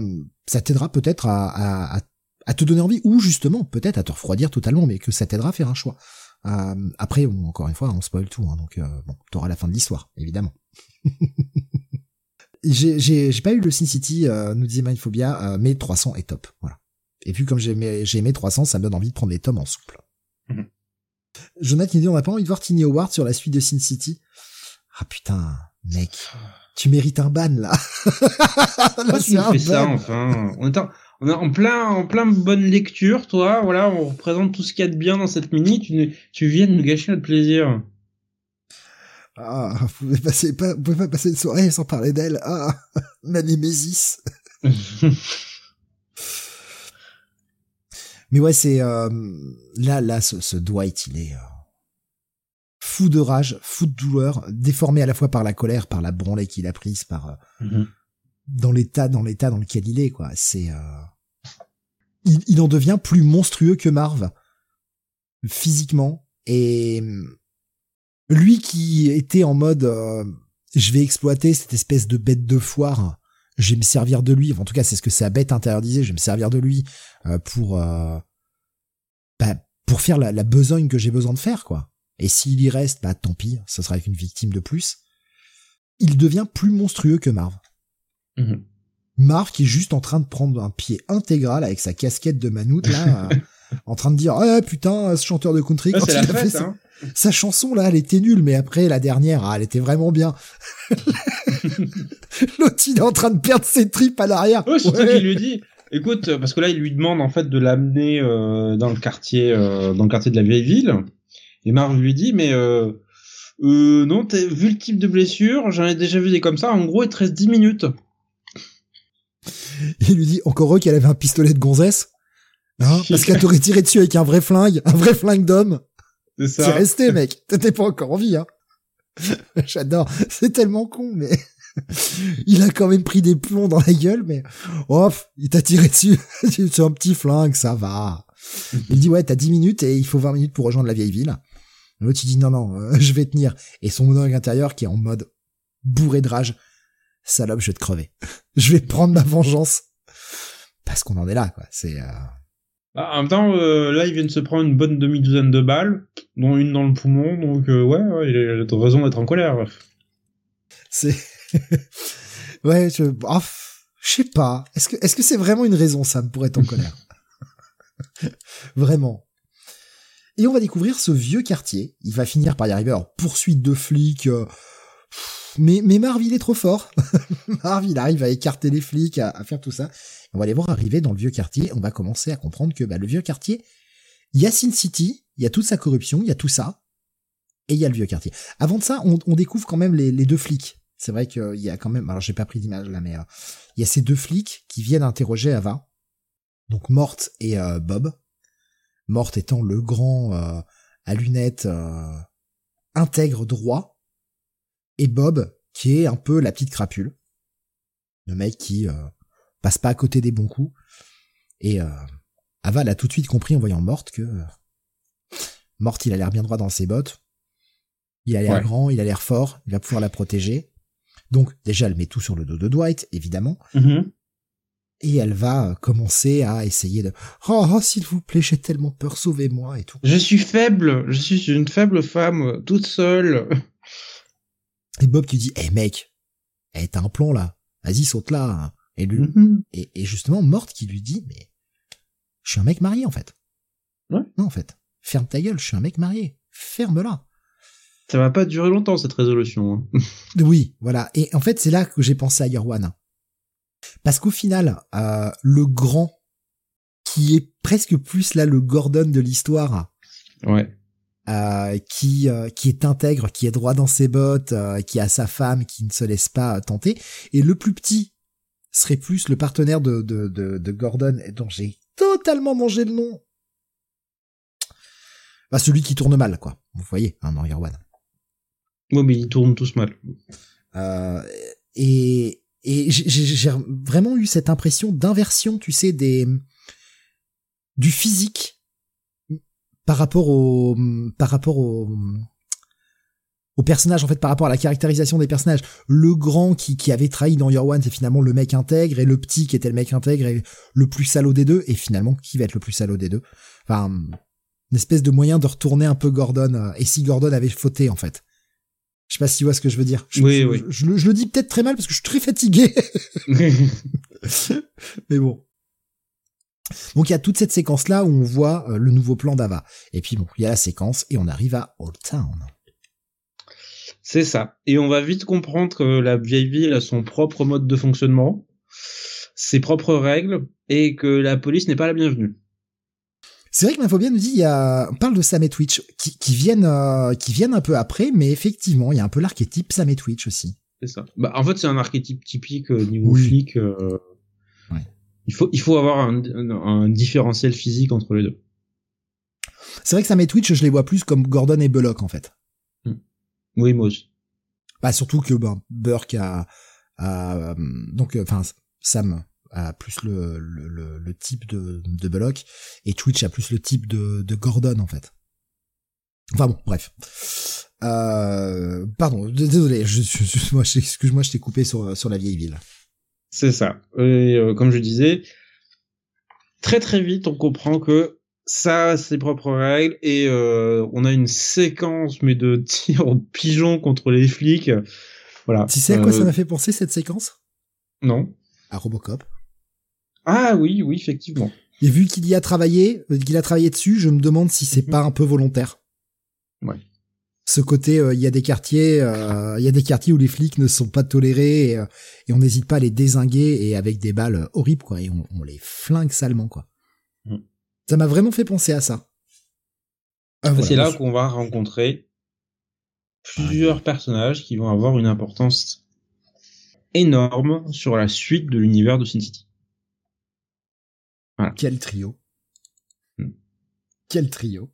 ça t'aidera peut-être à, à, à, à te donner envie, ou justement peut-être à te refroidir totalement, mais que ça t'aidera à faire un choix. Euh, après, bon, encore une fois, on spoil tout, hein, donc euh, bon, t'auras la fin de l'histoire, évidemment. j'ai, j'ai, j'ai pas eu le Sin City, euh, nous disait Mindphobia, euh, mais trois cents est top, voilà. Et puis comme j'ai aimé, j'ai aimé trois cents, ça me donne envie de prendre les tomes en souple. Mm-hmm. Jonathan dit, on n'a pas envie de voir Tiny Howard sur la suite de Sin City. Ah putain, mec, tu mérites un ban là. Là c'est un ban. Ça, enfin, on est en... On est en plein, en plein bonne lecture, toi, voilà, on représente tout ce qu'il y a de bien dans cette mini, tu, ne, tu viens de nous gâcher notre plaisir. Ah, vous pouvez, passer, pas, vous pouvez pas passer une soirée sans parler d'elle, ah, ma némésis. Mais ouais, c'est, euh, là, là, ce, ce Dwight, il est euh, fou de rage, fou de douleur, déformé à la fois par la colère, par la branlée qu'il a prise, par... Euh, mm-hmm. dans l'état, dans l'état dans lequel il est, quoi. C'est, euh... il, il en devient plus monstrueux que Marv, physiquement. Et lui qui était en mode, euh, je vais exploiter cette espèce de bête de foire, je vais me servir de lui. Enfin, en tout cas, c'est ce que sa bête intériorisée, je vais me servir de lui euh, pour, euh, bah, pour faire la, la besogne que j'ai besoin de faire, quoi. Et s'il y reste, bah, tant pis, ça sera avec une victime de plus. Il devient plus monstrueux que Marv. Mmh. Marc est juste en train de prendre un pied intégral avec sa casquette de Manute là, euh, en train de dire ah putain, ce chanteur de country, ouais, quand il a fête, fait hein. sa, sa chanson là, elle était nulle, mais après la dernière, ah, elle était vraiment bien. L'autre il est en train de perdre ses tripes à l'arrière. Oh, c'est ouais. Toi qui lui dis, écoute, parce que là il lui demande en fait de l'amener euh, dans le quartier, euh, dans le quartier de la vieille ville, et Marc lui dit mais euh, euh, non, t'as vu le type de blessure, j'en ai déjà vu des comme ça. En gros, il te reste dix minutes. Il lui dit encore heureux qu'elle avait un pistolet de gonzesse, hein, parce qu'elle t'aurait tiré dessus avec un vrai flingue, un vrai flingue d'homme. C'est ça. T'es resté, mec. T'étais pas encore en vie, hein. J'adore. C'est tellement con, mais il a quand même pris des plombs dans la gueule, mais oh, il t'a tiré dessus. C'est un petit flingue, ça va. Il dit ouais, t'as dix minutes et il faut vingt minutes pour rejoindre la vieille ville. L'autre il dit non non, euh, je vais tenir. Et son monologue intérieur qui est en mode bourré de rage. Salope, je vais te crever. Je vais prendre ma vengeance. Parce qu'on en est là, quoi. C'est, euh... ah, en même temps, euh, là, il vient de se prendre une bonne demi-douzaine de balles, dont une dans le poumon, donc, euh, ouais, ouais, il a raison d'être en colère. Ouais. C'est, ouais, je, oh, je sais pas. Est-ce que, est-ce que c'est vraiment une raison, Sam, pour être en colère? Vraiment. Et on va découvrir ce vieux quartier. Il va finir par y arriver. Alors, poursuite de flics, euh... Mais, mais Marv, il est trop fort. Marv, il arrive à écarter les flics, à, à faire tout ça. On va les voir arriver dans le vieux quartier. On va commencer à comprendre que bah, le vieux quartier, il y a Sin City, il y a toute sa corruption, il y a tout ça, et il y a le vieux quartier. Avant de ça, on, on découvre quand même les, les deux flics. C'est vrai qu'il euh, y a quand même... Alors, j'ai pas pris d'image là, mais il euh, y a ces deux flics qui viennent interroger Ava. Donc, Morte et euh, Bob. Morte étant le grand euh, à lunettes euh, intègre droit. Et Bob, qui est un peu la petite crapule. Le mec qui euh, passe pas à côté des bons coups. Et euh, Ava l'a tout de suite compris en voyant Morte que... Euh, Morte, il a l'air bien droit dans ses bottes. Il a l'air ouais. grand, il a l'air fort, il va pouvoir la protéger. Donc, déjà, elle met tout sur le dos de Dwight, évidemment. Mm-hmm. Et elle va commencer à essayer de... Oh, oh, s'il vous plaît, j'ai tellement peur, sauvez-moi et tout. Je suis faible, je suis une faible femme, toute seule. Et Bob qui dit, hé hey mec, hey, t'as un plan là, vas-y saute là. Et, lui, mm-hmm. et, et justement, Morte qui lui dit, mais je suis un mec marié en fait. Ouais. Non en fait, ferme ta gueule, je suis un mec marié, ferme-la. Ça va pas durer longtemps cette résolution. Hein. Oui, voilà. Et en fait, c'est là que j'ai pensé à Year One. Parce qu'au final, euh, le grand, qui est presque plus là le Gordon de l'histoire, ouais. euh, qui euh, qui est intègre, qui est droit dans ses bottes, euh, qui a sa femme, qui ne se laisse pas tenter. Et le plus petit serait plus le partenaire de de de, de Gordon, dont j'ai totalement mangé le nom. Bah celui qui tourne mal, quoi. Vous voyez, hein, dans Year One. Oui, mais ils tournent tous mal. Euh, et et j'ai, j'ai vraiment eu cette impression d'inversion, tu sais, des du physique par rapport au par rapport au au personnage, en fait, par rapport à la caractérisation des personnages. Le grand qui qui avait trahi dans Year One, c'est finalement le mec intègre, et le petit qui était le mec intègre et le plus salaud des deux. Et finalement, qui va être le plus salaud des deux? Enfin, une espèce de moyen de retourner un peu Gordon. Et si Gordon avait fauté, en fait. Je sais pas si tu vois ce que je veux dire. Je, oui, je, oui. Je, je, le, je le dis peut-être très mal parce que je suis très fatigué. Mais bon. Donc il y a toute cette séquence-là où on voit le nouveau plan d'Ava. Et puis bon, il y a la séquence et on arrive à Old Town. C'est ça. Et on va vite comprendre que la vieille ville a son propre mode de fonctionnement, ses propres règles, et que la police n'est pas la bienvenue. C'est vrai que Mafobia nous dit, il y a, on parle de Sam et Twitch, qui, qui viennent, euh, qui viennent un peu après, mais effectivement, il y a un peu l'archétype Sam et Twitch aussi. C'est ça. Bah, en fait, c'est un archétype typique euh, niveau oui. flic. Euh, ouais. Il faut, il faut avoir un, un, un différentiel physique entre les deux. C'est vrai que Sam et Twitch, je les vois plus comme Gordon et Bullock, en fait. Hum. Oui, moi aussi. Bah, surtout que, ben, Burke a, a, donc, enfin, Sam, a plus le, le, le, le type de, de Bullock, et Twitch a plus le type de, de Gordon, en fait. Enfin bon, bref. Euh, pardon, désolé, je, je, moi, je, excuse-moi, je t'ai coupé sur, sur la vieille ville. C'est ça. Et euh, comme je disais, très très vite, on comprend que ça a ses propres règles, et euh, on a une séquence, mais de tir au pigeon contre les flics. Voilà. Tu sais à quoi euh... ça m'a fait penser, cette séquence? Non. À Robocop. Ah oui, oui, effectivement. Et vu qu'il y a travaillé, qu'il a travaillé dessus, je me demande si c'est pas un peu volontaire. Ouais. Ce côté, euh, il y a des quartiers, euh, il y a des quartiers où les flics ne sont pas tolérés et, et on n'hésite pas à les dézinguer et avec des balles horribles, quoi. Et on, on les flingue salement, quoi. Mm. Ça m'a vraiment fait penser à ça. Ah, voilà, c'est là je... qu'on va rencontrer plusieurs ah, personnages qui vont avoir une importance énorme sur la suite de l'univers de Sin City. Voilà. Quel trio. Hmm. Quel trio.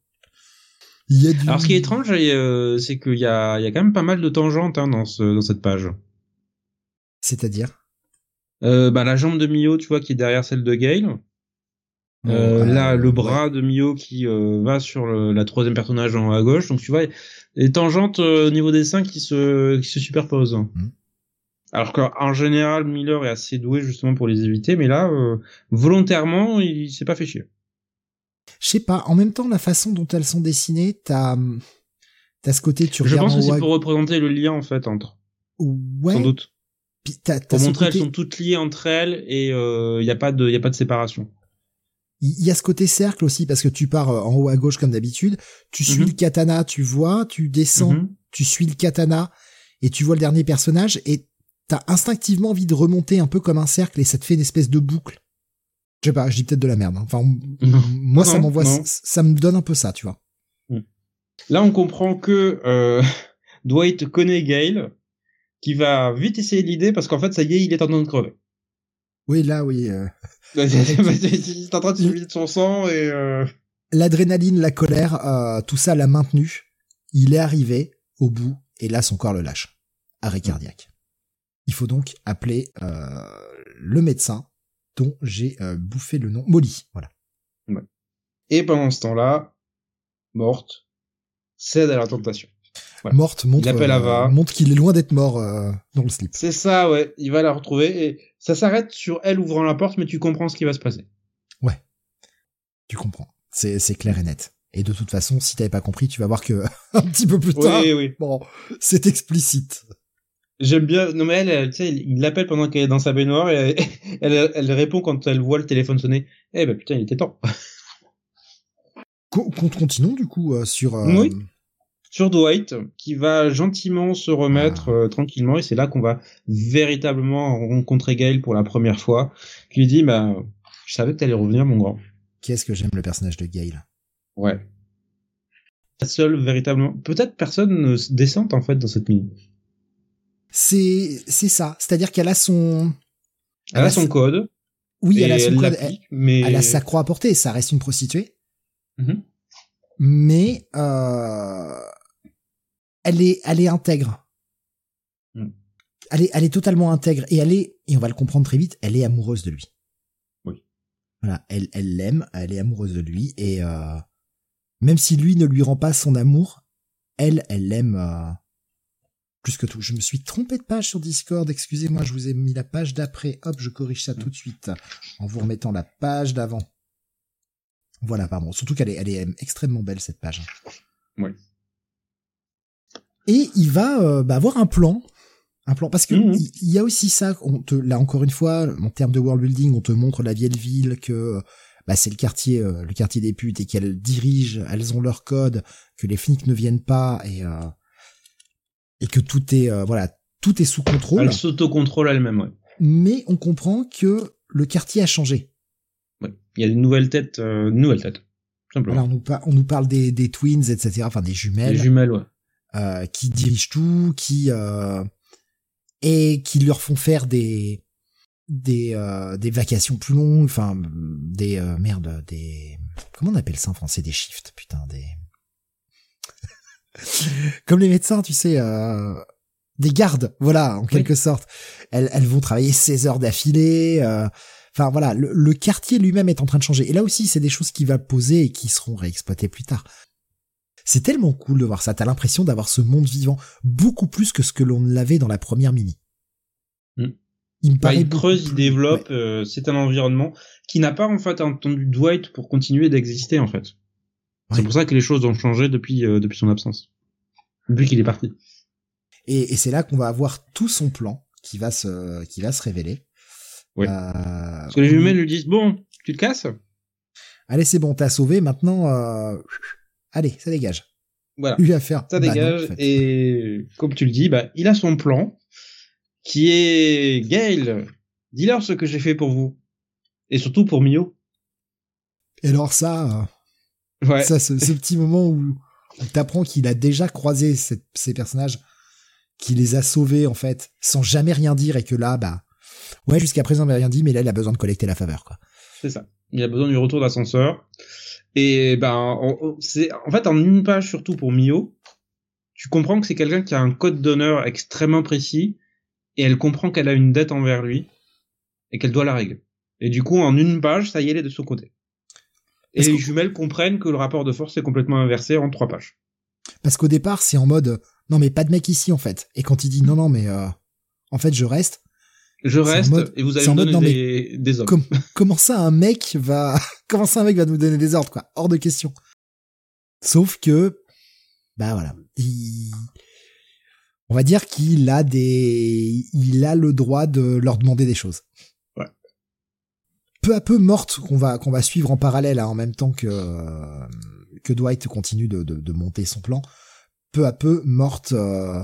Il y a du... Alors, ce qui est étrange, euh, c'est qu'il y a, il y a quand même pas mal de tangentes, hein, dans ce, dans cette page. C'est-à-dire? Euh, bah, la jambe de Mio, tu vois, qui est derrière celle de Gale. Euh, euh, là, le bras ouais. de Mio qui euh, va sur le, la troisième personnage en, à gauche. Donc, tu vois, les tangentes au euh, niveau dessin qui se, qui se superposent. Hmm. Alors qu'en général, Miller est assez doué justement pour les éviter, mais là, euh, volontairement, il s'est pas fait chier. Je sais pas. En même temps, la façon dont elles sont dessinées, t'as, t'as ce côté, tu regardes. Je pense que c'est pour représenter le lien, en fait, entre. Ouais. Sans doute. Puis t'as, t'as pour montrer, côté... elles sont toutes liées entre elles et il euh, y a pas de, il y a pas de séparation. Il y a ce côté cercle aussi, parce que tu pars en haut à gauche comme d'habitude, tu suis mm-hmm. le katana, tu vois, tu descends, mm-hmm. tu suis le katana et tu vois le dernier personnage et t'as instinctivement envie de remonter un peu comme un cercle et ça te fait une espèce de boucle. Je sais pas, je dis peut-être de la merde. Hein. Enfin, non, moi, non, ça m'envoie, ça, ça me donne un peu ça, tu vois. Là, on comprend que euh, Dwight connaît Gale, qui va vite essayer l'idée parce qu'en fait, ça y est, il est en train de crever. Oui, là, oui. Euh... il est en train de subir de son sang et... Euh... L'adrénaline, la colère, euh, tout ça l'a maintenu. Il est arrivé au bout et là, son corps le lâche. Arrêt cardiaque. Il faut donc appeler euh, le médecin dont j'ai euh, bouffé le nom. Molly, voilà. Ouais. Et pendant ce temps-là, Morte cède à la tentation. Voilà. Morte montre, euh, montre qu'il est loin d'être mort euh, dans le slip. C'est ça, ouais. Il va la retrouver et ça s'arrête sur elle ouvrant la porte, mais tu comprends ce qui va se passer. Ouais. Tu comprends. C'est, c'est clair et net. Et de toute façon, si t'avais pas compris, tu vas voir que un petit peu plus tard, oui, oui. Bon, c'est explicite. J'aime bien. Non mais elle, tu sais, il l'appelle pendant qu'elle est dans sa baignoire et elle, elle, elle répond quand elle voit le téléphone sonner. Eh ben putain, il était temps. Qu'on continuons du coup euh, sur. Euh... Oui. Sur Dwight qui va gentiment se remettre ah. euh, tranquillement et c'est là qu'on va véritablement rencontrer Gale pour la première fois. Qui lui dit bah je savais que t'allais revenir mon grand. Qu'est-ce que j'aime le personnage de Gale. Ouais. la seule véritablement, peut-être personne décente en fait dans cette mine. C'est c'est ça, c'est-à-dire qu'elle a son elle, elle a son sa... code. Oui, elle a son code, elle, mais... elle a sa croix à porter, ça reste une prostituée. Mm-hmm. Mais euh... elle est elle est intègre. Mm. Elle est elle est totalement intègre et elle est, et on va le comprendre très vite, elle est amoureuse de lui. Oui. Voilà, elle elle l'aime, elle est amoureuse de lui et euh... même si lui ne lui rend pas son amour, elle, elle l'aime euh, plus que tout. Je me suis trompé de page sur Discord, excusez-moi, je vous ai mis la page d'après. Hop, je corrige ça tout de suite en vous remettant la page d'avant. Voilà, pardon. Surtout qu'elle est, elle est extrêmement belle, cette page. Oui. Et il va euh, bah, avoir un plan. Un plan, parce que mmh. il, il y a aussi ça. On te, là, encore une fois, en termes de world building, on te montre la vieille ville que... Bah, c'est le quartier, euh, le quartier des putes et qu'elles dirigent, elles ont leur code, que les flics ne viennent pas et, euh, et que tout est, euh, voilà, tout est sous contrôle. Elles s'autocontrôlent elles-mêmes, ouais. Mais on comprend que le quartier a changé. Oui. Il y a de nouvelles têtes, euh, nouvelles têtes. Simplement. Alors, on nous, par- on nous parle des, des twins, et cetera, enfin, des jumelles. Des jumelles, ouais. Euh, qui dirigent tout, qui, euh, et qui leur font faire des, des euh, des vacations plus longues, enfin des euh, merde des comment on appelle ça en français, des shifts, putain, des comme les médecins, tu sais, euh, des gardes, voilà, en oui. quelque sorte. Elles elles vont travailler seize heures d'affilée, euh... enfin voilà, le, le quartier lui-même est en train de changer et là aussi c'est des choses qui va poser et qui seront réexploitées plus tard. C'est tellement cool de voir ça, t'as l'impression d'avoir ce monde vivant beaucoup plus que ce que l'on l'avait dans la première mini. Mm. Il, me bah, il creuse, il développe, ouais. euh, c'est un environnement qui n'a pas en fait attendu Dwight pour continuer d'exister en fait. Ouais. C'est pour ça que les choses ont changé depuis euh, depuis son absence, depuis qu'il est parti. Et, et c'est là qu'on va avoir tout son plan qui va se qui va se révéler. Ouais. Euh, Parce que les jumelles lui disent bon, tu te casses. Allez, c'est bon, t'as sauvé. Maintenant, euh... allez, ça dégage. Voilà. Lui à faire. Ça bah, dégage. Non, en fait. Et comme tu le dis, bah il a son plan. Qui est Gail, dis-leur ce que j'ai fait pour vous. Et surtout pour Mio. Et alors ça, euh, ouais. ça ce, ce petit moment où t'apprends qu'il a déjà croisé cette, ces personnages, qu'il les a sauvés en fait, sans jamais rien dire, et que là, bah, ouais, jusqu'à présent il n'a rien dit, mais là il a besoin de collecter la faveur, quoi. C'est ça. Il a besoin du retour d'ascenseur. Et ben, on, on, c'est en fait en une page surtout pour Mio, tu comprends que c'est quelqu'un qui a un code d'honneur extrêmement précis. Et elle comprend qu'elle a une dette envers lui et qu'elle doit la régler. Et du coup, en une page, ça y est, elle est de son côté. Et Parce les que... jumelles comprennent que le rapport de force est complètement inversé en trois pages. Parce qu'au départ, c'est en mode « Non, mais pas de mec ici, en fait. » Et quand il dit « Non, non, mais euh, en fait, je reste. » Je reste mode, et vous allez me donner mode, des, mais, des ordres. Com- comment ça, un mec va comment ça, un mec va nous donner des ordres, quoi. Hors de question. Sauf que... Bah voilà. Il... On va dire qu'il a des, il a le droit de leur demander des choses. Ouais. Peu à peu morte qu'on va qu'on va suivre en parallèle, hein, en même temps que euh, que Dwight continue de, de de monter son plan. Peu à peu morte, euh,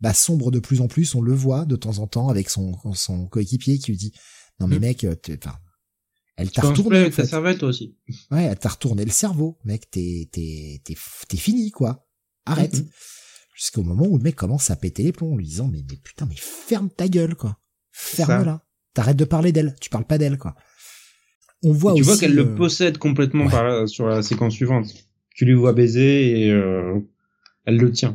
bah sombre de plus en plus. On le voit de temps en temps avec son son coéquipier qui lui dit non mais mmh. mec, enfin, elle t'a retourné avec en fait. Ta cervelle toi aussi. Ouais, elle t'a retourné le cerveau, mec, t'es t'es t'es t'es fini quoi. Arrête. Mmh. Jusqu'au moment où le mec commence à péter les plombs en lui disant mais, mais putain mais ferme ta gueule quoi, ferme-la, t'arrêtes de parler d'elle, tu parles pas d'elle quoi. On voit aussi, tu vois qu'elle le, le possède complètement ouais. par là, sur la séquence suivante. Tu lui vois baiser et euh, elle le tient.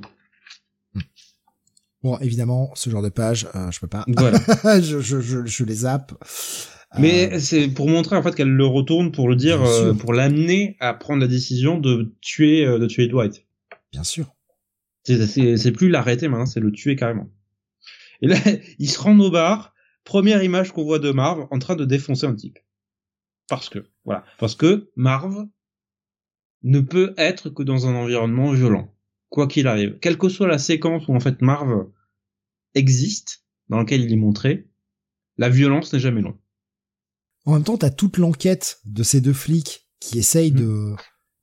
Bon évidemment ce genre de page euh, je peux pas, voilà. je, je je je les zappe. Mais euh... c'est pour montrer en fait qu'elle le retourne pour le dire, euh, pour l'amener à prendre la décision de tuer de tuer Dwight. Bien sûr. C'est, c'est, c'est plus l'arrêter maintenant, c'est le tuer carrément. Et là, ils se rendent au bar. Première image qu'on voit de Marv en train de défoncer un type. Parce que, voilà. Parce que Marv ne peut être que dans un environnement violent. Quoi qu'il arrive. Quelle que soit la séquence où en fait Marv existe, dans laquelle il est montré, la violence n'est jamais loin. En même temps, t'as toute l'enquête de ces deux flics qui essayent mmh. de,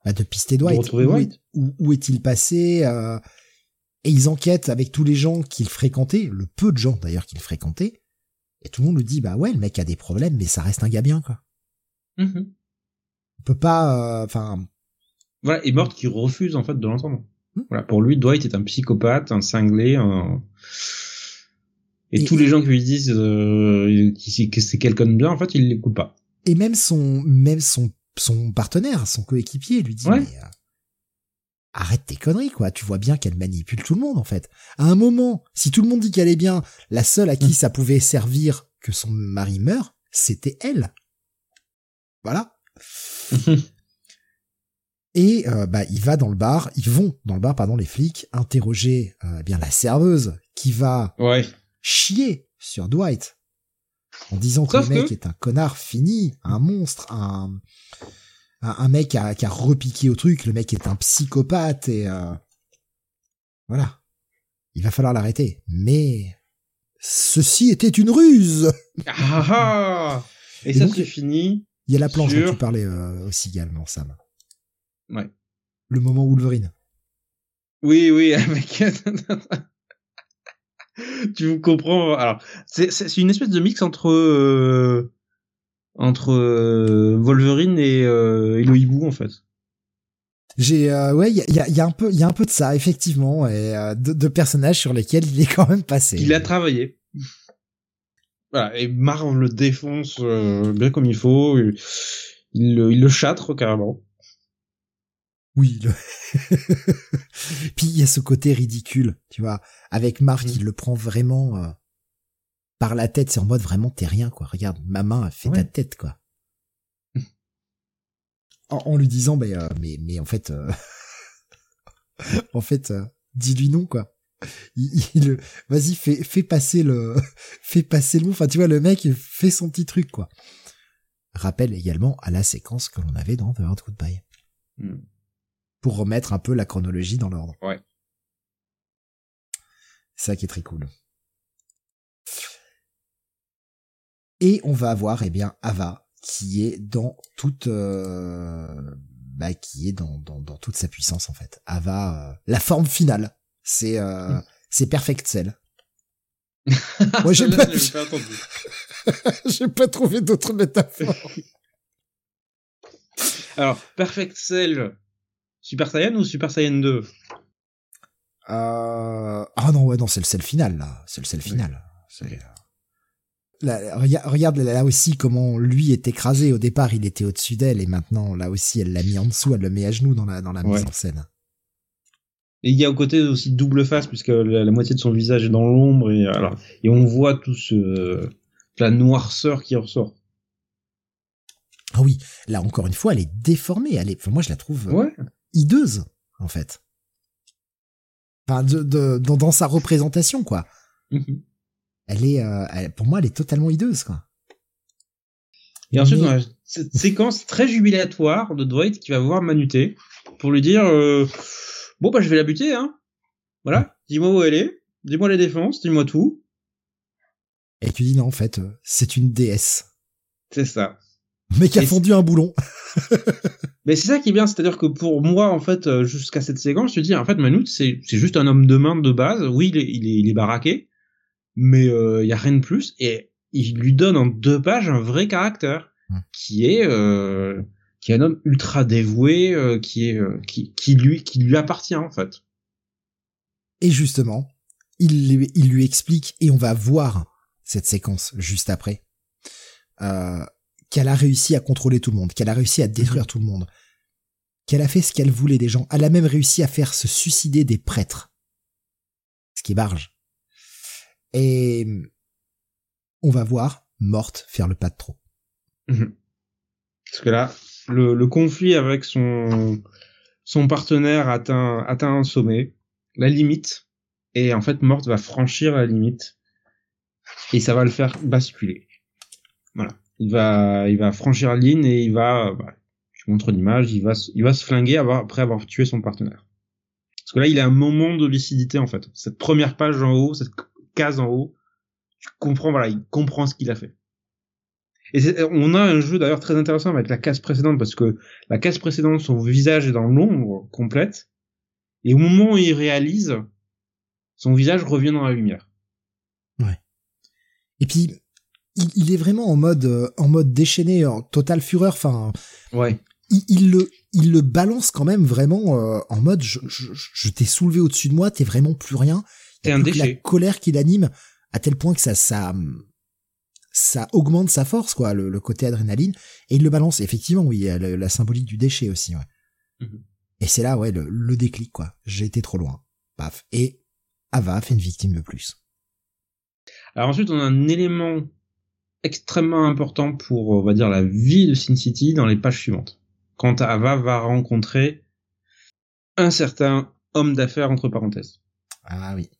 bah, de pister Dwight. De retrouver Dwight. Où, où est-il passé, euh... Et ils enquêtent avec tous les gens qu'ils fréquentaient, le peu de gens d'ailleurs qu'ils fréquentaient, et tout le monde nous dit, bah ouais, le mec a des problèmes, mais ça reste un gars bien, quoi. Mm-hmm. On peut pas, enfin, euh, Voilà, et Mort qui refuse en fait de l'entendre. Mmh. Voilà, pour lui, Dwight est un psychopathe, un cinglé, un... Et, et tous et... les gens qui lui disent euh, que c'est quelqu'un de bien, en fait, il l'écoute pas. Et même son, même son, son partenaire, son coéquipier, lui dit ouais. mais, euh, arrête tes conneries, quoi. Tu vois bien qu'elle manipule tout le monde, en fait. À un moment, si tout le monde dit qu'elle est bien, la seule à qui mmh. ça pouvait servir que son mari meure, c'était elle. Voilà. Et euh, bah il va dans le bar, ils vont dans le bar, pardon, les flics interroger euh, bien la serveuse qui va ouais. chier sur Dwight en disant Sauf que le mec que... est un connard fini, un monstre, un un, un mec qui a, qui a repiqué au truc, le mec est un psychopathe et euh, voilà, il va falloir l'arrêter. Mais ceci était une ruse. Ah, ah et, et ça donc, c'est fini. Il y a la planche sur... dont tu parlais euh, aussi également, Sam. Ouais. Le moment Wolverine. Oui, oui, avec... tu comprends. Alors, c'est, c'est une espèce de mix entre euh, entre euh, Wolverine et, euh, et le hibou, en fait. J'ai, euh, ouais, il y a, y a un peu, il y a un peu de ça, effectivement, et euh, de, de personnages sur lesquels il est quand même passé. Il a travaillé. Voilà, et Marv le défonce euh, bien comme il faut. Il, il, le, il le châtre carrément. Oui. Le... Puis il y a ce côté ridicule, tu vois, avec Marv qui mmh. le prend vraiment euh, par la tête. C'est en mode vraiment t'es rien, quoi. Regarde, ma main a fait ouais. ta tête, quoi. En, en lui disant, bah, euh, mais, mais en fait, euh... en fait, euh, dis-lui non, quoi. Il, il, vas-y, fais, fais passer le, fais passer le mot. Enfin, tu vois, le mec fait son petit truc, quoi. Rappel également à la séquence que l'on avait dans The Hard Goodbye. Mm. Pour remettre un peu la chronologie dans l'ordre. Ouais. C'est ça qui est très cool. Et on va avoir, eh bien, Ava, qui est dans toute, euh, bah, qui est dans, dans, dans toute sa puissance, en fait. Ava, euh, la forme finale. C'est, euh, mmh. c'est Perfect Cell. Moi, j'ai pas, j'ai pas, j'ai pas trouvé d'autres métaphores. Alors, Perfect Cell, Super Saiyan ou Super Saiyan deux? euh... Ah non, ouais, non, c'est le Cell final, là. C'est le Cell final. Oui. C'est... Là, regarde, là aussi, comment lui est écrasé. Au départ, il était au-dessus d'elle, et maintenant, là aussi, elle l'a mis en dessous, elle le met à genoux dans la, dans la ouais. mise en scène. Et il y a au côté aussi double face, puisque la, la moitié de son visage est dans l'ombre, et, alors, et on voit tout ce, euh, la noirceur qui ressort. Ah oui, là encore une fois, elle est déformée. Elle est, enfin, moi, je la trouve euh, ouais. hideuse, en fait. Enfin, de, de, dans, dans sa représentation, quoi. Mm-hmm. Elle est, euh, elle, pour moi, elle est totalement hideuse, quoi. Et ensuite, Mais... on a cette séquence très jubilatoire de Dwight qui va voir Manutée pour lui dire... Euh, bon, bah, je vais la buter, hein. Voilà. Dis-moi où elle est. Dis-moi les défenses. Dis-moi tout. Et tu dis, non, en fait, c'est une déesse. C'est ça. Mais qui a fondu un boulon. Mais c'est ça qui est bien. C'est-à-dire que pour moi, en fait, jusqu'à cette séquence, je te dis, en fait, Manute, c'est, c'est juste un homme de main de base. Oui, il est, il est, il est baraqué. Mais, euh, y a rien de plus. Et il lui donne en deux pages un vrai caractère. Mmh. Qui est, euh, qui est un homme ultra dévoué, euh, qui est euh, qui qui lui qui lui appartient en fait. Et justement, il il lui explique, et on va voir cette séquence juste après, euh, qu'elle a réussi à contrôler tout le monde, qu'elle a réussi à détruire tout le monde, qu'elle a fait ce qu'elle voulait des gens, elle a même réussi à faire se suicider des prêtres, ce qui est barge. Et on va voir Morte faire le pas de trop. Mmh. Parce que là, le, le conflit avec son, son partenaire atteint, atteint un sommet, la limite, et en fait, Morte va franchir la limite, et ça va le faire basculer. Voilà. Il va, il va franchir la ligne, et il va, bah, je montre l'image, il va, il va se flinguer après avoir tué son partenaire. Parce que là, il a un moment de lucidité, en fait. Cette première page en haut, cette case en haut, tu comprends, voilà, il comprend ce qu'il a fait. Et c'est, on a un jeu d'ailleurs très intéressant avec la case précédente, parce que la case précédente, son visage est dans l'ombre complète, et au moment où il réalise, son visage revient dans la lumière. Ouais. Et puis, il, il est vraiment en mode, en mode déchaîné, en totale fureur. Enfin, ouais. il, il le il le balance quand même vraiment euh, en mode je, je, je t'ai soulevé au-dessus de moi, t'es vraiment plus rien. T'es un déchet. La colère qui l'anime à tel point que ça ça ça augmente sa force quoi, le, le côté adrénaline, et il le balance. Et effectivement, oui, il y a le, la symbolique du déchet aussi. Ouais. Mm-hmm. Et c'est là, ouais, le, le déclic quoi. J'ai été trop loin. Paf. Et Ava fait une victime de plus. Alors ensuite, on a un élément extrêmement important pour, on va dire, la vie de Sin City dans les pages suivantes. Quand Ava va rencontrer un certain homme d'affaires, entre parenthèses. Ah oui.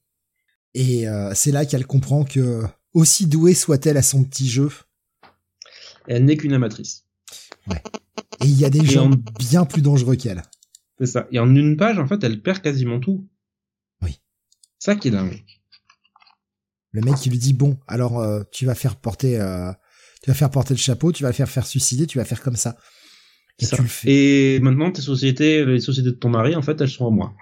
Et euh, c'est là qu'elle comprend que, aussi douée soit-elle à son petit jeu, elle n'est qu'une amatrice. Ouais. Et il y a des Et gens en... bien plus dangereux qu'elle. C'est ça. Et en une page, en fait, elle perd quasiment tout. Oui. Ça qui est dingue. Le mec qui lui dit bon, alors euh, tu vas faire porter, euh, tu vas faire porter le chapeau, tu vas le faire faire suicider, tu vas faire comme ça. Et, ça. Tu le fais. Et maintenant tes sociétés, les sociétés de ton mari, en fait, elles sont à moi.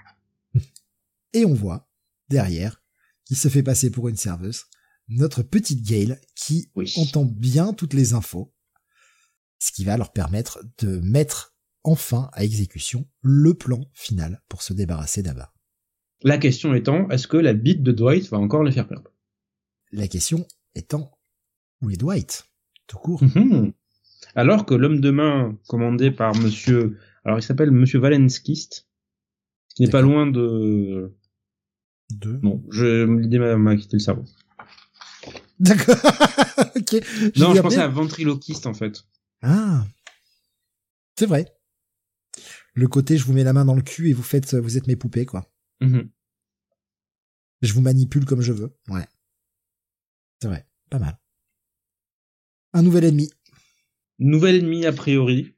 Et on voit derrière qui se fait passer pour une serveuse, notre petite Gayle qui oui. entend bien toutes les infos, ce qui va leur permettre de mettre enfin à exécution le plan final pour se débarrasser d'Abba. La question étant, est-ce que la bite de Dwight va encore les faire perdre? La question étant, où est Dwight? Tout court. Mmh. Alors que l'homme de main, commandé par monsieur, alors il s'appelle monsieur Valenskist, qui n'est pas loin de... De... Non, je... l'idée m'a quitté le cerveau. D'accord. Okay. Non, je pensais à ventriloquiste, en fait. Ah. C'est vrai. Le côté, je vous mets la main dans le cul et vous faites, vous êtes mes poupées, quoi. Mmh. Je vous manipule comme je veux. Ouais. C'est vrai, pas mal. Un nouvel ennemi. Nouvel ennemi, a priori.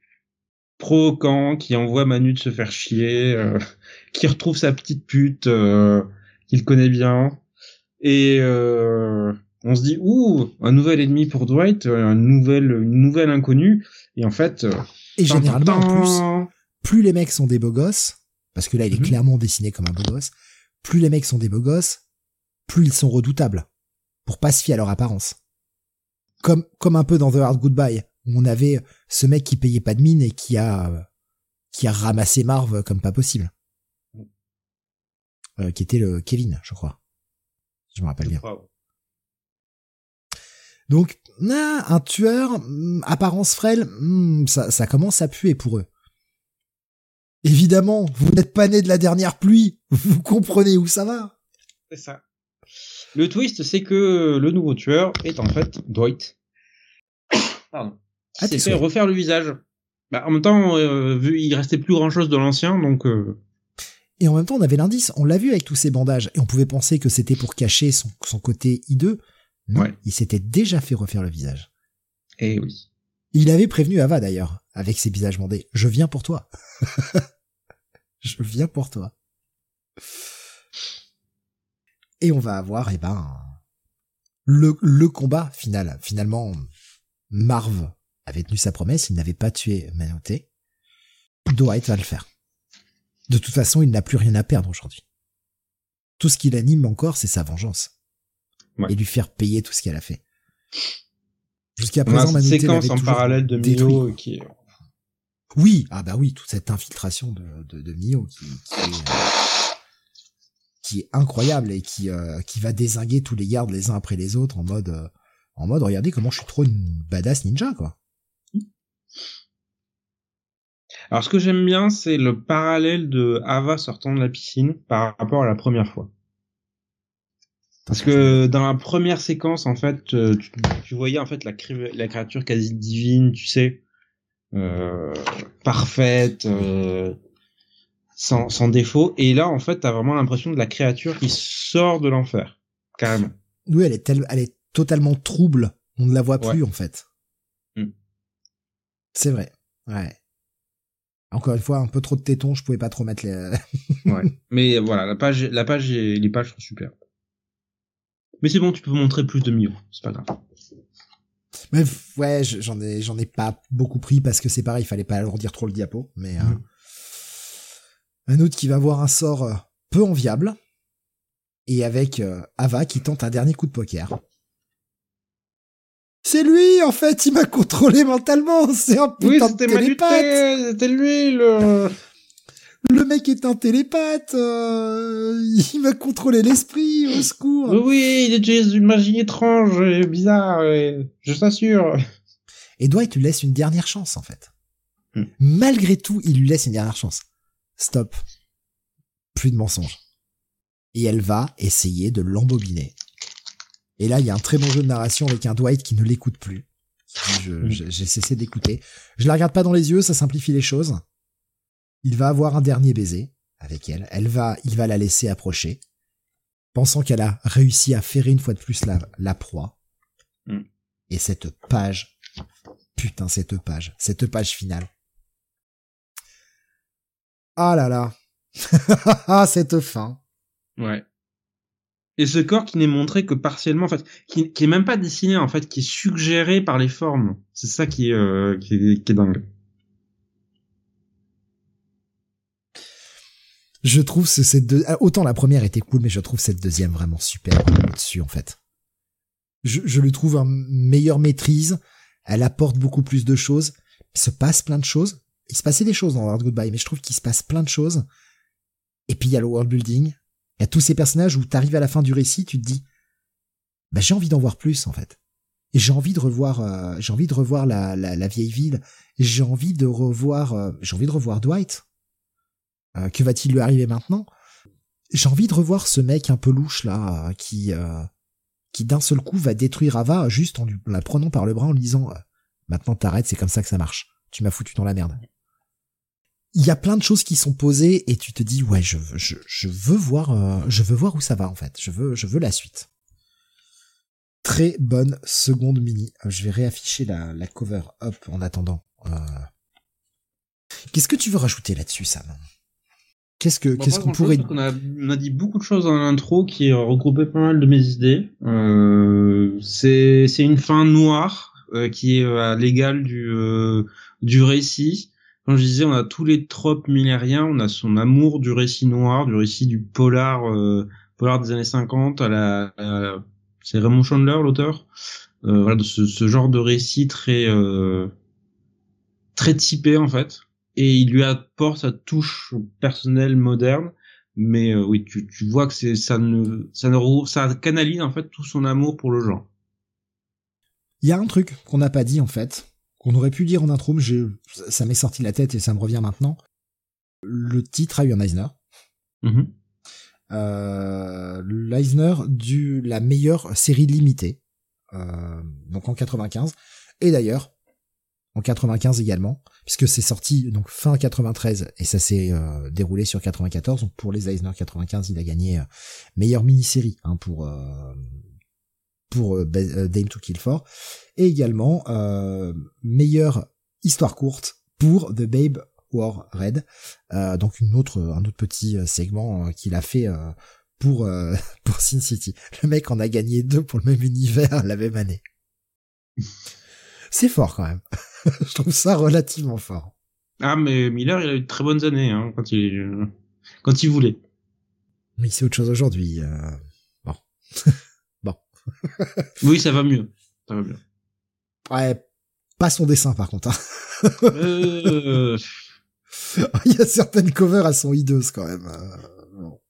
Provoquant, qui envoie Manu de se faire chier, euh, qui retrouve sa petite pute, euh, qu'il connaît bien. Et euh, on se dit, ouh, un nouvel ennemi pour Dwight, un nouvel, une nouvelle inconnue. Et en fait... Euh, et tant, généralement, tant, en plus, plus les mecs sont des beaux gosses, parce que là, il est mmh. clairement dessiné comme un beau gosse, plus les mecs sont des beaux gosses, plus ils sont redoutables. Pour pas se fier à leur apparence. Comme, comme un peu dans The Hard Goodbye, où on avait ce mec qui payait pas de mine et qui a, qui a ramassé Marv comme pas possible. Euh, qui était le Kevin, je crois. Je me rappelle bien. Donc, un tueur, apparence frêle, ça, ça commence à puer pour eux. Évidemment, vous n'êtes pas né de la dernière pluie, vous comprenez où ça va. C'est ça. Le twist, c'est que le nouveau tueur est en fait Dwight. Pardon. Il ah, s'est fait refaire le visage. Bah, en même temps, euh, vu, il restait plus grand-chose de l'ancien, donc... Euh... Et en même temps, on avait l'indice. On l'a vu avec tous ces bandages. Et on pouvait penser que c'était pour cacher son, son côté hideux. Non, ouais. Il s'était déjà fait refaire le visage. Eh oui. Il avait prévenu Ava, d'ailleurs, avec ses visages bandés. « Je viens pour toi. »« Je viens pour toi. » Et on va avoir, eh ben, le, le combat final. Finalement, Marv avait tenu sa promesse, il n'avait pas tué Manoté. Dwight va le faire. De toute façon, il n'a plus rien à perdre aujourd'hui. Tout ce qui l'anime encore, c'est sa vengeance. Ouais. Et lui faire payer tout ce qu'elle a fait. Jusqu'à présent, ouais, Manoté l'avait toujours en parallèle de Mio qui... Oui, ah bah oui, toute cette infiltration de, de, de Mio qui, qui est... qui est incroyable et qui euh, qui va dézinguer tous les gardes les uns après les autres en mode euh, en mode regardez comment je suis trop une badass ninja quoi. Alors ce que j'aime bien c'est le parallèle de Ava sortant de la piscine par rapport à la première fois. Parce que dans la première séquence en fait tu, tu voyais en fait la, cri- la créature quasi divine, tu sais, euh, parfaite, euh, Sans, sans défaut. Et là, en fait, t'as vraiment l'impression de la créature qui sort de l'enfer. Carrément. Oui, elle est, telle, elle est totalement trouble. On ne la voit plus, ouais. en fait. Mm. C'est vrai. Ouais. Encore une fois, un peu trop de tétons, je pouvais pas trop mettre les... ouais. Mais voilà, la page, la page et les pages sont superbes. Mais c'est bon, tu peux montrer plus de Mio. C'est pas grave. Mais, ouais, j'en ai, j'en ai pas beaucoup pris parce que c'est pareil, il fallait pas alourdir trop le diapo. Mais... Mm. Euh... Un autre qui va avoir un sort peu enviable, et avec euh, Ava qui tente un dernier coup de poker. c'est lui, en fait, il m'a contrôlé mentalement, c'est un putain oui, de télépathe. Oui, c'était lui, le... Le mec est un télépathe, euh, il m'a contrôlé l'esprit, au secours. Oui, il utilise une magie étrange et bizarre, et je t'assure. Et Dwight lui laisse une dernière chance, en fait. Hmm. Malgré tout, il lui laisse une dernière chance. Stop. Plus de mensonges. Et elle va essayer de l'embobiner. Et là, il y a un très bon jeu de narration avec un Dwight qui ne l'écoute plus. Je, je, j'ai cessé d'écouter. Je la regarde pas dans les yeux, ça simplifie les choses. Il va avoir un dernier baiser avec elle. Elle va, il va la laisser approcher, pensant qu'elle a réussi à ferrer une fois de plus la, la proie. Mm. Et cette page, putain, cette page, cette page finale. Ah là là, cette fin. Ouais. Et ce corps qui n'est montré que partiellement, en fait, qui, qui est même pas dessiné, en fait, qui est suggéré par les formes. C'est ça qui est, euh, qui est, qui est dingue. Je trouve ce, cette deux, autant la première était cool, mais je trouve cette deuxième vraiment super au-dessus, en fait. Je, je lui trouve une meilleure maîtrise. Elle apporte beaucoup plus de choses. Il se passe plein de choses. Il se passait des choses dans Hard Goodbye, mais je trouve qu'il se passe plein de choses. Et puis, il y a le world building. Il y a tous ces personnages où t'arrives à la fin du récit, tu te dis, bah, j'ai envie d'en voir plus, en fait. Et j'ai envie de revoir, euh, j'ai envie de revoir la, la, la vieille ville. J'ai envie de revoir, euh, j'ai envie de revoir Dwight. Euh, que va-t-il lui arriver maintenant? J'ai envie de revoir ce mec un peu louche là, euh, qui euh, qui d'un seul coup va détruire Ava juste en, lui, en la prenant par le bras en lui disant euh, « Maintenant t'arrêtes, c'est comme ça que ça marche. Tu m'as foutu dans la merde. » Il y a plein de choses qui sont posées et tu te dis « Ouais, je veux, je, je veux voir, euh, je veux voir où ça va en fait. Je veux, je veux la suite. » Très bonne seconde mini. Je vais réafficher la, la cover up en attendant. Euh... Qu'est-ce que tu veux rajouter là-dessus, Sam? Qu'est-ce que, bon, qu'est-ce qu'on pourrait dire? On a, on a dit beaucoup de choses dans l'intro qui regroupaient pas mal de mes idées. Euh, c'est, c'est une fin noire, euh, qui est à l'égal du, euh, du récit. Comme je disais, on a tous les tropes millériens, on a son amour du récit noir, du récit du polar, euh, polar des années cinquante à la, à la c'est Raymond Chandler, l'auteur. Euh, voilà, de ce, ce genre de récit très, euh, très typé, en fait. Et il lui apporte sa touche personnelle moderne, mais euh, oui, tu, tu vois que c'est ça ne ça ne ça canalise en fait tout son amour pour le genre. Il y a un truc qu'on n'a pas dit en fait, qu'on aurait pu dire en intro, mais j'ai, ça m'est sorti de la tête et ça me revient maintenant. Le titre a eu un Eisner. Mm-hmm. Euh, l'Eisner du la meilleure série limitée, euh, donc en quatre-vingt-quinze. Et d'ailleurs. En quatre-vingt-quinze également, puisque c'est sorti donc fin quatre-vingt-treize et ça s'est euh, déroulé sur quatre-vingt-quatorze. Donc pour les Eisner quatre-vingt-quinze, il a gagné euh, meilleure mini-série hein, pour euh, pour euh, Dame to Kill For, et également euh, meilleure histoire courte pour The Babe Wore Red, euh, donc une autre un autre petit segment euh, qu'il a fait euh, pour euh, pour Sin City. Le mec en a gagné deux pour le même univers la même année. C'est fort quand même. Je trouve ça relativement fort. Ah mais Miller, il a eu de très bonnes années hein, quand il euh, quand il voulait. Mais c'est autre chose aujourd'hui. Euh... Bon, bon. Oui, ça va mieux. Ça va mieux. Ouais, pas son dessin par contre. Hein. euh... Il y a certaines covers à son hideuse quand même. Euh, bon.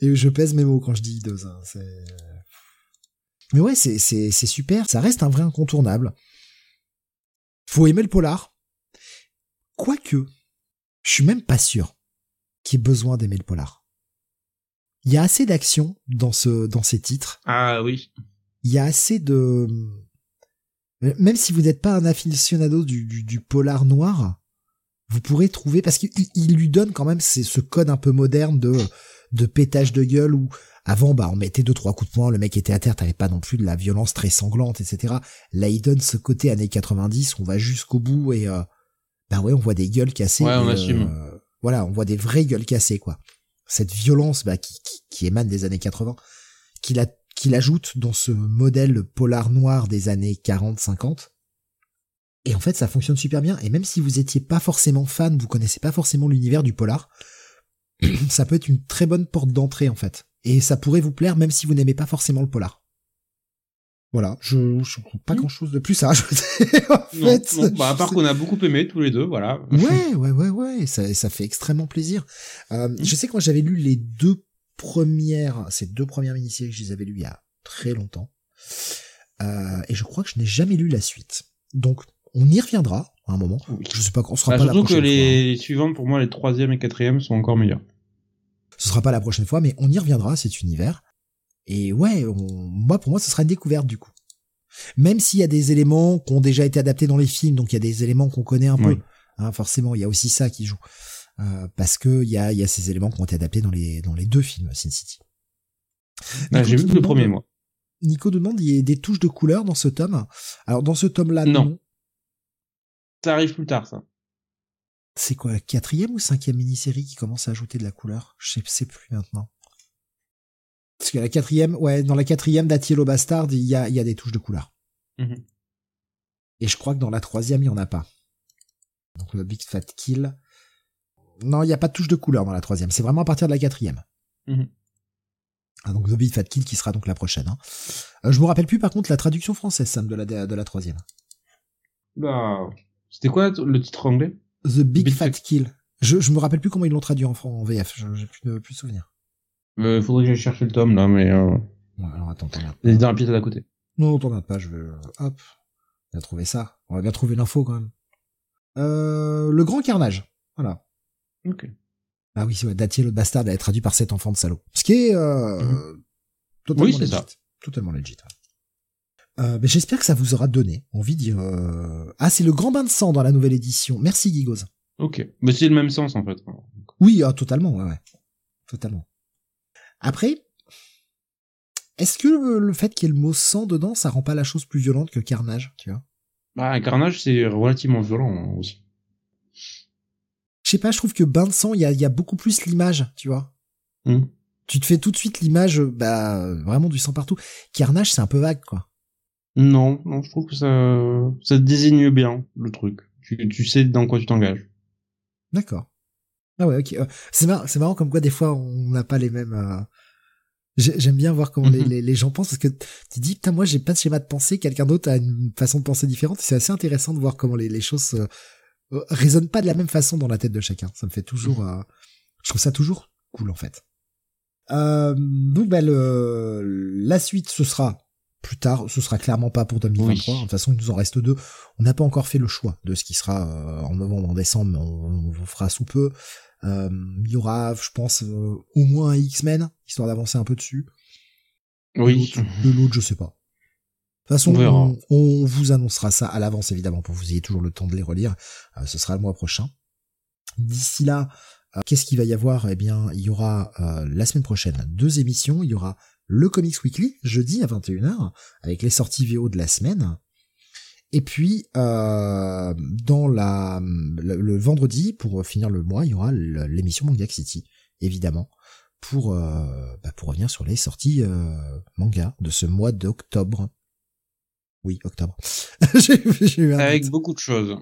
Et je pèse mes mots quand je dis hideuse. Hein, c'est... Mais ouais, c'est, c'est, c'est super. Ça reste un vrai incontournable. Faut aimer le polar. Quoique, je suis même pas sûr qu'il y ait besoin d'aimer le polar. Il y a assez d'action dans ce, dans ces titres. Ah oui. Il y a assez de, même si vous n'êtes pas un aficionado du, du, du polar noir, vous pourrez trouver, parce qu'il, il lui donne quand même ces, ce code un peu moderne de, de pétage de gueule où, avant, bah, on mettait deux, trois coups de poing, le mec était à terre, t'avais pas non plus de la violence très sanglante, et cetera. Là, il donne ce côté années quatre-vingt-dix, on va jusqu'au bout et, euh, bah ouais, on voit des gueules cassées. Ouais, on et, assume. Euh, voilà, on voit des vraies gueules cassées, quoi. Cette violence, bah, qui, qui, qui émane des années quatre-vingt, qu'il a, qu'il ajoute dans ce modèle polar noir des années quarante, cinquante. Et en fait, ça fonctionne super bien. Et même si vous étiez pas forcément fan, vous connaissez pas forcément l'univers du polar, ça peut être une très bonne porte d'entrée, en fait. Et ça pourrait vous plaire même si vous n'aimez pas forcément le polar. Voilà, je ne comprends pas mmh. grand-chose de plus à rajouter, en non, fait. Non, bah, à part qu'on a beaucoup aimé, tous les deux, voilà. Ouais, ouais, ouais, ouais, ça, ça fait extrêmement plaisir. Euh, mmh. Je sais que moi, j'avais lu les deux premières, ces deux premières mini-séries, je les avais lues il y a très longtemps. Euh, et je crois que je n'ai jamais lu la suite. Donc, on y reviendra à un moment. Oui. Je ne sais pas, on sera bah, pas la prochaine fois. Surtout que les suivantes, pour moi, les troisième et quatrième sont encore meilleures. Ce sera pas la prochaine fois, mais on y reviendra à cet univers. Et ouais, on, moi, pour moi, ce sera une découverte, du coup. Même s'il y a des éléments qui ont déjà été adaptés dans les films, donc il y a des éléments qu'on connaît un oui. peu. Hein, forcément, il y a aussi ça qui joue. Euh, parce que il y a, il y a ces éléments qui ont été adaptés dans les, dans les deux films, Sin City. Ah, j'ai vu le premier, moi. Nico demande, il y a des touches de couleur dans ce tome. Alors, dans ce tome-là, non. non. Ça arrive plus tard, ça. C'est quoi, la quatrième ou cinquième mini-série qui commence à ajouter de la couleur? Je sais plus maintenant. Parce que la quatrième, ouais, dans la quatrième d'Attiello Bastard, il y a, il y a des touches de couleur. Mmh. Et je crois que dans la troisième, il n'y en a pas. Donc le Big Fat Kill. Non, il n'y a pas de touche de couleur dans la troisième. C'est vraiment à partir de la quatrième. Mmh. Ah, donc The Big Fat Kill qui sera donc la prochaine. Hein. Euh, je me rappelle plus par contre la traduction française, Sam, de la, de la troisième. Bah, c'était quoi le titre anglais? The Big, Big Fat, Fat Kill. Je, je me rappelle plus comment ils l'ont traduit en, en V F. Je, j'ai plus de, plus de souvenirs. Euh, faudrait que j'aille chercher le tome, là, mais... Euh... Ouais, alors attends, t'en regardes pas. Il est dans la pièce d'à côté. Non, non, t'en regardes pas, je vais... Hop, on va trouver ça. On va bien trouver l'info, quand même. Euh, le Grand Carnage, voilà. Ok. Ah oui, c'est vrai, D'Attiello Bastard a été traduit par cet enfant de salaud. Ce qui est... Euh, mm-hmm. totalement oui, c'est legit. Ça. Totalement legit. Ouais. Euh, mais j'espère que ça vous aura donné envie de dire... Euh... Ah, c'est le Grand Bain de Sang dans la nouvelle édition. Merci, Guigose. Ok, mais c'est le même sens, en fait. Oui, ah, totalement, ouais, ouais. Totalement. Après, est-ce que le fait qu'il y ait le mot sang dedans, ça rend pas la chose plus violente que Carnage, tu vois? Bah, Carnage, c'est relativement violent aussi. Je sais pas, je trouve que bain de sang, il y a, y a beaucoup plus l'image, tu vois. Mmh. Tu te fais tout de suite l'image, bah, vraiment du sang partout. Carnage, c'est un peu vague, quoi. Non, non, je trouve que ça, ça désigne bien le truc. Tu, tu sais dans quoi tu t'engages. D'accord. Ah ouais, ok. C'est marrant, c'est marrant comme quoi des fois on n'a pas les mêmes. Euh... J'aime bien voir comment les, les, les gens pensent parce que tu dis putain moi j'ai pas de schéma de pensée, quelqu'un d'autre a une façon de penser différente. C'est assez intéressant de voir comment les, les choses euh, résonnent pas de la même façon dans la tête de chacun. Ça me fait toujours, euh... je trouve ça toujours cool en fait. Euh, donc bah le la suite ce sera plus tard, ce sera clairement pas pour deux mille vingt-trois. Oui. De toute façon, il nous en reste deux. On n'a pas encore fait le choix de ce qui sera euh, en novembre, en décembre. Mais on, on vous fera sous peu. Euh, il y aura, je pense, euh, au moins un X-Men, histoire d'avancer un peu dessus. Oui. De l'autre, de l'autre je sais pas. De toute façon, on, on, on vous annoncera ça à l'avance, évidemment, pour que vous ayez toujours le temps de les relire. Euh, ce sera le mois prochain. D'ici là, euh, qu'est-ce qu'il va y avoir? Eh bien, il y aura euh, la semaine prochaine deux émissions. Il y aura le Comics Weekly, jeudi à vingt et une heures, avec les sorties V O de la semaine. Et puis, euh, dans la, le, le vendredi, pour finir le mois, il y aura l'émission Manga City, évidemment, pour, euh, bah, pour revenir sur les sorties euh, manga de ce mois d'octobre. Oui, octobre. j'ai, j'ai eu un avec doute. Beaucoup de choses.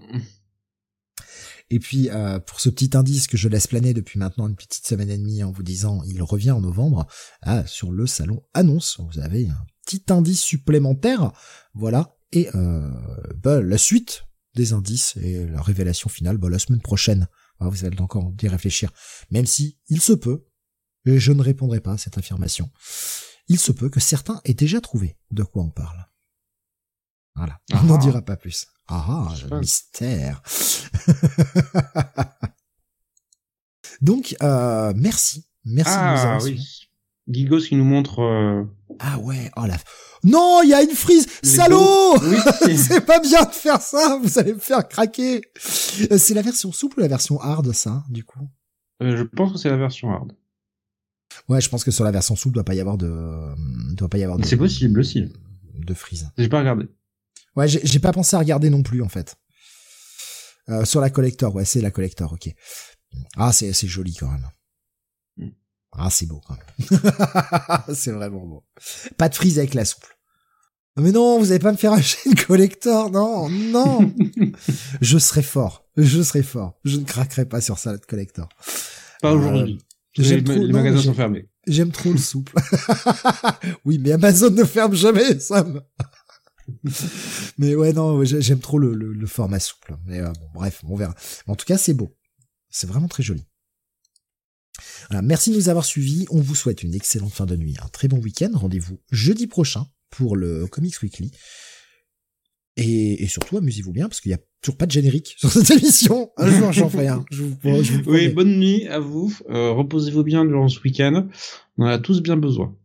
Et puis, euh, pour ce petit indice que je laisse planer depuis maintenant une petite semaine et demie en vous disant il revient en novembre, ah, sur le salon annonce, vous avez un petit indice supplémentaire. Voilà. Et euh, bah, la suite des indices et la révélation finale bah, la semaine prochaine. Alors, vous allez encore y réfléchir. Même si il se peut, et je ne répondrai pas à cette affirmation, il se peut que certains aient déjà trouvé de quoi on parle. Voilà, on ah, n'en dira pas plus. Ah, le pas. Mystère. Donc, euh, merci. Merci ah, de nous avoir suivis. Oui. Gigos qui nous montre... Euh... Ah ouais, oh la... Non, il y a une frise, les salaud oui, c'est... c'est pas bien de faire ça, vous allez me faire craquer. C'est la version souple ou la version hard, ça, du coup euh, je pense que c'est la version hard. Ouais, je pense que sur la version souple, il doit pas y avoir de... Doit pas y avoir de... C'est possible aussi. De frise. J'ai pas regardé. Ouais, j'ai, j'ai pas pensé à regarder non plus, en fait. Euh, sur la collector, ouais, c'est la collector, ok. Ah, c'est, c'est joli quand même. Ah, c'est beau, quand même. C'est vraiment beau. Pas de frise avec la souple. Mais non, vous allez pas me faire acheter une collector, non, non. Je serai fort, je serai fort. Je ne craquerai pas sur ça, le collector. Pas aujourd'hui. Euh, les, trop, les non, magasins sont fermés. J'aime trop le souple. Oui, mais Amazon ne ferme jamais, Sam. Mais ouais, non, j'aime trop le, le, le format souple. Mais euh, bon, bref, on verra. Mais en tout cas, c'est beau. C'est vraiment très joli. Voilà, merci de nous avoir suivis. On vous souhaite une excellente fin de nuit, un très bon week-end. Rendez-vous jeudi prochain pour le Comics Weekly. Et, et surtout, amusez-vous bien, parce qu'il n'y a toujours pas de générique sur cette émission. Un jour, j'en ferai un. Je vous, je vous oui, bonne nuit à vous. Euh, reposez-vous bien durant ce week-end. On en a tous bien besoin.